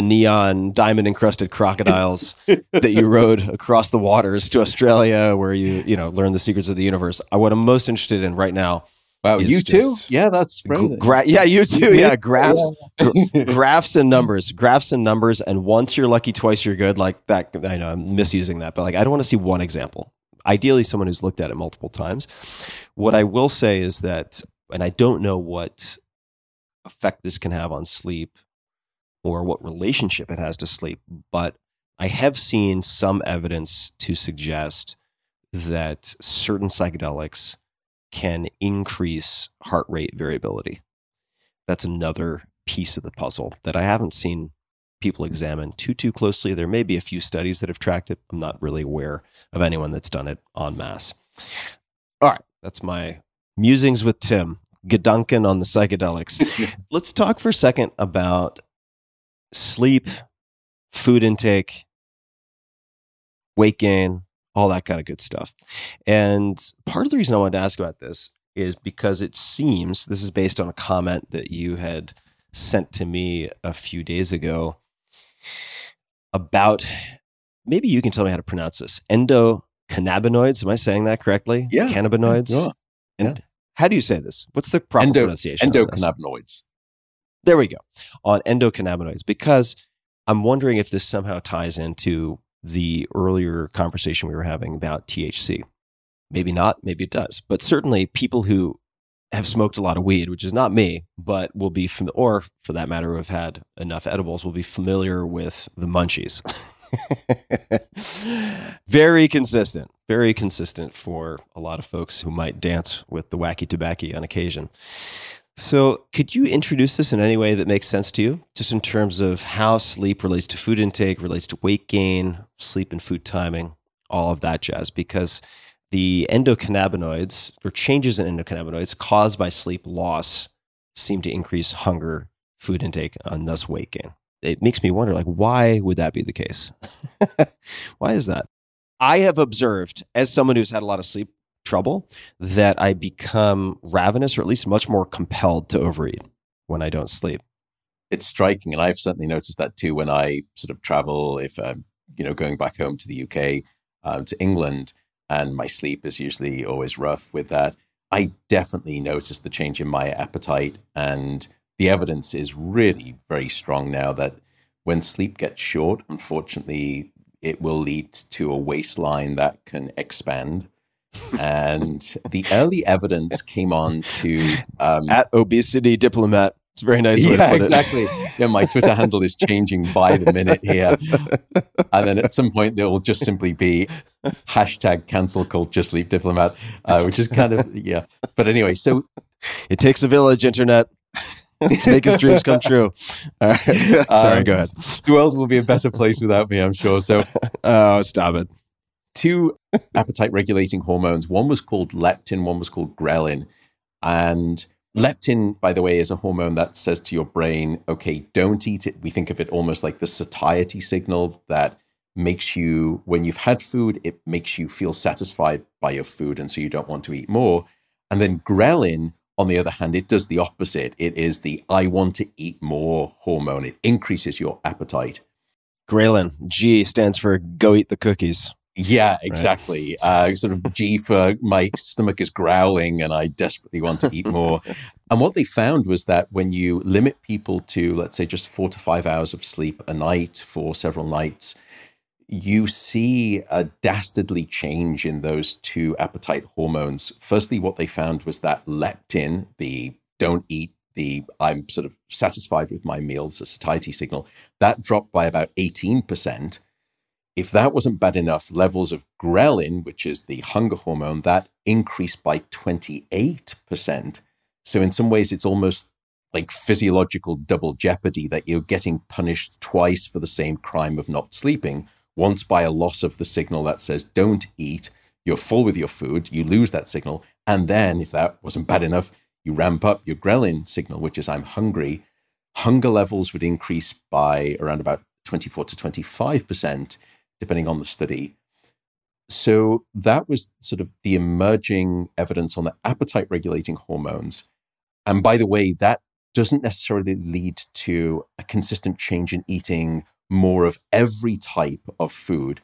neon diamond-encrusted crocodiles that you rode across the waters to Australia, where you learned the secrets of the universe, what I'm most interested in right now. Wow, you too? Yeah, that's crazy. You too. Yeah, graphs, graphs and numbers, and once you're lucky, twice you're good. Like that, I know I'm misusing that, but like I don't want to see one example. Ideally, someone who's looked at it multiple times. What I will say is that, and I don't know what effect this can have on sleep or what relationship it has to sleep, but I have seen some evidence to suggest that certain psychedelics can increase heart rate variability. That's another piece of the puzzle that I haven't seen people examine too closely. There may be a few studies that have tracked it. I'm not really aware of anyone that's done it en masse. All right, that's my musings with Tim. Gedunken on the psychedelics. Let's talk for a second about sleep, food intake, weight gain, all that kind of good stuff. And part of the reason I wanted to ask about this is because it seems, this is based on a comment that you had sent to me a few days ago about, maybe you can tell me how to pronounce this, endocannabinoids. Am I saying that correctly? Yeah. Cannabinoids? Yeah. And how do you say this? What's the proper pronunciation? Endocannabinoids. There we go. On endocannabinoids, because I'm wondering if this somehow ties into the earlier conversation we were having about THC. Maybe not, maybe it does. But certainly people who have smoked a lot of weed, which is not me, but will be familiar, or for that matter, who have had enough edibles, will be familiar with the munchies. Very consistent for a lot of folks who might dance with the wacky tobacco on occasion. So could you introduce this in any way that makes sense to you, just in terms of how sleep relates to food intake, relates to weight gain, sleep and food timing, all of that jazz? Because the endocannabinoids, or changes in endocannabinoids caused by sleep loss, seem to increase hunger, food intake, and thus weight gain. It makes me wonder, like, why would that be the case? Why is that? I have observed, as someone who's had a lot of sleep trouble, that I become ravenous, or at least much more compelled to overeat when I don't sleep. It's striking. And I've certainly noticed that too when I sort of travel, if I'm, going back home to the UK, to England, and my sleep is usually always rough with that. I definitely noticed the change in my appetite, and the evidence is really very strong now that when sleep gets short, unfortunately, it will lead to a waistline that can expand. And the early evidence came on to... At Obesity Diplomat. It's a very nice way to put it. Yeah, exactly. My Twitter handle is changing by the minute here. And then at some point, there will just simply be #cancelculturesleepdiplomat, which is kind of, But anyway, so... It takes a village, internet. Let's make his dreams come true. All right. Sorry, go ahead. The world will be a better place without me, I'm sure. So, stop it. Two appetite-regulating hormones. One was called leptin, one was called ghrelin. And leptin, by the way, is a hormone that says to your brain, okay, don't eat it. We think of it almost like the satiety signal that makes you, when you've had food, it makes you feel satisfied by your food, and so you don't want to eat more. And then ghrelin On the other hand, it does the opposite. It is the I want to eat more hormone. It increases your appetite. Ghrelin, G stands for go eat the cookies. Yeah, exactly. Right. Sort of G for my stomach is growling and I desperately want to eat more. And what they found was that when you limit people to, let's say, just 4 to 5 hours of sleep a night for several nights, you see a dastardly change in those two appetite hormones. Firstly, what they found was that leptin, the don't eat, the I'm sort of satisfied with my meals, a satiety signal, that dropped by about 18%. If that wasn't bad enough, levels of ghrelin, which is the hunger hormone, that increased by 28%. So in some ways, it's almost like physiological double jeopardy that you're getting punished twice for the same crime of not sleeping, once by a loss of the signal that says don't eat, you're full with your food, you lose that signal. And then if that wasn't bad enough, you ramp up your ghrelin signal, which is I'm hungry. Hunger levels would increase by around about 24 to 25%, depending on the study. So that was sort of the emerging evidence on the appetite regulating hormones. And by the way, that doesn't necessarily lead to a consistent change in eating more of every type of food.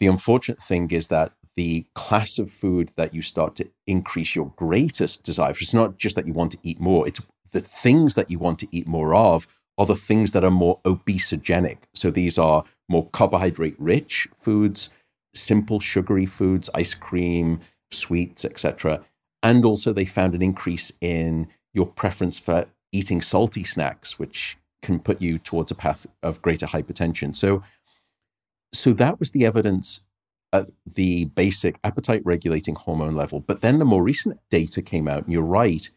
The unfortunate thing is that the class of food that you start to increase your greatest desire for, it's not just that you want to eat more, it's the things that you want to eat more of are the things that are more obesogenic. So these are more carbohydrate-rich foods, simple sugary foods, ice cream, sweets, etc. And also they found an increase in your preference for eating salty snacks, which can put you towards a path of greater hypertension. So that was the evidence at the basic appetite-regulating hormone level. But then the more recent data came out, and you're right,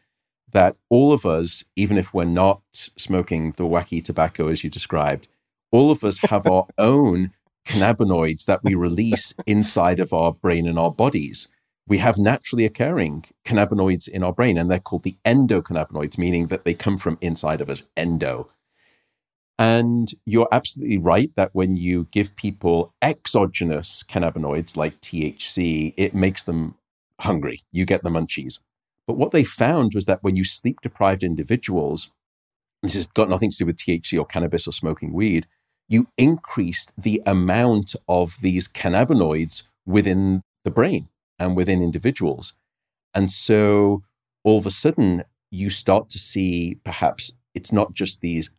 that all of us, even if we're not smoking the wacky tobacco as you described, all of us have our own cannabinoids that we release inside of our brain and our bodies. We have naturally occurring cannabinoids in our brain, and they're called the endocannabinoids, meaning that they come from inside of us, endo. And you're absolutely right that when you give people exogenous cannabinoids like THC, it makes them hungry. You get the munchies. But what they found was that when you sleep-deprived individuals, this has got nothing to do with THC or cannabis or smoking weed, you increased the amount of these cannabinoids within the brain and within individuals. And so all of a sudden, you start to see perhaps it's not just these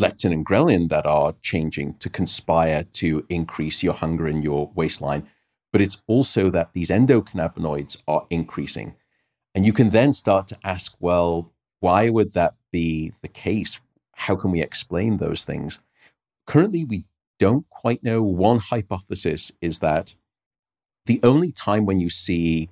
leptin and ghrelin that are changing to conspire to increase your hunger in your waistline, but it's also that these endocannabinoids are increasing. And you can then start to ask, well, why would that be the case? How can we explain those things? Currently, we don't quite know. One hypothesis is that the only time when you see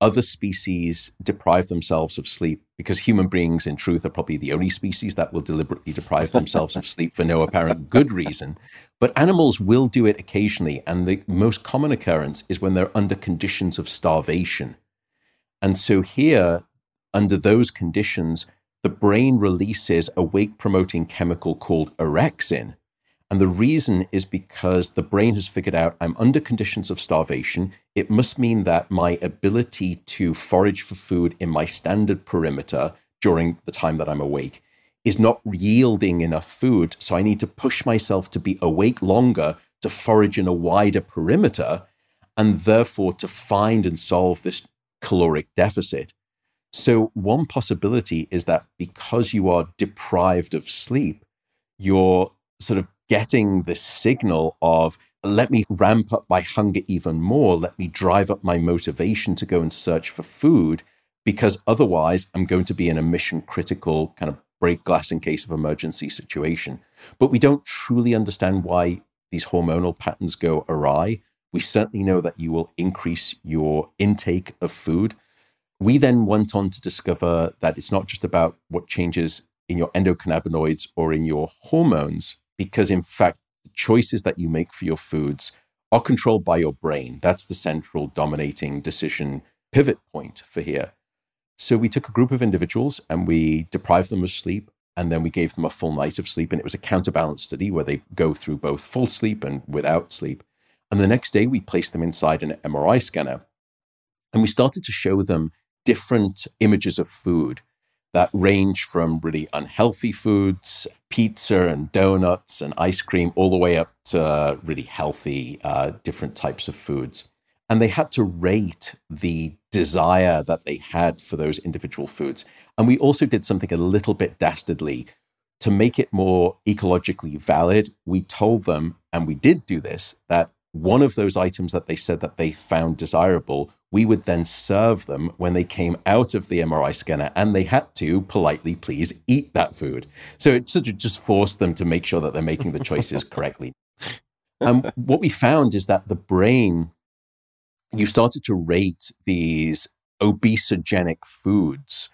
other species deprive themselves of sleep, because human beings, in truth, are probably the only species that will deliberately deprive themselves of sleep for no apparent good reason. But animals will do it occasionally. And the most common occurrence is when they're under conditions of starvation. And so here, under those conditions, the brain releases a wake-promoting chemical called orexin. And the reason is because the brain has figured out I'm under conditions of starvation. It must mean that my ability to forage for food in my standard perimeter during the time that I'm awake is not yielding enough food. So I need to push myself to be awake longer to forage in a wider perimeter and therefore to find and solve this caloric deficit. So one possibility is that because you are deprived of sleep, you're sort of getting this signal of, let me ramp up my hunger even more, let me drive up my motivation to go and search for food, because otherwise I'm going to be in a mission critical kind of break glass in case of emergency situation. But we don't truly understand why these hormonal patterns go awry. We certainly know that you will increase your intake of food. We then went on to discover that it's not just about what changes in your endocannabinoids or in your hormones, because in fact, the choices that you make for your foods are controlled by your brain. That's the central dominating decision pivot point for here. So we took a group of individuals and we deprived them of sleep, and then we gave them a full night of sleep. And it was a counterbalance study where they go through both full sleep and without sleep. And the next day, we placed them inside an MRI scanner. And we started to show them different images of food that range from really unhealthy foods, pizza and donuts and ice cream, all the way up to really healthy, different types of foods. And they had to rate the desire that they had for those individual foods. And we also did something a little bit dastardly. To make it more ecologically valid, we told them, and we did do this, that one of those items that they said that they found desirable, we would then serve them when they came out of the MRI scanner, and they had to politely please eat that food. So it sort of just forced them to make sure that they're making the choices correctly. And what we found is that the brain, you started to rate these obesogenic foods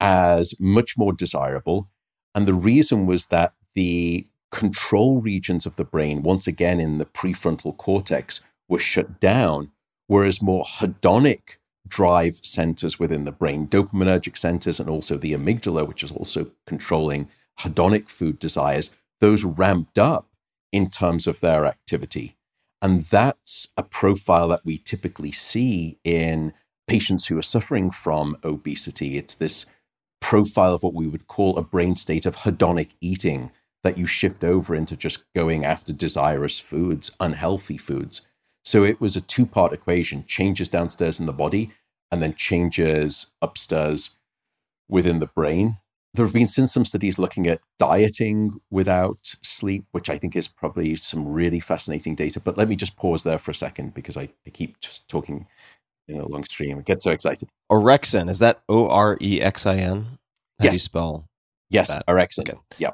as much more desirable. And the reason was that the control regions of the brain, once again in the prefrontal cortex, were shut down, whereas more hedonic drive centers within the brain, dopaminergic centers, and also the amygdala, which is also controlling hedonic food desires, those ramped up in terms of their activity. And that's a profile that we typically see in patients who are suffering from obesity. It's this profile of what we would call a brain state of hedonic eating that you shift over into just going after desirous foods, unhealthy foods. So it was a two-part equation: changes downstairs in the body and then changes upstairs within the brain. There have been since some studies looking at dieting without sleep, which I think is probably some really fascinating data. But let me just pause there for a second, because I keep just talking in a long stream. I get so excited. Orexin, is that O-R-E-X-I-N? How do you spell that? Orexin. Okay. Yeah.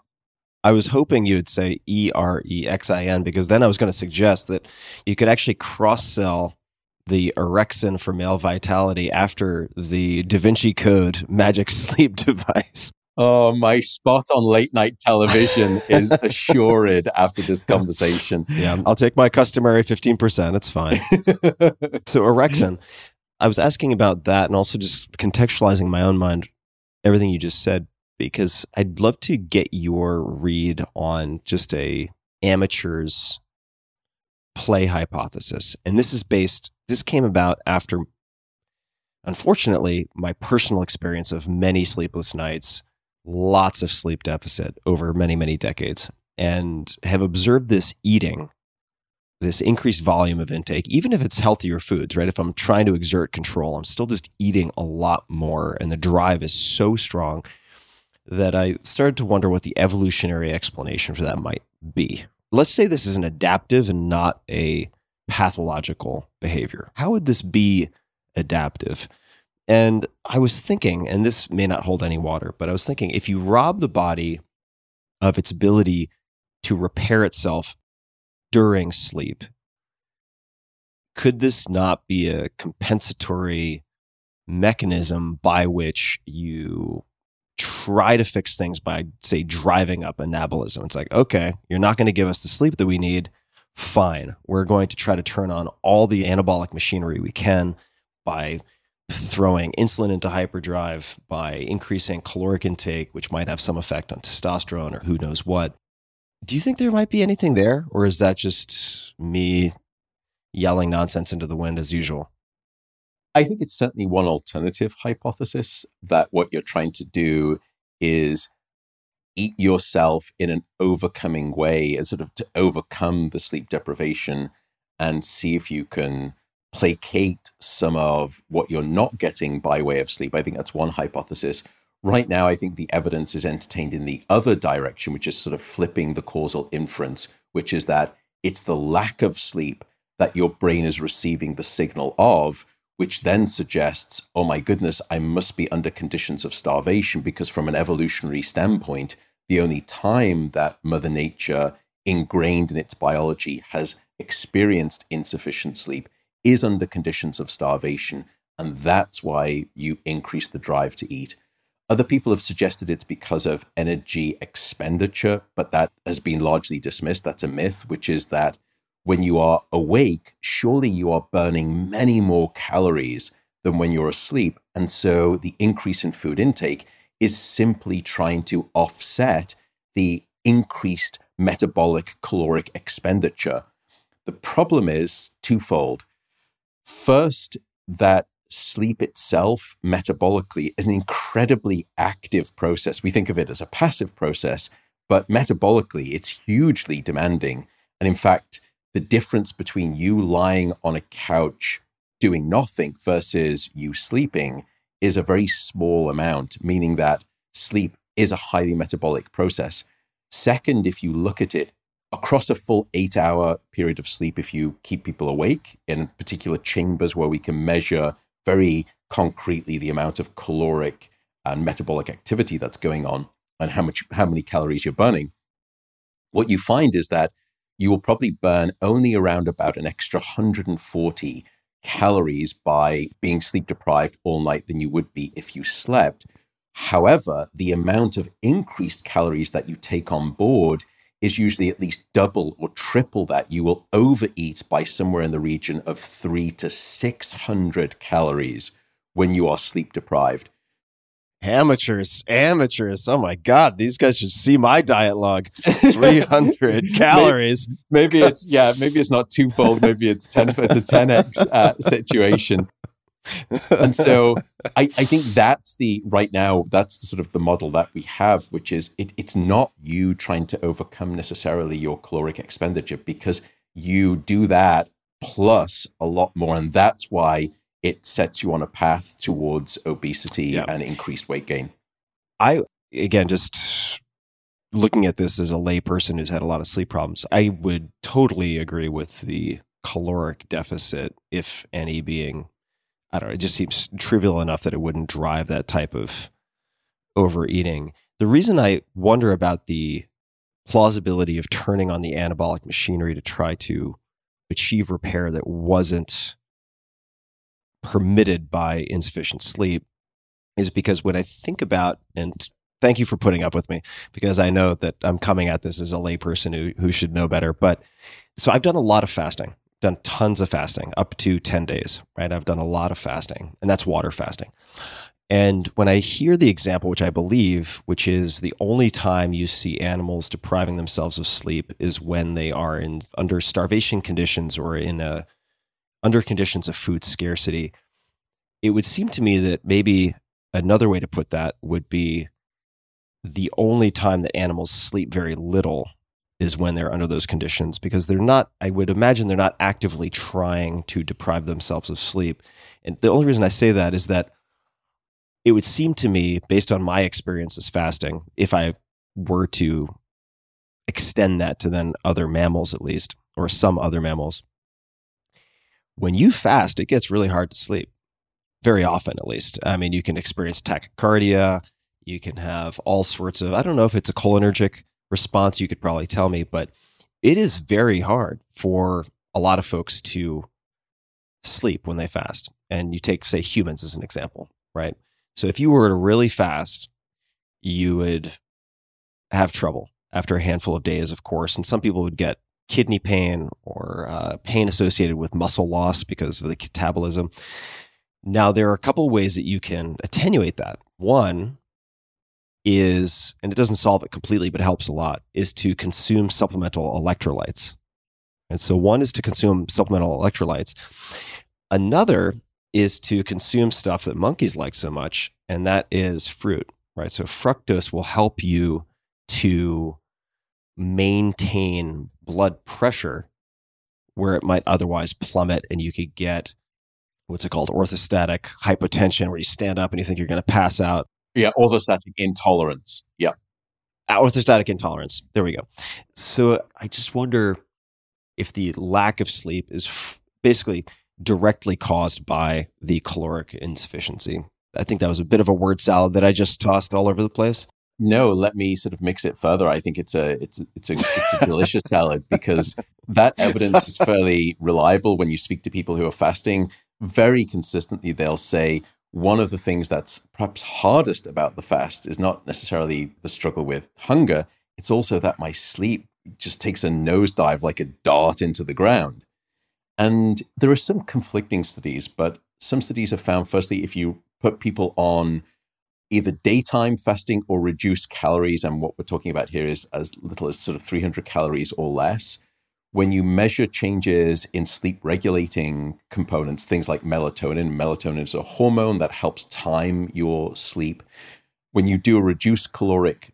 I was hoping you would say E-R-E-X-I-N, because then I was going to suggest that you could actually cross-sell the orexin for male vitality after the Da Vinci Code magic sleep device. Oh, my spot on late-night television is assured after this conversation. Yeah, I'll take my customary 15%. It's fine. So orexin, I was asking about that, and also just contextualizing my own mind, everything you just said, because I'd love to get your read on just a amateur's play hypothesis. And this came about after, unfortunately, my personal experience of many sleepless nights, lots of sleep deficit over many, many decades, and have observed this eating, this increased volume of intake, even if it's healthier foods, right? If I'm trying to exert control, I'm still just eating a lot more, and the drive is so strong that I started to wonder what the evolutionary explanation for that might be. Let's say this is an adaptive and not a pathological behavior. How would this be adaptive? And I was thinking, and this may not hold any water, but I was thinking, if you rob the body of its ability to repair itself during sleep, could this not be a compensatory mechanism by which you try to fix things by, say, driving up anabolism? It's like, okay, you're not going to give us the sleep that we need. Fine. We're going to try to turn on all the anabolic machinery we can by throwing insulin into hyperdrive, by increasing caloric intake, which might have some effect on testosterone or who knows what. Do you think there might be anything there? Or is that just me yelling nonsense into the wind as usual? I think it's certainly one alternative hypothesis, that what you're trying to do is eat yourself in an overcoming way, and sort of to overcome the sleep deprivation, and see if you can placate some of what you're not getting by way of sleep. I think that's one hypothesis. Right now, I think the evidence is entertained in the other direction, which is sort of flipping the causal inference, which is that it's the lack of sleep that your brain is receiving the signal of, which then suggests, oh my goodness, I must be under conditions of starvation, because from an evolutionary standpoint, the only time that Mother Nature, ingrained in its biology, has experienced insufficient sleep is under conditions of starvation, and that's why you increase the drive to eat. Other people have suggested it's because of energy expenditure, but that has been largely dismissed. That's a myth, which is that when you are awake, surely you are burning many more calories than when you're asleep. And so the increase in food intake is simply trying to offset the increased metabolic caloric expenditure. The problem is twofold. First, that sleep itself metabolically is an incredibly active process. We think of it as a passive process, but metabolically it's hugely demanding. And in fact, the difference between you lying on a couch doing nothing versus you sleeping is a very small amount, meaning that sleep is a highly metabolic process. Second, if you look at it across a full 8-hour period of sleep, if you keep people awake in particular chambers where we can measure very concretely the amount of caloric and metabolic activity that's going on and how many calories you're burning, what you find is that you will probably burn only around about an extra 140 calories by being sleep deprived all night than you would be if you slept. However, the amount of increased calories that you take on board is usually at least double or triple that. You will overeat by somewhere in the region of 300 to 600 calories when you are sleep deprived. Amateurs. Oh my God, these guys should see my diet log. 300 calories. Maybe it's not twofold. Maybe it's 10, it's a 10x situation. And so I think that's the sort of the model that we have, which is it's not you trying to overcome necessarily your caloric expenditure, because you do that plus a lot more. And that's why it sets you on a path towards obesity and increased weight gain. Again, just looking at this as a lay person who's had a lot of sleep problems, I would totally agree with the caloric deficit, if any, being, I don't know, it just seems trivial enough that it wouldn't drive that type of overeating. The reason I wonder about the plausibility of turning on the anabolic machinery to try to achieve repair that wasn't permitted by insufficient sleep is because when I think about, and thank you for putting up with me, because I know that I'm coming at this as a layperson who should know better. But so I've done a lot of fasting, done tons of fasting, up to 10 days, right? I've done a lot of fasting, and that's water fasting. And when I hear the example, which I believe, which is the only time you see animals depriving themselves of sleep is when they are under starvation conditions or under conditions of food scarcity, it would seem to me that maybe another way to put that would be the only time that animals sleep very little is when they're under those conditions, because they're not, I would imagine they're not actively trying to deprive themselves of sleep. And the only reason I say that is that it would seem to me, based on my experience as fasting, if I were to extend that to then other mammals at least, or some other mammals, when you fast, it gets really hard to sleep, very often at least. I mean, you can experience tachycardia, you can have all sorts of, I don't know if it's a cholinergic response, you could probably tell me, but it is very hard for a lot of folks to sleep when they fast. And you take, say, humans as an example, right? So if you were to really fast, you would have trouble after a handful of days, of course, and some people would get kidney pain or pain associated with muscle loss because of the catabolism. Now, there are a couple of ways that you can attenuate that. One is, and it doesn't solve it completely, but it helps a lot, is to consume supplemental electrolytes. And so one is to consume supplemental electrolytes. Another is to consume stuff that monkeys like so much, and that is fruit, right? So fructose will help you to maintain blood pressure where it might otherwise plummet, and you could get what's it called, orthostatic hypotension, where you stand up and you think you're going to pass out. Yeah, orthostatic intolerance. Yeah, orthostatic intolerance. There we go. So I just wonder if the lack of sleep is basically directly caused by the caloric insufficiency. I think that was a bit of a word salad that I just tossed all over the place. No, let me sort of mix it further. I think it's a delicious salad, because that evidence is fairly reliable. When you speak to people who are fasting, very consistently they'll say one of the things that's perhaps hardest about the fast is not necessarily the struggle with hunger. It's also that my sleep just takes a nosedive like a dart into the ground. And there are some conflicting studies, but some studies have found, firstly, if you put people on either daytime fasting or reduced calories, and what we're talking about here is as little as sort of 300 calories or less, when you measure changes in sleep regulating components, things like melatonin, melatonin is a hormone that helps time your sleep. When you do a reduced caloric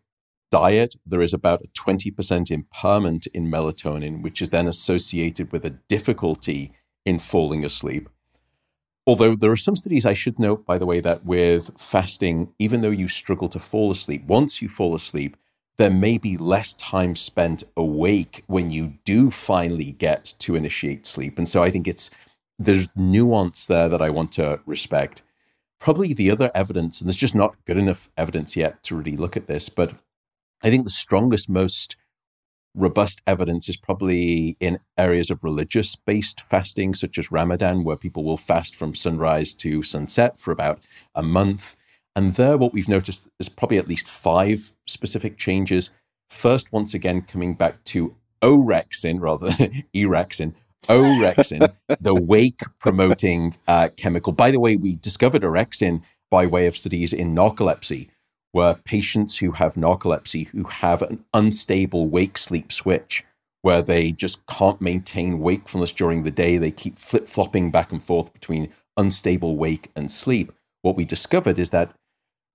diet, there is about a 20% impairment in melatonin, which is then associated with a difficulty in falling asleep. Although there are some studies, I should note, by the way, that with fasting, even though you struggle to fall asleep, once you fall asleep, there may be less time spent awake when you do finally get to initiate sleep. And so I think there's nuance there that I want to respect. Probably the other evidence, and there's just not good enough evidence yet to really look at this, but I think the strongest, most robust evidence is probably in areas of religious-based fasting, such as Ramadan, where people will fast from sunrise to sunset for about a month. And there, what we've noticed is probably at least 5 specific changes. First, once again, coming back to orexin, rather than erexin, orexin, the wake-promoting chemical. By the way, we discovered orexin by way of studies in narcolepsy, where patients who have narcolepsy, who have an unstable wake-sleep switch, where they just can't maintain wakefulness during the day, they keep flip-flopping back and forth between unstable wake and sleep. What we discovered is that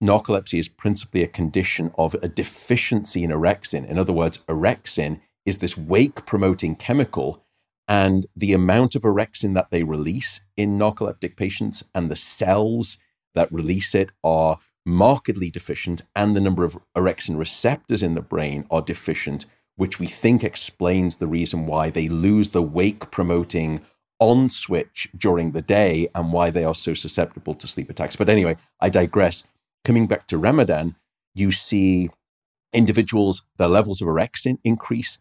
narcolepsy is principally a condition of a deficiency in orexin. In other words, orexin is this wake-promoting chemical, and the amount of orexin that they release in narcoleptic patients and the cells that release it are markedly deficient, and the number of orexin receptors in the brain are deficient, which we think explains the reason why they lose the wake-promoting on switch during the day and why they are so susceptible to sleep attacks. But anyway, I digress. Coming back to Ramadan, you see individuals, their levels of orexin increase.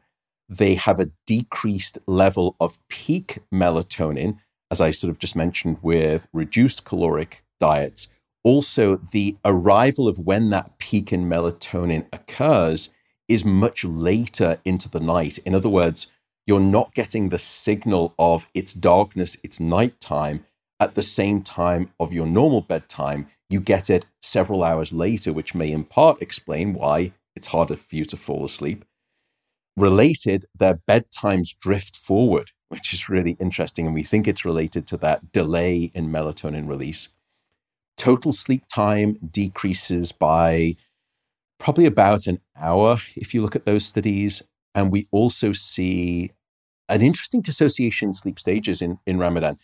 They have a decreased level of peak melatonin, as I sort of just mentioned, with reduced caloric diets. Also, the arrival of when that peak in melatonin occurs is much later into the night. In other words, you're not getting the signal of it's darkness, it's nighttime at the same time of your normal bedtime. You get it several hours later, which may in part explain why it's harder for you to fall asleep. Related, their bedtimes drift forward, which is really interesting. And we think it's related to that delay in melatonin release. Total sleep time decreases by probably about an hour if you look at those studies. And we also see an interesting dissociation in sleep stages in Ramadan.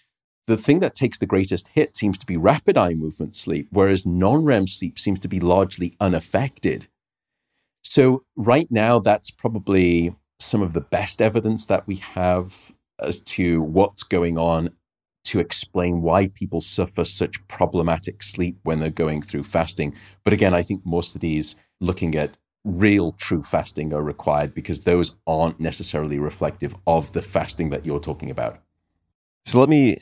The thing that takes the greatest hit seems to be rapid eye movement sleep, whereas non-REM sleep seems to be largely unaffected. So right now, that's probably some of the best evidence that we have as to what's going on to explain why people suffer such problematic sleep when they're going through fasting. But again, I think more studies looking at real true fasting are required because those aren't necessarily reflective of the fasting that you're talking about. So let me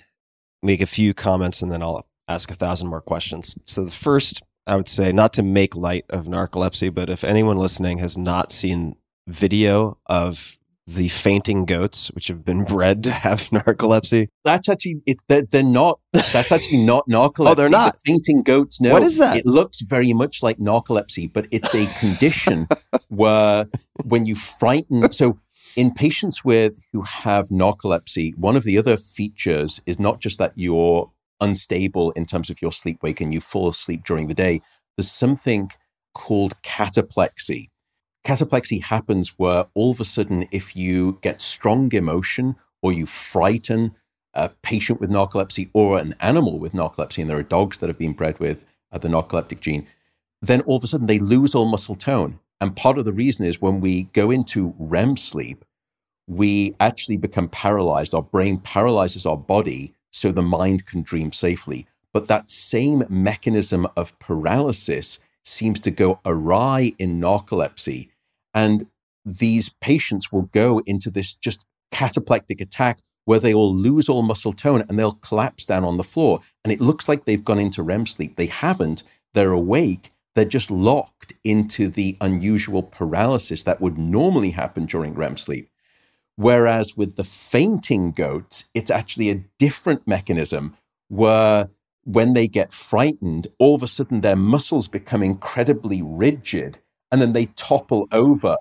make a few comments and then I'll ask 1,000 more questions. So the first, I would say, not to make light of narcolepsy, but if anyone listening has not seen video of the fainting goats, which have been bred to have narcolepsy. That's actually not narcolepsy. Oh, they're not? The fainting goats, no. What is that? It looks very much like narcolepsy, but it's a condition where when you frighten. So in patients who have narcolepsy, one of the other features is not just that you're unstable in terms of your sleep-wake and you fall asleep during the day. There's something called cataplexy. Cataplexy happens where all of a sudden, if you get strong emotion or you frighten a patient with narcolepsy or an animal with narcolepsy, and there are dogs that have been bred with the narcoleptic gene, then all of a sudden they lose all muscle tone. And part of the reason is when we go into REM sleep, we actually become paralyzed. Our brain paralyzes our body so the mind can dream safely. But that same mechanism of paralysis seems to go awry in narcolepsy. And these patients will go into this just cataplectic attack where they will lose all muscle tone and they'll collapse down on the floor. And it looks like they've gone into REM sleep. They haven't. They're awake. They're just locked into the unusual paralysis that would normally happen during REM sleep. Whereas with the fainting goats, it's actually a different mechanism where when they get frightened, all of a sudden their muscles become incredibly rigid and then they topple over.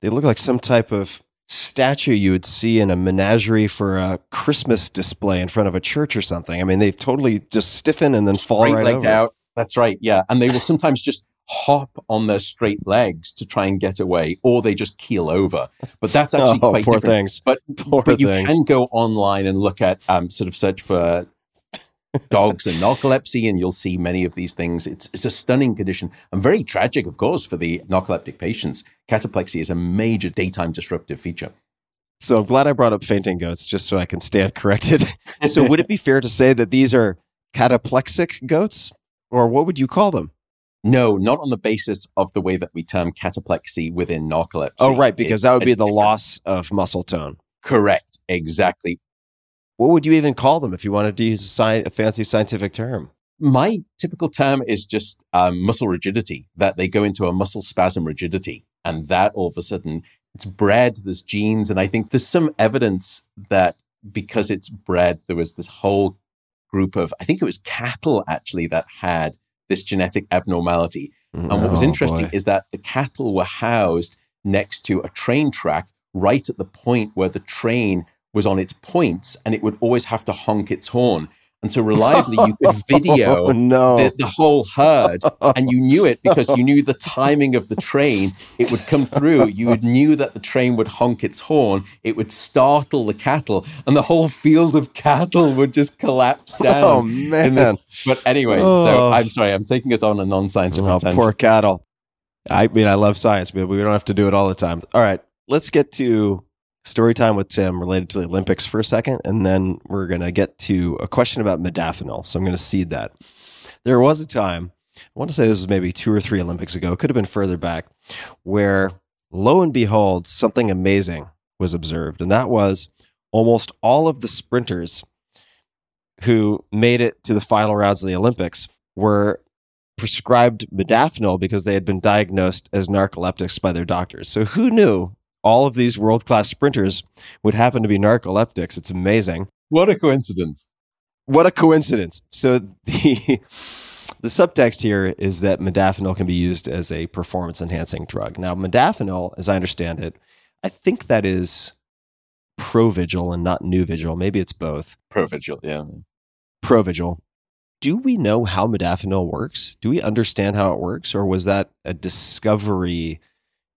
They look like some type of statue you would see in a menagerie for a Christmas display in front of a church or something. I mean, they totally just stiffen and then fall right over. Out. That's right. Yeah. And they will sometimes just hop on their straight legs to try and get away, or they just keel over. But that's actually quite different. Things. But you can go online and look at sort of search for dogs and narcolepsy, and you'll see many of these things. It's a stunning condition and very tragic, of course, for the narcoleptic patients. Cataplexy is a major daytime disruptive feature. So I'm glad I brought up fainting goats just so I can stand corrected. So would it be fair to say that these are cataplexic goats, or what would you call them? No, not on the basis of the way that we term cataplexy within narcolepsy. Oh, right, because that would be the loss of muscle tone. Correct, exactly. What would you even call them if you wanted to use a fancy scientific term? My typical term is just muscle rigidity, that they go into a muscle spasm rigidity. And that all of a sudden, it's bred, there's genes. And I think there's some evidence that because it's bred, there was this whole group of, I think it was cattle actually, that had this genetic abnormality. And what was interesting is that the cattle were housed next to a train track right at the point where the train was on its points, and it would always have to honk its horn. And so reliably, you could video the whole herd, and you knew it because you knew the timing of the train. It would come through. You knew that the train would honk its horn. It would startle the cattle, and the whole field of cattle would just collapse down. Oh, man. But anyway, so I'm sorry. I'm taking us on a non-scientific tangent. Poor cattle. I mean, I love science, but we don't have to do it all the time. All right, let's get to story time with Tim related to the Olympics for a second, and then we're going to get to a question about modafinil. So I'm going to cede that. There was a time, I want to say this was maybe 2 or 3 Olympics ago, it could have been further back, where lo and behold, something amazing was observed. And that was almost all of the sprinters who made it to the final rounds of the Olympics were prescribed modafinil because they had been diagnosed as narcoleptics by their doctors. So who knew all of these world-class sprinters would happen to be narcoleptics? It's amazing. What a coincidence. What a coincidence. So the subtext here is that modafinil can be used as a performance-enhancing drug. Now, modafinil, as I understand it, I think that is Provigil and not Nuvigil. Maybe it's both. Provigil, yeah. Provigil. Do we know how modafinil works? Do we understand how it works? Or was that a discovery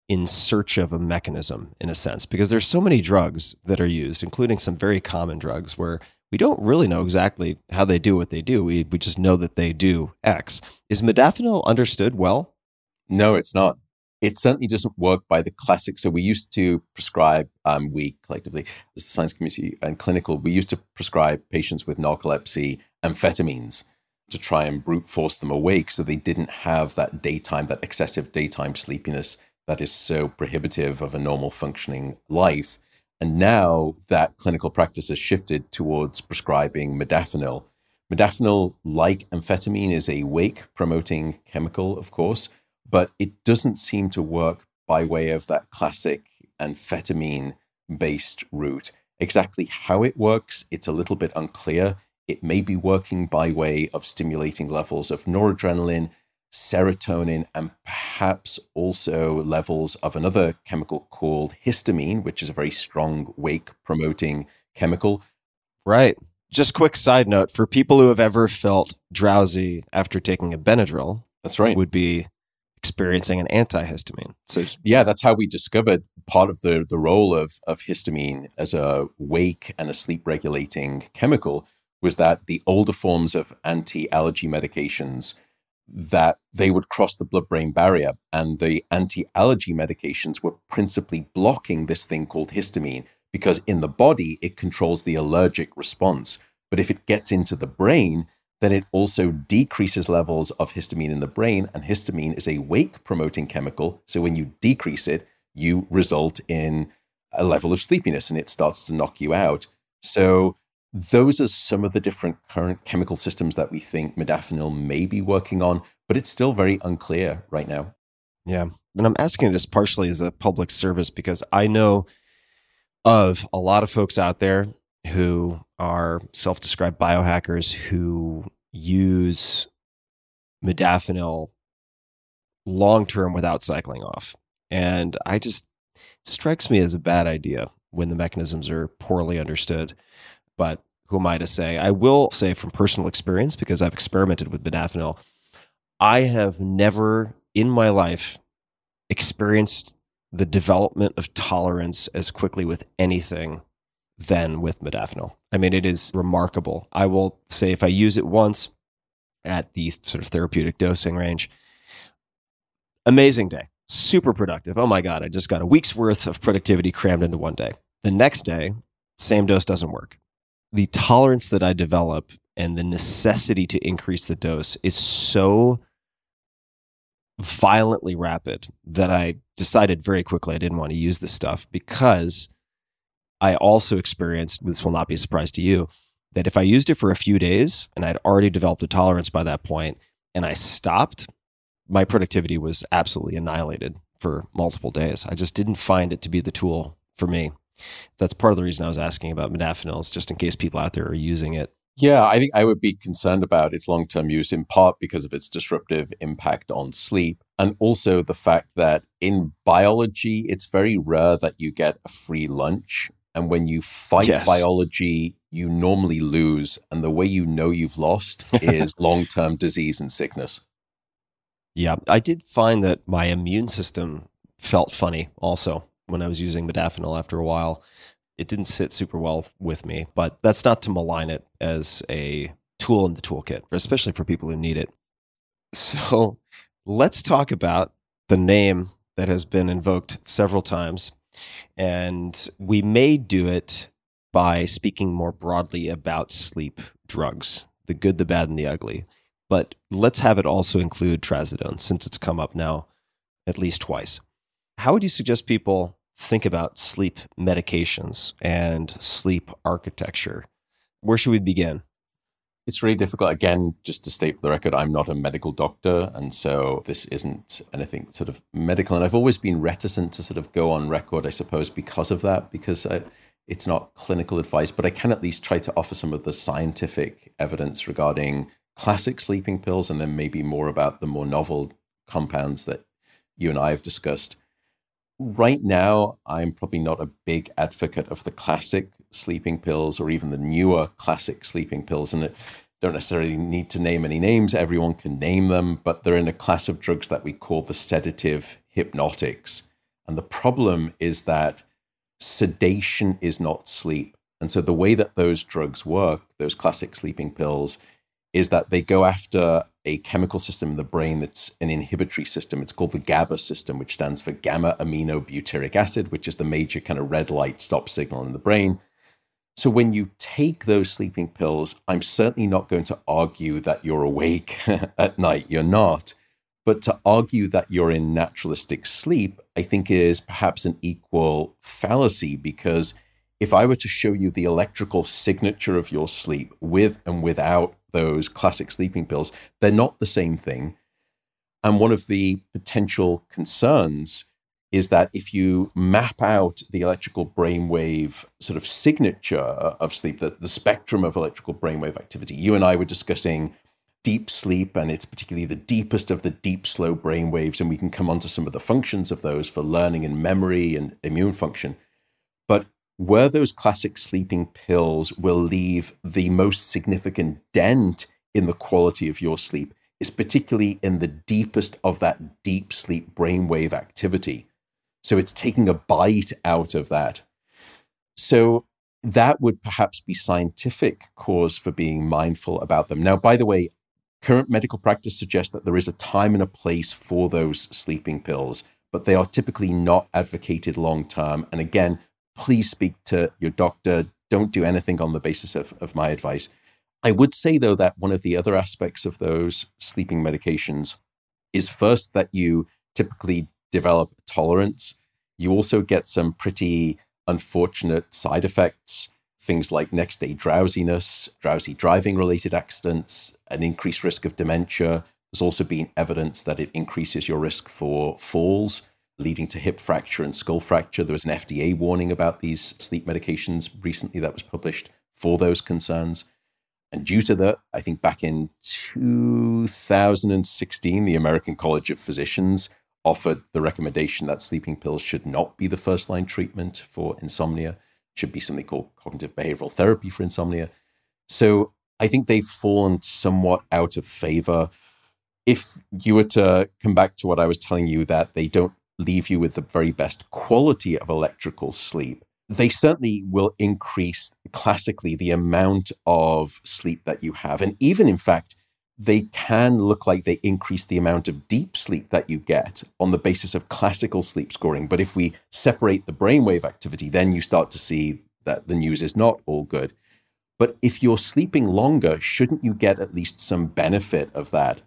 in search of a mechanism, in a sense, because there's so many drugs that are used, including some very common drugs, where we don't really know exactly how they do what they do. We just know that they do X. Is modafinil understood well? No, it's not. It certainly doesn't work by the classic. So we used to prescribe, we collectively, as the science community and clinical, we used to prescribe patients with narcolepsy amphetamines to try and brute force them awake so they didn't have that daytime, that excessive daytime sleepiness that is so prohibitive of a normal functioning life. And now that clinical practice has shifted towards prescribing modafinil. Modafinil, like amphetamine, is a wake-promoting chemical, of course, but it doesn't seem to work by way of that classic amphetamine-based route. Exactly how it works, it's a little bit unclear. It may be working by way of stimulating levels of noradrenaline, serotonin, and perhaps also levels of another chemical called histamine, which is a very strong wake-promoting chemical. Right. Just quick side note, for people who have ever felt drowsy after taking a Benadryl, that's right, would be experiencing an antihistamine. So yeah, that's how we discovered part of the role of histamine as a wake and a sleep-regulating chemical was that the older forms of anti-allergy medications, that they would cross the blood-brain barrier, and the anti-allergy medications were principally blocking this thing called histamine, because in the body, it controls the allergic response. But if it gets into the brain, then it also decreases levels of histamine in the brain, and histamine is a wake-promoting chemical. So when you decrease it, you result in a level of sleepiness, and it starts to knock you out. So those are some of the different current chemical systems that we think modafinil may be working on, but it's still very unclear right now. Yeah. And I'm asking this partially as a public service because I know of a lot of folks out there who are self-described biohackers who use modafinil long-term without cycling off. And I just It strikes me as a bad idea when the mechanisms are poorly understood, but who am I to say? I will say from personal experience, because I've experimented with modafinil, I have never in my life experienced the development of tolerance as quickly with anything than with modafinil. I mean, it is remarkable. I will say if I use it once at the sort of therapeutic dosing range, amazing day, super productive. Oh my God, I just got a week's worth of productivity crammed into one day. The next day, same dose doesn't work. The tolerance that I develop and the necessity to increase the dose is so violently rapid that I decided very quickly I didn't want to use this stuff, because I also experienced, this will not be a surprise to you, that if I used it for a few days and I'd already developed a tolerance by that point and I stopped, my productivity was absolutely annihilated for multiple days. I just didn't find it to be the tool for me. That's part of the reason I was asking about modafinil, just in case people out there are using it. Yeah, I think I would be concerned about its long-term use, in part because of its disruptive impact on sleep, and also the fact that in biology, it's very rare that you get a free lunch. And when you fight biology, you normally lose. And the way you know you've lost is long-term disease and sickness. Yeah, I did find that my immune system felt funny also when I was using modafinil after a while. It didn't sit super well with me, but that's not to malign it as a tool in the toolkit, especially for people who need it. So let's talk about the name that has been invoked several times. And we may do it by speaking more broadly about sleep drugs, the good, the bad, and the ugly. But let's have it also include trazodone, since it's come up now at least twice. How would you suggest people think about sleep medications and sleep architecture? Where should we begin? It's really difficult. Again, just to state for the record, I'm not a medical doctor, and so this isn't anything sort of medical. And I've always been reticent to sort of go on record, I suppose, because of that, because it's not clinical advice, but I can at least try to offer some of the scientific evidence regarding classic sleeping pills, and then maybe more about the more novel compounds that you and I have discussed. Right now, I'm probably not a big advocate of the classic sleeping pills or even the newer classic sleeping pills. And I don't necessarily need to name any names. Everyone can name them, but they're in a class of drugs that we call the sedative hypnotics. And the problem is that sedation is not sleep. And so the way that those drugs work, those classic sleeping pills, is that they go after a chemical system in the brain that's an inhibitory system. It's called the GABA system, which stands for gamma-aminobutyric acid, which is the major kind of red light stop signal in the brain. So when you take those sleeping pills, I'm certainly not going to argue that you're awake at night. You're not. But to argue that you're in naturalistic sleep, I think is perhaps an equal fallacy, because if I were to show you the electrical signature of your sleep with and without those classic sleeping pills, they're not the same thing. And one of the potential concerns is that if you map out the electrical brainwave sort of signature of sleep, the spectrum of electrical brainwave activity, you and I were discussing deep sleep, and it's particularly the deepest of the deep, slow brainwaves, and we can come onto some of the functions of those for learning and memory and immune function. But where those classic sleeping pills will leave the most significant dent in the quality of your sleep is particularly in the deepest of that deep sleep brainwave activity. So it's taking a bite out of that. So that would perhaps be scientific cause for being mindful about them. Now, by the way, current medical practice suggests that there is a time and a place for those sleeping pills, but they are typically not advocated long term. And again, please speak to your doctor. Don't do anything on the basis of my advice. I would say, though, that one of the other aspects of those sleeping medications is first that you typically develop tolerance. You also get some pretty unfortunate side effects, things like next day drowsiness, drowsy driving related accidents, an increased risk of dementia. There's also been evidence that it increases your risk for falls, leading to hip fracture and skull fracture. There was an FDA warning about these sleep medications recently that was published for those concerns. And due to that, I think back in 2016, the American College of Physicians offered the recommendation that sleeping pills should not be the first-line treatment for insomnia. It should be something called cognitive behavioral therapy for insomnia. So I think they've fallen somewhat out of favor. If you were to come back to what I was telling you, that they don't leave you with the very best quality of electrical sleep, they certainly will increase classically the amount of sleep that you have. And even, in fact, they can look like they increase the amount of deep sleep that you get on the basis of classical sleep scoring. But if we separate the brainwave activity, then you start to see that the news is not all good. But if you're sleeping longer, shouldn't you get at least some benefit of that?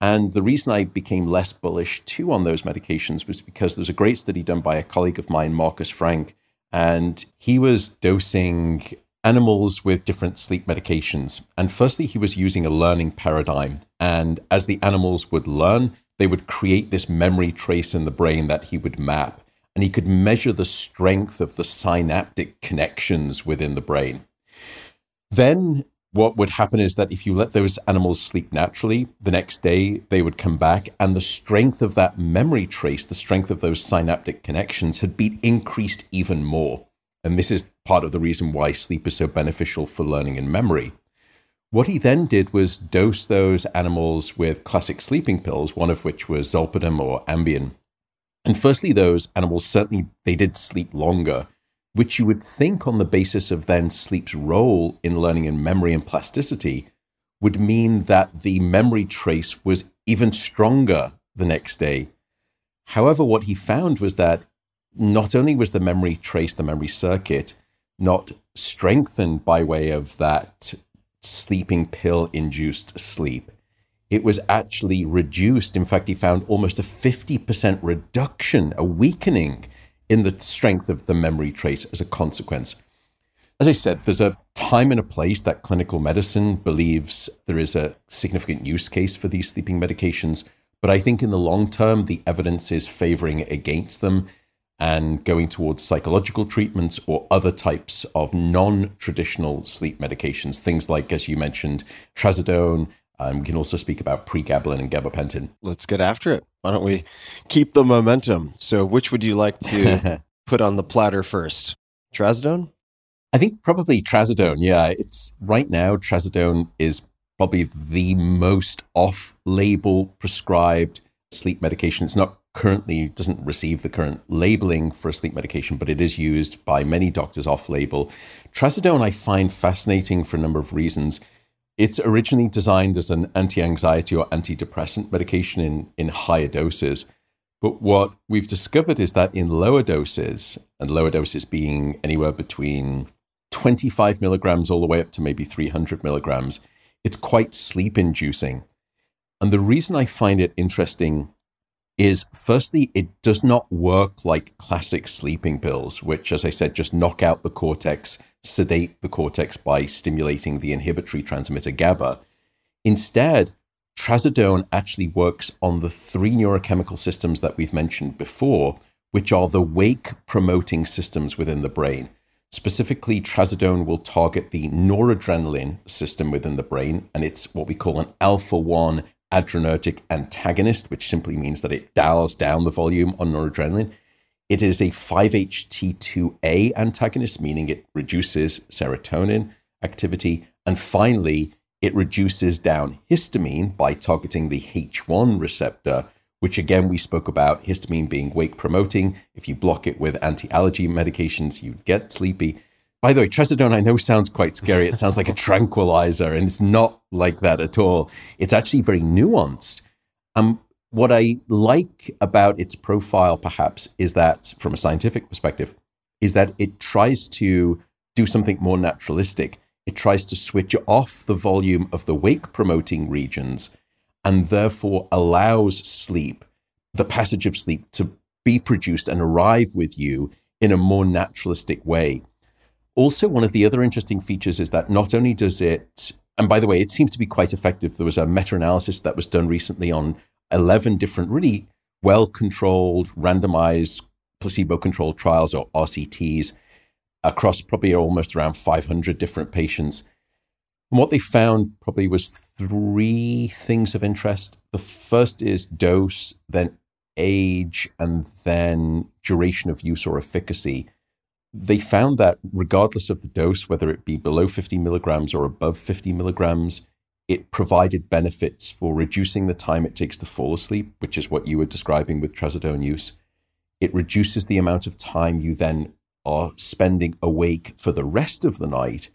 And the reason I became less bullish too on those medications was because there's a great study done by a colleague of mine, Marcus Frank, and he was dosing animals with different sleep medications. And firstly, he was using a learning paradigm. And as the animals would learn, they would create this memory trace in the brain that he would map. And he could measure the strength of the synaptic connections within the brain. Then what would happen is that if you let those animals sleep naturally, the next day they would come back and the strength of that memory trace, the strength of those synaptic connections had been increased even more. And this is part of the reason why sleep is so beneficial for learning and memory. What he then did was dose those animals with classic sleeping pills, one of which was zolpidem or Ambien. And firstly, those animals, certainly they did sleep longer, which you would think on the basis of then sleep's role in learning and memory and plasticity would mean that the memory trace was even stronger the next day. However, what he found was that not only was the memory trace, the memory circuit, not strengthened by way of that sleeping pill-induced sleep, it was actually reduced. In fact, he found almost a 50% reduction, a weakening in the strength of the memory trace as a consequence. As I said, there's a time and a place that clinical medicine believes there is a significant use case for these sleeping medications, but I think in the long term, the evidence is favoring against them and going towards psychological treatments or other types of non-traditional sleep medications, things like, as you mentioned, trazodone. We can also speak about pregabalin and gabapentin. Let's get after it. Why don't we keep the momentum? So which would you like to put on the platter first? Trazodone? I think probably trazodone, yeah. It's right now, trazodone is probably the most off-label prescribed sleep medication. It's not currently, doesn't receive the current labeling for a sleep medication, but it is used by many doctors off-label. Trazodone I find fascinating for a number of reasons. It's originally designed as an anti-anxiety or antidepressant medication in higher doses. But what we've discovered is that in lower doses, and lower doses being anywhere between 25 milligrams all the way up to maybe 300 milligrams, it's quite sleep-inducing. And the reason I find it interesting is, firstly, it does not work like classic sleeping pills, which, as I said, just knock out the cortex, sedate the cortex by stimulating the inhibitory transmitter GABA. Instead, trazodone actually works on the three neurochemical systems that we've mentioned before, which are the wake-promoting systems within the brain. Specifically, trazodone will target the noradrenaline system within the brain, and it's what we call an alpha-1 adrenergic antagonist, which simply means that it dials down the volume on noradrenaline. It is a 5-HT2A antagonist, meaning it reduces serotonin activity. And finally, it reduces down histamine by targeting the H1 receptor, which again, we spoke about histamine being wake promoting. If you block it with anti-allergy medications, you get sleepy. By the way, trazodone I know sounds quite scary. It sounds like a tranquilizer, and it's not like that at all. It's actually very nuanced. What I like about its profile, perhaps, is that, from a scientific perspective, is that it tries to do something more naturalistic. It tries to switch off the volume of the wake-promoting regions and therefore allows sleep, the passage of sleep, to be produced and arrive with you in a more naturalistic way. Also, one of the other interesting features is that not only does it, and by the way, it seemed to be quite effective. There was a meta-analysis that was done recently on 11 different really well-controlled, randomized, placebo-controlled trials, or RCTs, across probably almost around 500 different patients. And what they found probably was three things of interest. The first is dose, then age and then duration of use or efficacy, they found that regardless of the dose, whether it be below 50 milligrams or above 50 milligrams, it provided benefits for reducing the time it takes to fall asleep, which is what you were describing with trazodone use. It reduces the amount of time you then are spending awake for the rest of the night.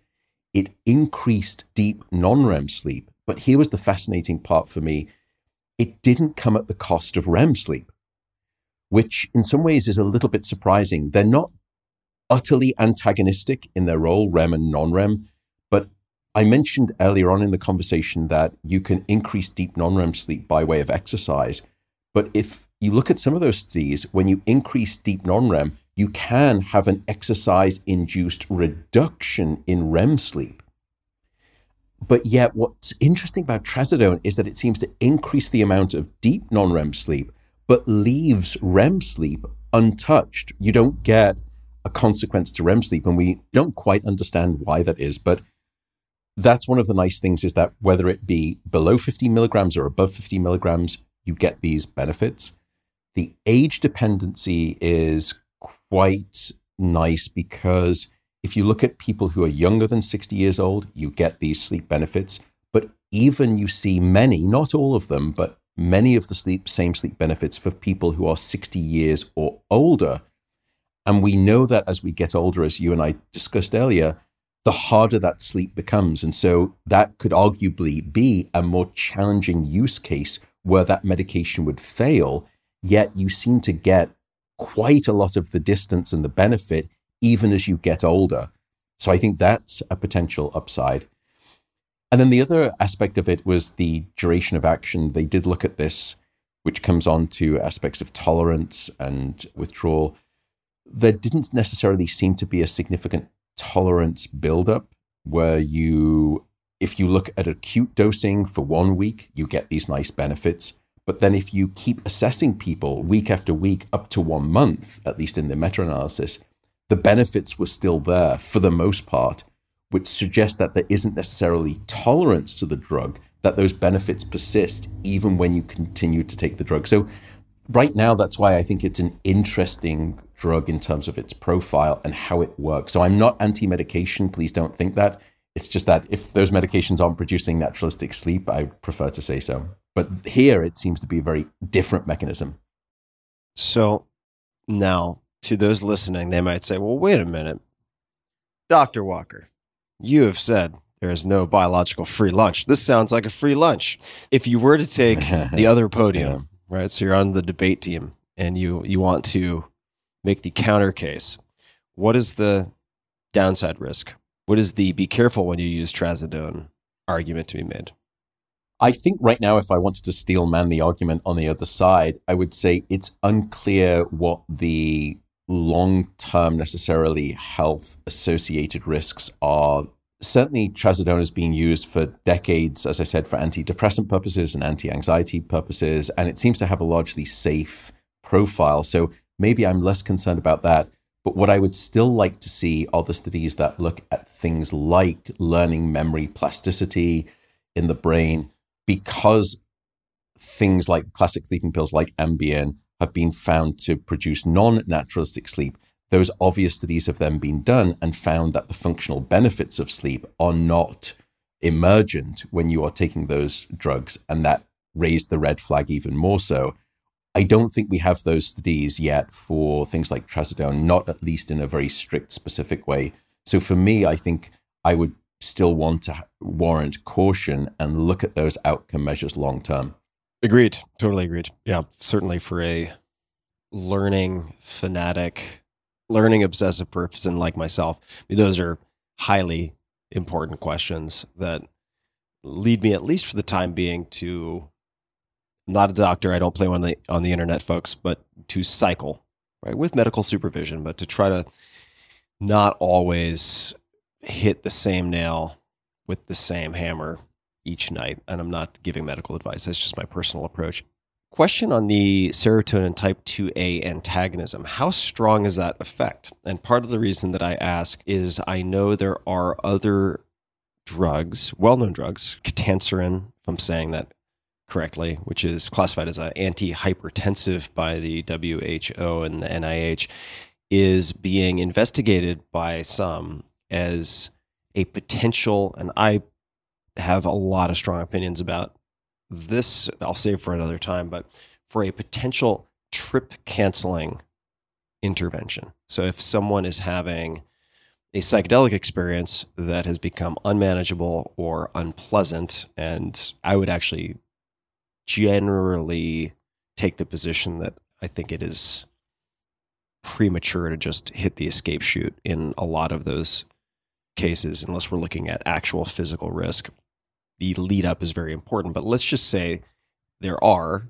It increased deep non-REM sleep. But here was the fascinating part for me. It didn't come at the cost of REM sleep, which in some ways is a little bit surprising. They're not utterly antagonistic in their role, REM and non-REM. But I mentioned earlier on in the conversation that you can increase deep non-REM sleep by way of exercise. But if you look at some of those studies, when you increase deep non-REM, you can have an exercise-induced reduction in REM sleep. But yet what's interesting about trazodone is that it seems to increase the amount of deep non-REM sleep, but leaves REM sleep untouched. You don't get a consequence to REM sleep, and we don't quite understand why that is. But that's one of the nice things, is that whether it be below 50 milligrams or above 50 milligrams, you get these benefits. The age dependency is quite nice, because if you look at people who are younger than 60 years old, you get these sleep benefits. But even you see many, not all of them, but many of the same sleep benefits for people who are 60 years or older. And we know that as we get older, as you and I discussed earlier, the harder that sleep becomes. And so that could arguably be a more challenging use case where that medication would fail, yet you seem to get quite a lot of the distance and the benefit even as you get older. So I think that's a potential upside. And then the other aspect of it was the duration of action. They did look at this, which comes on to aspects of tolerance and withdrawal. There didn't necessarily seem to be a significant tolerance buildup where you... If you look at acute dosing for 1 week, you get these nice benefits. But then if you keep assessing people week after week up to 1 month, at least in the meta-analysis, the benefits were still there for the most part, which suggests that there isn't necessarily tolerance to the drug, that those benefits persist even when you continue to take the drug. So right now, that's why I think it's an interesting drug in terms of its profile and how it works. So I'm not anti-medication, please don't think that. It's just that if those medications aren't producing naturalistic sleep, I would prefer to say so. But here it seems to be a very different mechanism. So now to those listening, they might say, well, wait a minute, Dr. Walker, you have said there is no biological free lunch. This sounds like a free lunch. If you were to take the other podium, yeah, right? So you're on the debate team and you want to make the counter case. What is the downside risk? What is the be careful when you use trazodone argument to be made? I think right now, if I wanted to steel man the argument on the other side, I would say it's unclear what the long-term necessarily health-associated risks are. Certainly, trazodone is being used for decades, as I said, for antidepressant purposes and anti-anxiety purposes, and it seems to have a largely safe profile. So maybe I'm less concerned about that. But what I would still like to see are the studies that look at things like learning memory plasticity in the brain, because things like classic sleeping pills like Ambien have been found to produce non-naturalistic sleep. Those obvious studies have then been done and found that the functional benefits of sleep are not emergent when you are taking those drugs, and that raised the red flag even more so. I don't think we have those studies yet for things like trazodone, not at least in a very strict, specific way. So for me, I think I would still want to warrant caution and look at those outcome measures long term. Agreed. Totally agreed. Yeah. Certainly for a learning fanatic, learning obsessive person like myself, those are highly important questions that lead me, at least for the time being, to... I'm not a doctor. I don't play on the internet, folks, but to cycle, right, with medical supervision, but to try to not always hit the same nail with the same hammer each night. And I'm not giving medical advice. That's just my personal approach. Question on the serotonin type 2A antagonism. How strong is that effect? And part of the reason that I ask is I know there are other drugs, well-known drugs, ketanserin, if I'm saying that correctly, which is classified as an antihypertensive by the WHO and the NIH, is being investigated by some as a potential, and I have a lot of strong opinions about this, I'll save for another time, but for a potential trip-canceling intervention. So if someone is having a psychedelic experience that has become unmanageable or unpleasant, and I would actually generally take the position that I think it is premature to just hit the escape chute in a lot of those cases, unless we're looking at actual physical risk. The lead up is very important, but let's just say there are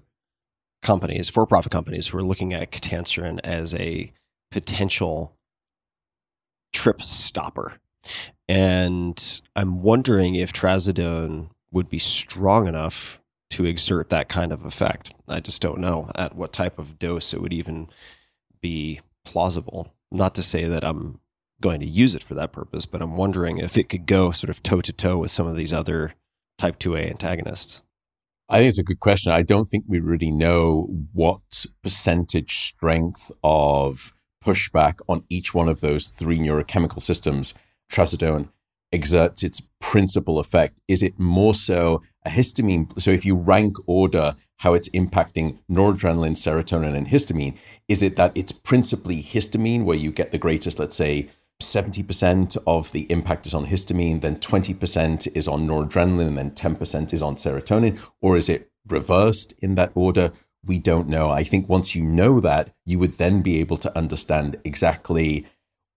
companies, for-profit companies, who are looking at ketanserin as a potential trip stopper. And I'm wondering if trazodone would be strong enough to exert that kind of effect. I just don't know at what type of dose it would even be plausible. Not to say that I'm going to use it for that purpose, but I'm wondering if it could go sort of toe-to-toe with some of these other type 2A antagonists. I think it's a good question. I don't think we really know what percentage strength of pushback on each one of those three neurochemical systems trazodone exerts its principal effect. Is it more so a histamine? So if you rank order how it's impacting noradrenaline, serotonin, and histamine, is it that it's principally histamine where you get the greatest, let's say, 70% of the impact is on histamine, then 20% is on noradrenaline, and then 10% is on serotonin? Or is it reversed in that order? We don't know. I think once you know that, you would then be able to understand exactly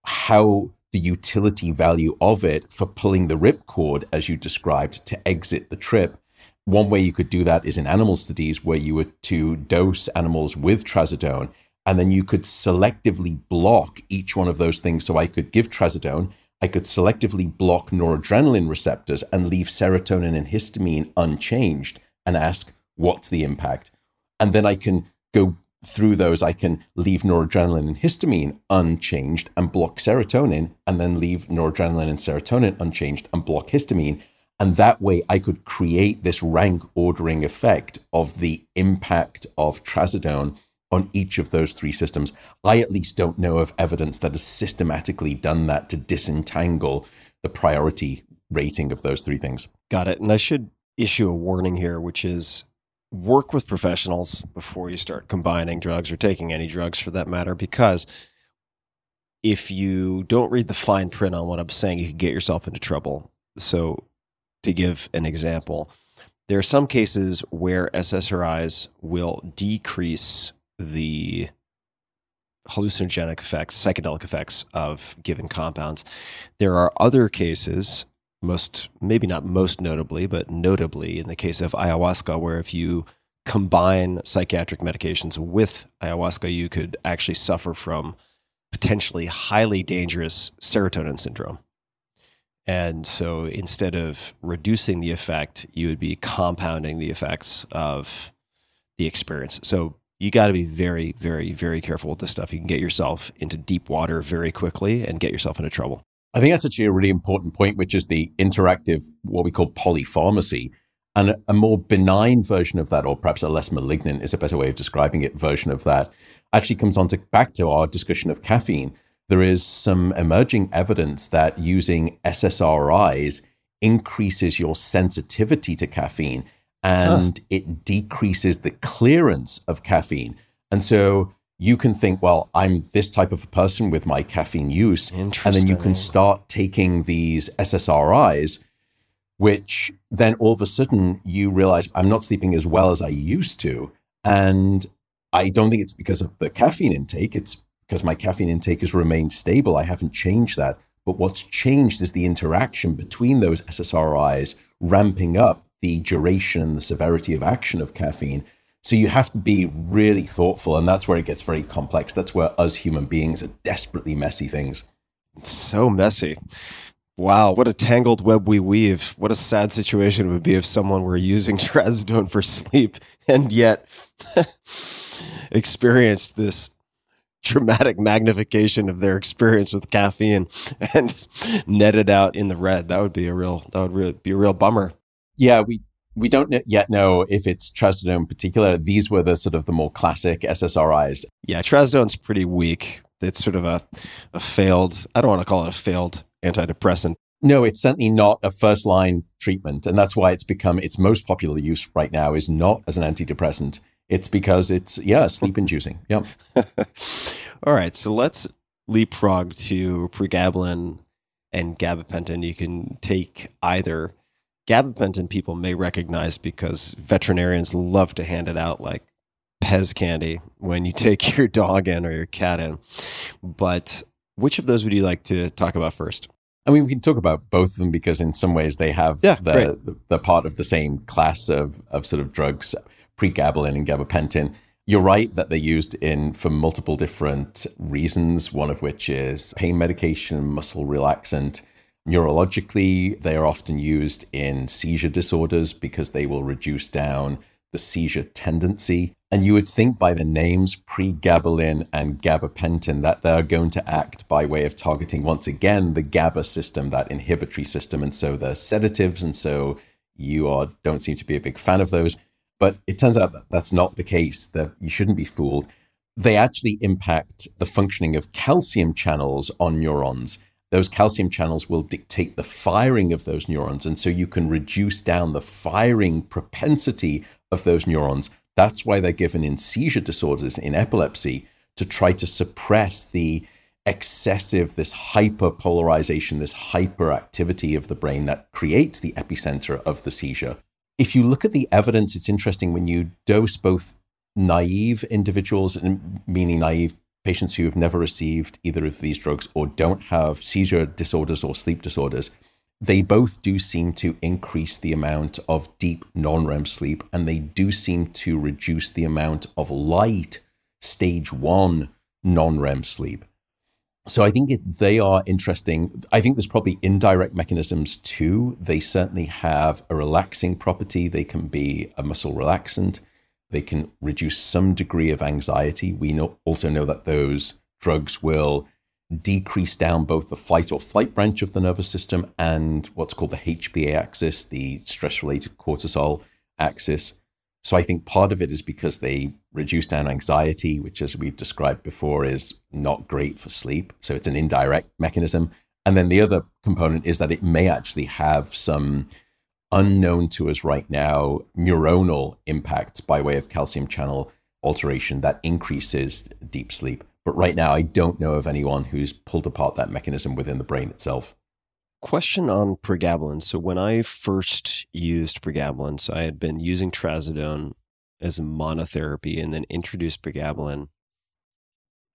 how the utility value of it for pulling the ripcord, as you described, to exit the trip. One way you could do that is in animal studies where you were to dose animals with trazodone, and then you could selectively block each one of those things. So I could give trazodone, I could selectively block noradrenaline receptors and leave serotonin and histamine unchanged and ask, what's the impact? And then I can go through those. I can leave noradrenaline and histamine unchanged and block serotonin, and then leave noradrenaline and serotonin unchanged and block histamine. And that way I could create this rank ordering effect of the impact of trazodone on each of those three systems. I at least don't know of evidence that has systematically done that to disentangle the priority rating of those three things. Got it. And I should issue a warning here, which is work with professionals before you start combining drugs or taking any drugs for that matter, because if you don't read the fine print on what I'm saying, you can get yourself into trouble. So to give an example, there are some cases where SSRIs will decrease the hallucinogenic effects, psychedelic effects of given compounds. There are other cases, notably in the case of ayahuasca, where if you combine psychiatric medications with ayahuasca, you could actually suffer from potentially highly dangerous serotonin syndrome. And so instead of reducing the effect, you would be compounding the effects of the experience. So you got to be very, very, very careful with this stuff. You can get yourself into deep water very quickly and get yourself into trouble. I think that's actually a really important point, which is the interactive, what we call polypharmacy. And a more benign version of that, or perhaps a less malignant is a better way of describing it, version of that actually comes on to back to our discussion of caffeine. There is some emerging evidence that using SSRIs increases your sensitivity to caffeine, and it decreases the clearance of caffeine. And so you can think, well, I'm this type of a person with my caffeine use. And then you can start taking these SSRIs, which then all of a sudden you realize I'm not sleeping as well as I used to. And I don't think it's because of the caffeine intake. It's because my caffeine intake has remained stable. I haven't changed that. But what's changed is the interaction between those SSRIs ramping up the duration and the severity of action of caffeine. So you have to be really thoughtful, and that's where it gets very complex. That's where us human beings are desperately messy things. So messy. Wow, what a tangled web we weave. What a sad situation it would be if someone were using trazodone for sleep and yet experienced this dramatic magnification of their experience with caffeine and netted out in the red. That would be a real bummer. Yeah, we We don't yet know if it's trazodone in particular. These were the sort of the more classic SSRIs. Yeah, trazodone's pretty weak. It's sort of a failed, I don't want to call it a failed antidepressant. No, it's certainly not a first-line treatment. And that's why it's become its most popular use right now is not as an antidepressant. It's because it's, yeah, sleep-inducing. Yep. All right, so let's leapfrog to pregabalin and gabapentin. You can take either. Gabapentin people may recognize because veterinarians love to hand it out like Pez candy when you take your dog in or your cat in. But which of those would you like to talk about first? I mean, we can talk about both of them because in some ways they have the part of the same class of sort of drugs, pregabalin and gabapentin. You're right that they're used for multiple different reasons, one of which is pain medication, muscle relaxant. Neurologically, they are often used in seizure disorders because they will reduce down the seizure tendency. And you would think by the names pregabalin and gabapentin that they are going to act by way of targeting, once again, the GABA system, that inhibitory system. And so they're sedatives. And so don't seem to be a big fan of those. But it turns out that that's not the case, that you shouldn't be fooled. They actually impact the functioning of calcium channels on neurons. Those calcium channels will dictate the firing of those neurons. And so you can reduce down the firing propensity of those neurons. That's why they're given in seizure disorders, in epilepsy, to try to suppress the excessive, this hyperpolarization, this hyperactivity of the brain that creates the epicenter of the seizure. If you look at the evidence, it's interesting when you dose both naive individuals, meaning naive patients who have never received either of these drugs or don't have seizure disorders or sleep disorders, they both do seem to increase the amount of deep non-REM sleep, and they do seem to reduce the amount of light stage 1 non-REM sleep. So I think they are interesting. I think there's probably indirect mechanisms too. They certainly have a relaxing property. They can be a muscle relaxant. They can reduce some degree of anxiety. We also know that those drugs will decrease down both the fight or flight branch of the nervous system and what's called the HPA axis, the stress-related cortisol axis. So I think part of it is because they reduce down anxiety, which, as we've described before, is not great for sleep. So it's an indirect mechanism. And then the other component is that it may actually have some unknown to us right now, neuronal impacts by way of calcium channel alteration that increases deep sleep. But right now, I don't know of anyone who's pulled apart that mechanism within the brain itself. Question on pregabalin. So when I first used pregabalin, so I had been using trazodone as a monotherapy and then introduced pregabalin,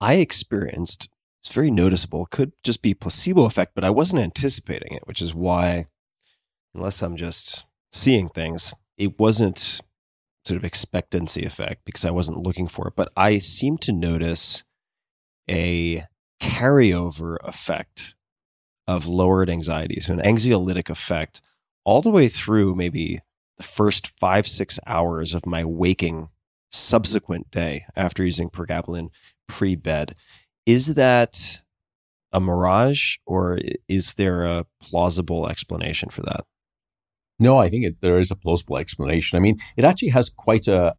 I experienced, it's very noticeable, could just be placebo effect, but I wasn't anticipating it, which is why, unless I'm just seeing things, it wasn't sort of expectancy effect because I wasn't looking for it. But I seem to notice a carryover effect of lowered anxiety. So an anxiolytic effect all the way through maybe the first 5-6 hours of my waking subsequent day after using pregabalin pre-bed. Is that a mirage or is there a plausible explanation for that? No, I think there is a plausible explanation. I mean, it actually has quite a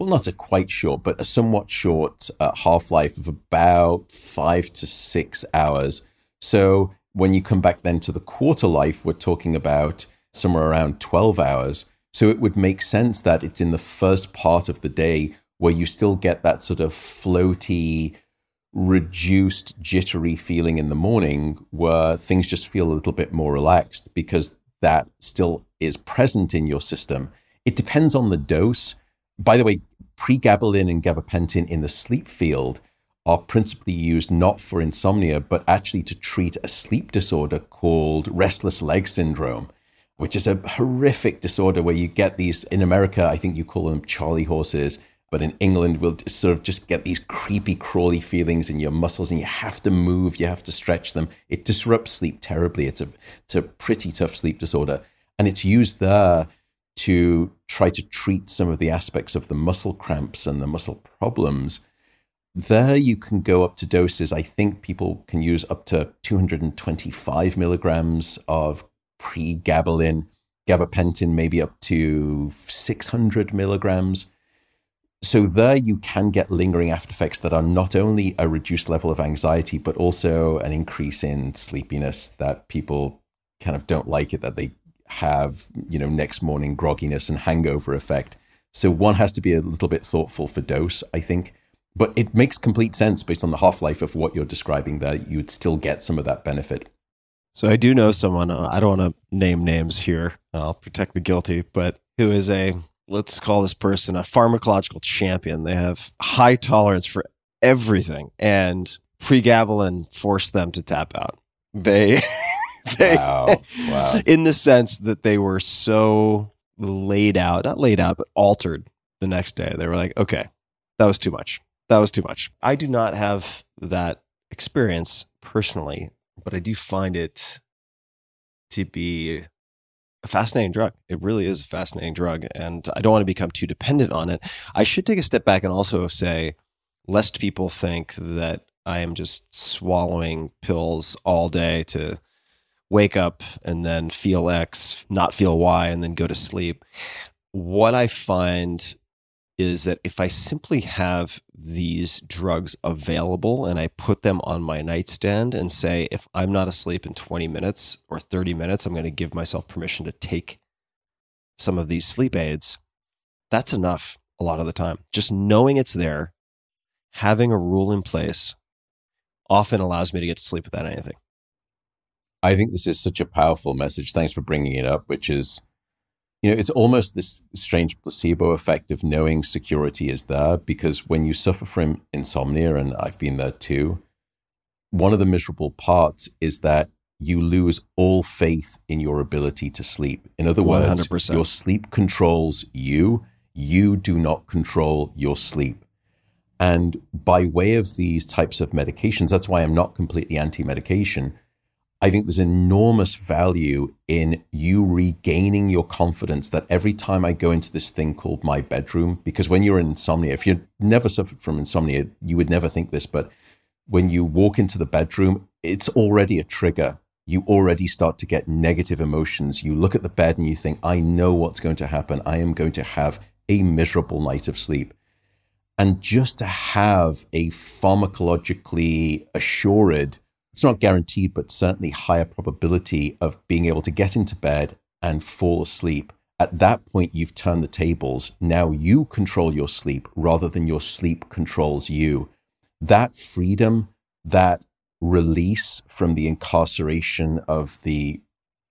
somewhat short half-life of about 5 to 6 hours. So when you come back then to the quarter-life, we're talking about somewhere around 12 hours. So it would make sense that it's in the first part of the day where you still get that sort of floaty, reduced, jittery feeling in the morning where things just feel a little bit more relaxed because that still is present in your system. It depends on the dose. By the way, pregabalin and gabapentin in the sleep field are principally used not for insomnia, but actually to treat a sleep disorder called restless leg syndrome, which is a horrific disorder where you get these, in America, I think you call them Charlie horses, but in England, we'll sort of just get these creepy, crawly feelings in your muscles and you have to move, you have to stretch them. It disrupts sleep terribly. It's a pretty tough sleep disorder. And it's used there to try to treat some of the aspects of the muscle cramps and the muscle problems. There you can go up to doses. I think people can use up to 225 milligrams of pregabalin gabapentin maybe up to 600 milligrams. So there you can get lingering after effects that are not only a reduced level of anxiety, but also an increase in sleepiness that people kind of don't like it, that they have, you know, next morning grogginess and hangover effect. So one has to be a little bit thoughtful for dose, I think. But it makes complete sense based on the half-life of what you're describing there. You would still get some of that benefit. So I do know someone, I don't want to name names here, I'll protect the guilty, but who is a, let's call this person a pharmacological champion. They have high tolerance for everything, and pregabalin forced them to tap out. Wow. In the sense that they were so laid out, not laid out, but altered the next day. They were like, okay, that was too much. That was too much. I do not have that experience personally, but I do find it to be a fascinating drug. It really is a fascinating drug, and I don't want to become too dependent on it. I should take a step back and also say, lest people think that I am just swallowing pills all day to wake up and then feel X, not feel Y, and then go to sleep. What I find is that if I simply have these drugs available and I put them on my nightstand and say, if I'm not asleep in 20 minutes or 30 minutes, I'm going to give myself permission to take some of these sleep aids, that's enough a lot of the time. Just knowing it's there, having a rule in place, often allows me to get to sleep without anything. I think this is such a powerful message. Thanks for bringing it up, which is, you know, it's almost this strange placebo effect of knowing security is there, because when you suffer from insomnia, and I've been there too, one of the miserable parts is that you lose all faith in your ability to sleep. In other words, 100%. Your sleep controls you. You do not control your sleep. And by way of these types of medications, that's why I'm not completely anti-medication. I think there's enormous value in you regaining your confidence that every time I go into this thing called my bedroom, because when you're in insomnia, if you'd never suffered from insomnia, you would never think this, but when you walk into the bedroom, it's already a trigger. You already start to get negative emotions. You look at the bed and you think, I know what's going to happen. I am going to have a miserable night of sleep. And just to have a pharmacologically assured, it's not guaranteed, but certainly higher probability of being able to get into bed and fall asleep. At that point, you've turned the tables. Now you control your sleep rather than your sleep controls you. That freedom, that release from the incarceration of the,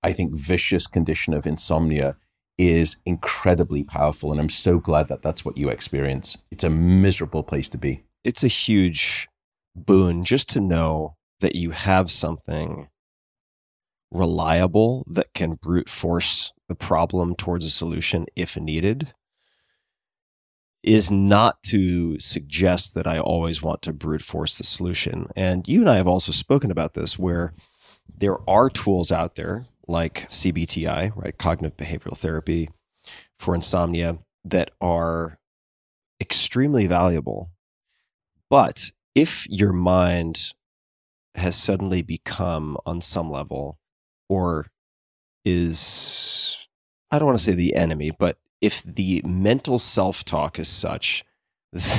I think, vicious condition of insomnia is incredibly powerful. And I'm so glad that that's what you experience. It's a miserable place to be. It's a huge boon just to know that you have something reliable that can brute force the problem towards a solution if needed. Is not to suggest that I always want to brute force the solution. And you and I have also spoken about this, where there are tools out there like CBTI, right, cognitive behavioral therapy for insomnia, that are extremely valuable. But if your mind has suddenly become, on some level, or is, I don't want to say the enemy, but if the mental self-talk is such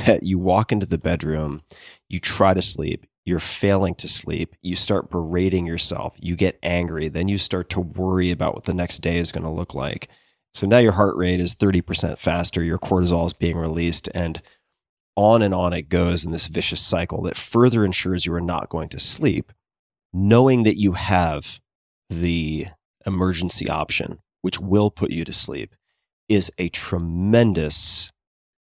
that you walk into the bedroom, you try to sleep, you're failing to sleep, you start berating yourself, you get angry, then you start to worry about what the next day is going to look like. So now your heart rate is 30% faster, your cortisol is being released, and on it goes in this vicious cycle that further ensures you are not going to sleep. Knowing that you have the emergency option, which will put you to sleep, is a tremendous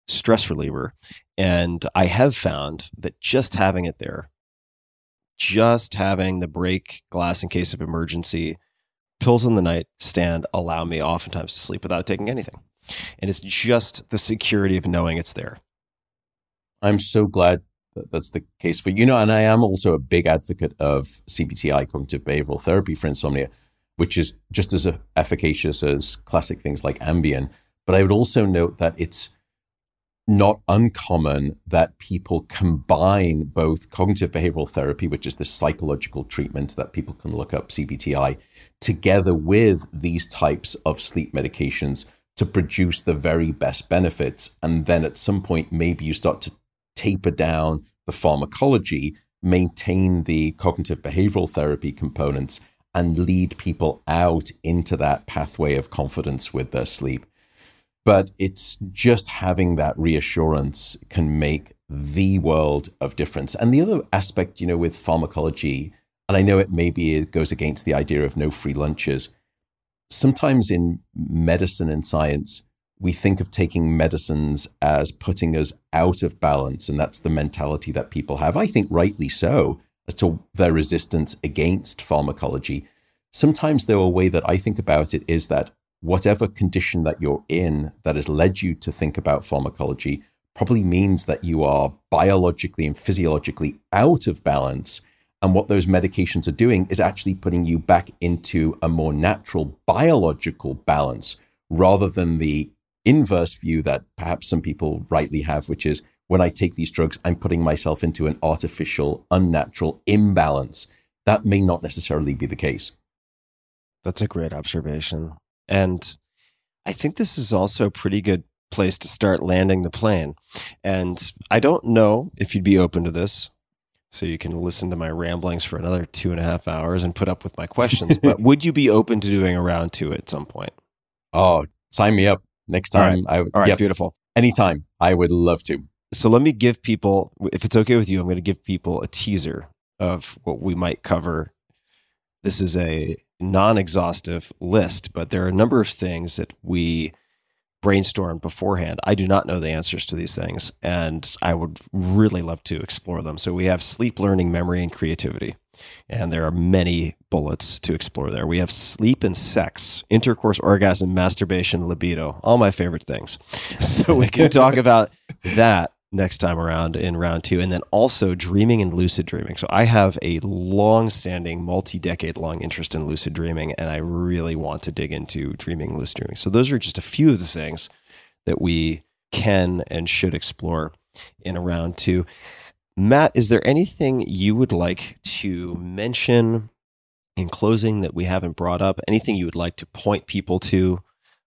stress reliever. And I have found that just having it there, just having the break glass in case of emergency, pills on the nightstand allow me oftentimes to sleep without taking anything. And it's just the security of knowing it's there. I'm so glad that that's the case for you. You know, and I am also a big advocate of CBTI, cognitive behavioral therapy for insomnia, which is just as efficacious as classic things like Ambien. But I would also note that it's not uncommon that people combine both cognitive behavioral therapy, which is the psychological treatment that people can look up, CBTI, together with these types of sleep medications to produce the very best benefits. And then at some point, maybe you start to taper down the pharmacology, maintain the cognitive behavioral therapy components, and lead people out into that pathway of confidence with their sleep. But it's just having that reassurance can make the world of difference. And the other aspect, you know, with pharmacology, and I know it maybe goes against the idea of no free lunches. Sometimes in medicine and science, we think of taking medicines as putting us out of balance. And that's the mentality that people have, I think rightly so, as to their resistance against pharmacology. Sometimes though, a way that I think about it is that whatever condition that you're in that has led you to think about pharmacology probably means that you are biologically and physiologically out of balance. And what those medications are doing is actually putting you back into a more natural biological balance, rather than the inverse view that perhaps some people rightly have, which is, when I take these drugs, I'm putting myself into an artificial, unnatural imbalance. That may not necessarily be the case. That's a great observation. And I think this is also a pretty good place to start landing the plane. And I don't know if you'd be open to this, so you can listen to my ramblings for another 2.5 hours and put up with my questions, but would you be open to doing a round two at some point? Oh, sign me up. Next time. All right, beautiful. Anytime. I would love to. So let me give people, if it's okay with you, I'm going to give people a teaser of what we might cover. This is a non-exhaustive list, but there are a number of things that we brainstormed beforehand. I do not know the answers to these things, and I would really love to explore them. So we have sleep, learning, memory, and creativity. And there are many bullets to explore there. We have sleep and sex, intercourse, orgasm, masturbation, libido, all my favorite things. So we can talk about that next time around in round two. And then also dreaming and lucid dreaming. So I have a long-standing, multi-decade-long interest in lucid dreaming, and I really want to dig into dreaming and lucid dreaming. So those are just a few of the things that we can and should explore in a round two. Matt, is there anything you would like to mention in closing that we haven't brought up? Anything you would like to point people to?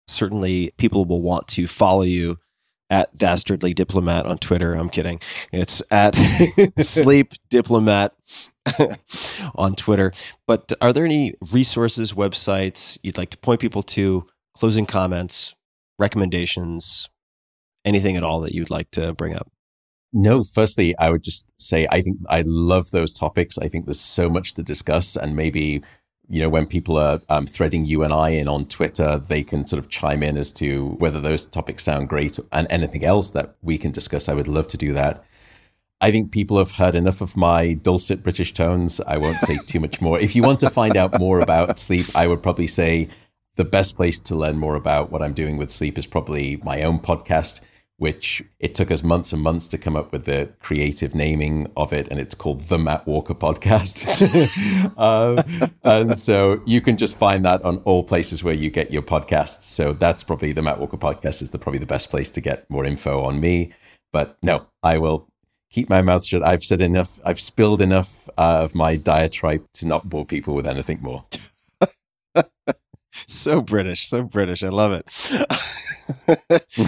Certainly, people will want to follow you at Dastardly Diplomat on Twitter. I'm kidding. It's at Sleep Diplomat on Twitter. But are there any resources, websites you'd like to point people to, closing comments, recommendations, anything at all that you'd like to bring up? No, firstly, I would just say, I think I love those topics. I think there's so much to discuss, and maybe, you know, when people are threading you and I in on Twitter, they can sort of chime in as to whether those topics sound great and anything else that we can discuss. I would love to do that. I think people have heard enough of my dulcet British tones. I won't say too much more. If you want to find out more about sleep, I would probably say the best place to learn more about what I'm doing with sleep is probably my own podcast, which it took us months and months to come up with the creative naming of it. And it's called The Matt Walker Podcast. And so you can just find that on all places where you get your podcasts. So that's probably The Matt Walker Podcast is probably the best place to get more info on me. But no, I will keep my mouth shut. I've said enough. I've spilled enough of my diatribe to not bore people with anything more. So British, so British. I love it.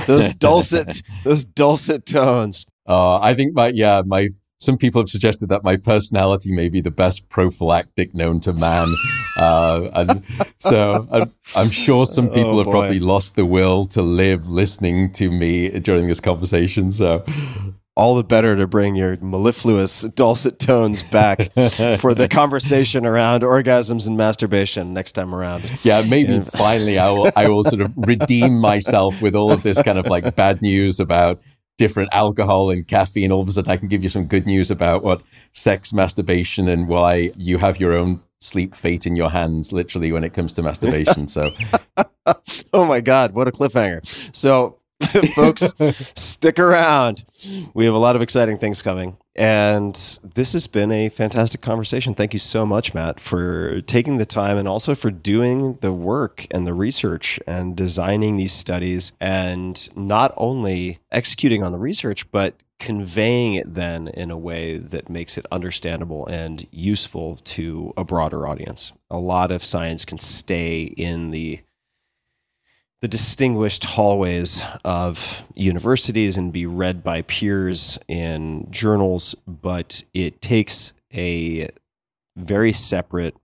those dulcet tones. I think my some people have suggested that my personality may be the best prophylactic known to man. And so I'm sure some people have probably lost the will to live listening to me during this conversation. So all the better to bring your mellifluous dulcet tones back for the conversation around orgasms and masturbation next time around. Yeah, maybe finally I will sort of redeem myself with all of this kind of like bad news about different alcohol and caffeine. All of a sudden I can give you some good news about what sex, masturbation, and why you have your own sleep fate in your hands, literally, when it comes to masturbation. So, oh my God, what a cliffhanger. So, folks, stick around. We have a lot of exciting things coming. And this has been a fantastic conversation. Thank you so much, Matt, for taking the time and also for doing the work and the research and designing these studies and not only executing on the research, but conveying it then in a way that makes it understandable and useful to a broader audience. A lot of science can stay in the distinguished hallways of universities and be read by peers in journals, but it takes a very separate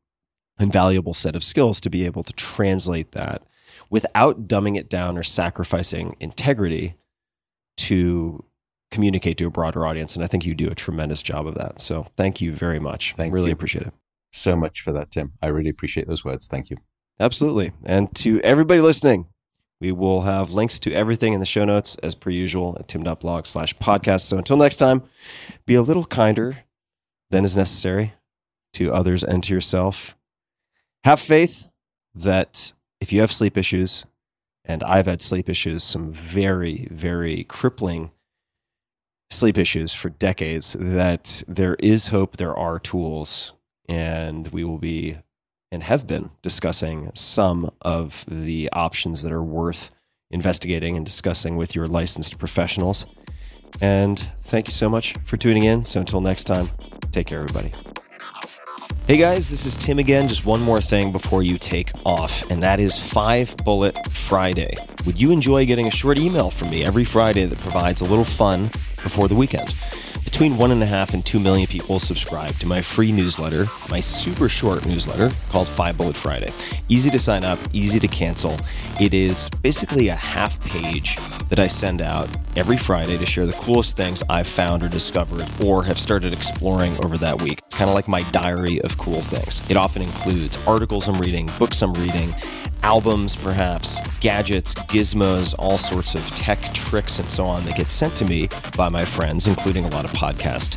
and valuable set of skills to be able to translate that without dumbing it down or sacrificing integrity to communicate to a broader audience. And I think you do a tremendous job of that. So thank you very much. Really appreciate it. So much for that, Tim. I really appreciate those words. Thank you. Absolutely. And to everybody listening, we will have links to everything in the show notes as per usual at tim.blog/podcast. So until next time, be a little kinder than is necessary to others and to yourself. Have faith that if you have sleep issues, and I've had sleep issues, some very, very crippling sleep issues for decades, that there is hope, there are tools, and we will be and have been discussing some of the options that are worth investigating and discussing with your licensed professionals. And thank you so much for tuning in. So until next time, take care, everybody. Hey guys, this is Tim again. Just one more thing before you take off, and that is 5 Bullet Friday. Would you enjoy getting a short email from me every Friday that provides a little fun before the weekend? Between 1.5 and 2 million people subscribe to my free newsletter, my super short newsletter called 5 Bullet Friday. Easy to sign up, easy to cancel. It is basically a half page that I send out every Friday to share the coolest things I've found or discovered or have started exploring over that week. It's kind of like my diary of cool things. It often includes articles I'm reading, books I'm reading, albums perhaps, gadgets, gizmos, all sorts of tech tricks and so on that get sent to me by my friends, including a lot of podcast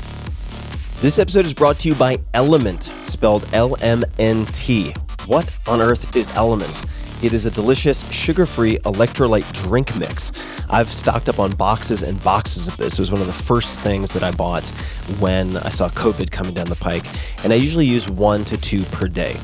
This episode is brought to you by Element, spelled LMNT. What on earth is Element? It is a delicious, sugar-free electrolyte drink mix. I've stocked up on boxes and boxes of this. It was one of the first things that I bought when I saw COVID coming down the pike, and I usually use 1 to 2 per day.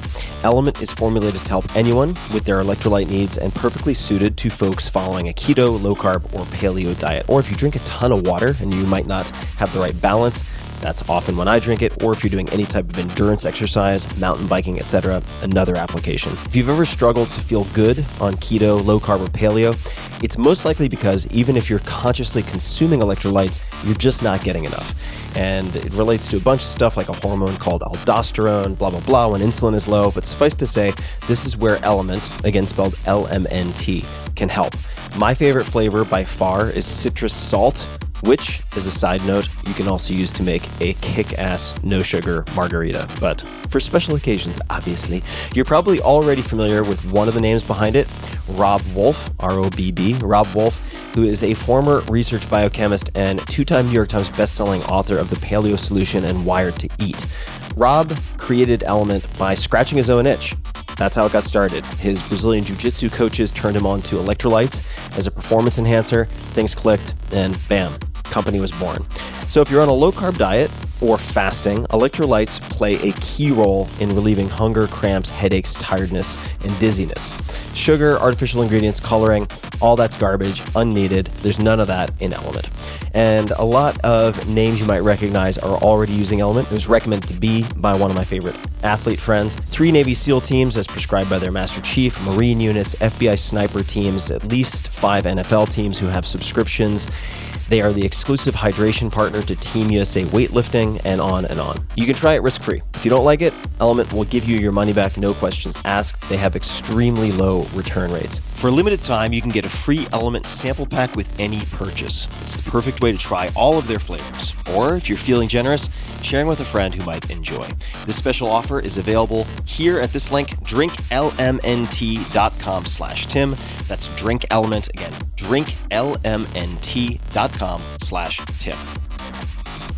Element is formulated to help anyone with their electrolyte needs and perfectly suited to folks following a keto, low-carb, or paleo diet. Or if you drink a ton of water and you might not have the right balance, that's often when I drink it, or if you're doing any type of endurance exercise, mountain biking, etc., another application. If you've ever struggled to feel good on keto, low carb, or paleo, it's most likely because even if you're consciously consuming electrolytes, you're just not getting enough. And it relates to a bunch of stuff like a hormone called aldosterone, blah, blah, blah, when insulin is low. But suffice to say, this is where Element, again spelled LMNT, can help. My favorite flavor by far is citrus salt, which, as a side note, you can also use to make a kick-ass no-sugar margarita. But for special occasions, obviously. You're probably already familiar with one of the names behind it, Rob Wolf, R-O-B-B, Rob Wolf, who is a former research biochemist and 2-time New York Times best-selling author of The Paleo Solution and Wired to Eat. Rob created Element by scratching his own itch. That's how it got started. His Brazilian jiu-jitsu coaches turned him on to electrolytes as a performance enhancer. Things clicked, and bam, company was born. So if you're on a low-carb diet or fasting, electrolytes play a key role in relieving hunger, cramps, headaches, tiredness, and dizziness. Sugar, artificial ingredients, coloring, all that's garbage, unneeded. There's none of that in Element. And a lot of names you might recognize are already using Element. It was recommended to be by one of my favorite athlete friends. 3 Navy SEAL teams as prescribed by their Master Chief, Marine units, FBI sniper teams, at least 5 NFL teams who have subscriptions. They are the exclusive hydration partner to Team USA weightlifting, and on and on. You can try it risk-free. If you don't like it, Element will give you your money back, no questions asked. They have extremely low return rates. For a limited time, you can get a free Element sample pack with any purchase. It's the perfect way to try all of their flavors. Or if you're feeling generous, sharing with a friend who might enjoy. This special offer offer is available here at this link, drinklmnt.com/Tim. That's Drink Element. Again, drinklmnt.com/Tim.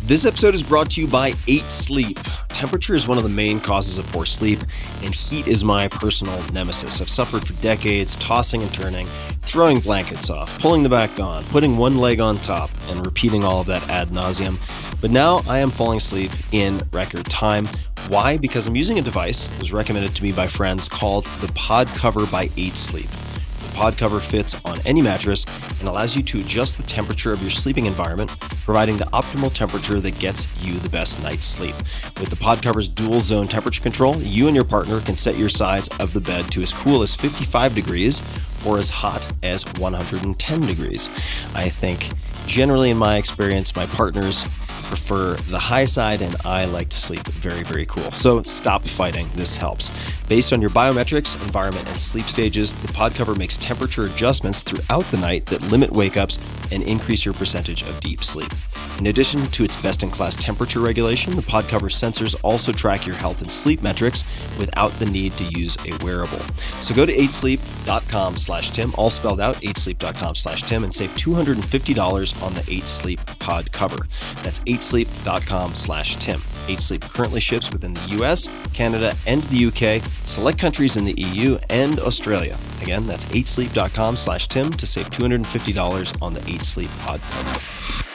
This episode is brought to you by 8 Sleep. Temperature is one of the main causes of poor sleep, and heat is my personal nemesis. I've suffered for decades, tossing and turning, throwing blankets off, pulling the back on, putting one leg on top, and repeating all of that ad nauseum. But now I am falling asleep in record time. Why? Because I'm using a device that was recommended to me by friends called the Pod Cover by 8 Sleep. The Pod Cover fits on any mattress and allows you to adjust the temperature of your sleeping environment, providing the optimal temperature that gets you the best night's sleep. With the Pod Cover's dual zone temperature control, you and your partner can set your sides of the bed to as cool as 55 degrees or as hot as 110 degrees. I think generally in my experience, my partners prefer the high side, and I like to sleep very, very cool. So stop fighting. This helps. Based on your biometrics, environment, and sleep stages, the Pod Cover makes temperature adjustments throughout the night that limit wake-ups and increase your percentage of deep sleep. In addition to its best-in-class temperature regulation, the Pod Cover sensors also track your health and sleep metrics without the need to use a wearable. So go to 8sleep.com/Tim, all spelled out, 8sleep.com/Tim, and save $250 on the 8 Sleep Pod Cover. That's 8sleep.com/Tim. 8 Sleep currently ships within the US, Canada, and the UK, select countries in the EU, and Australia. Again, that's 8sleep.com/Tim to save $250 on the 8 Sleep Pod Cover.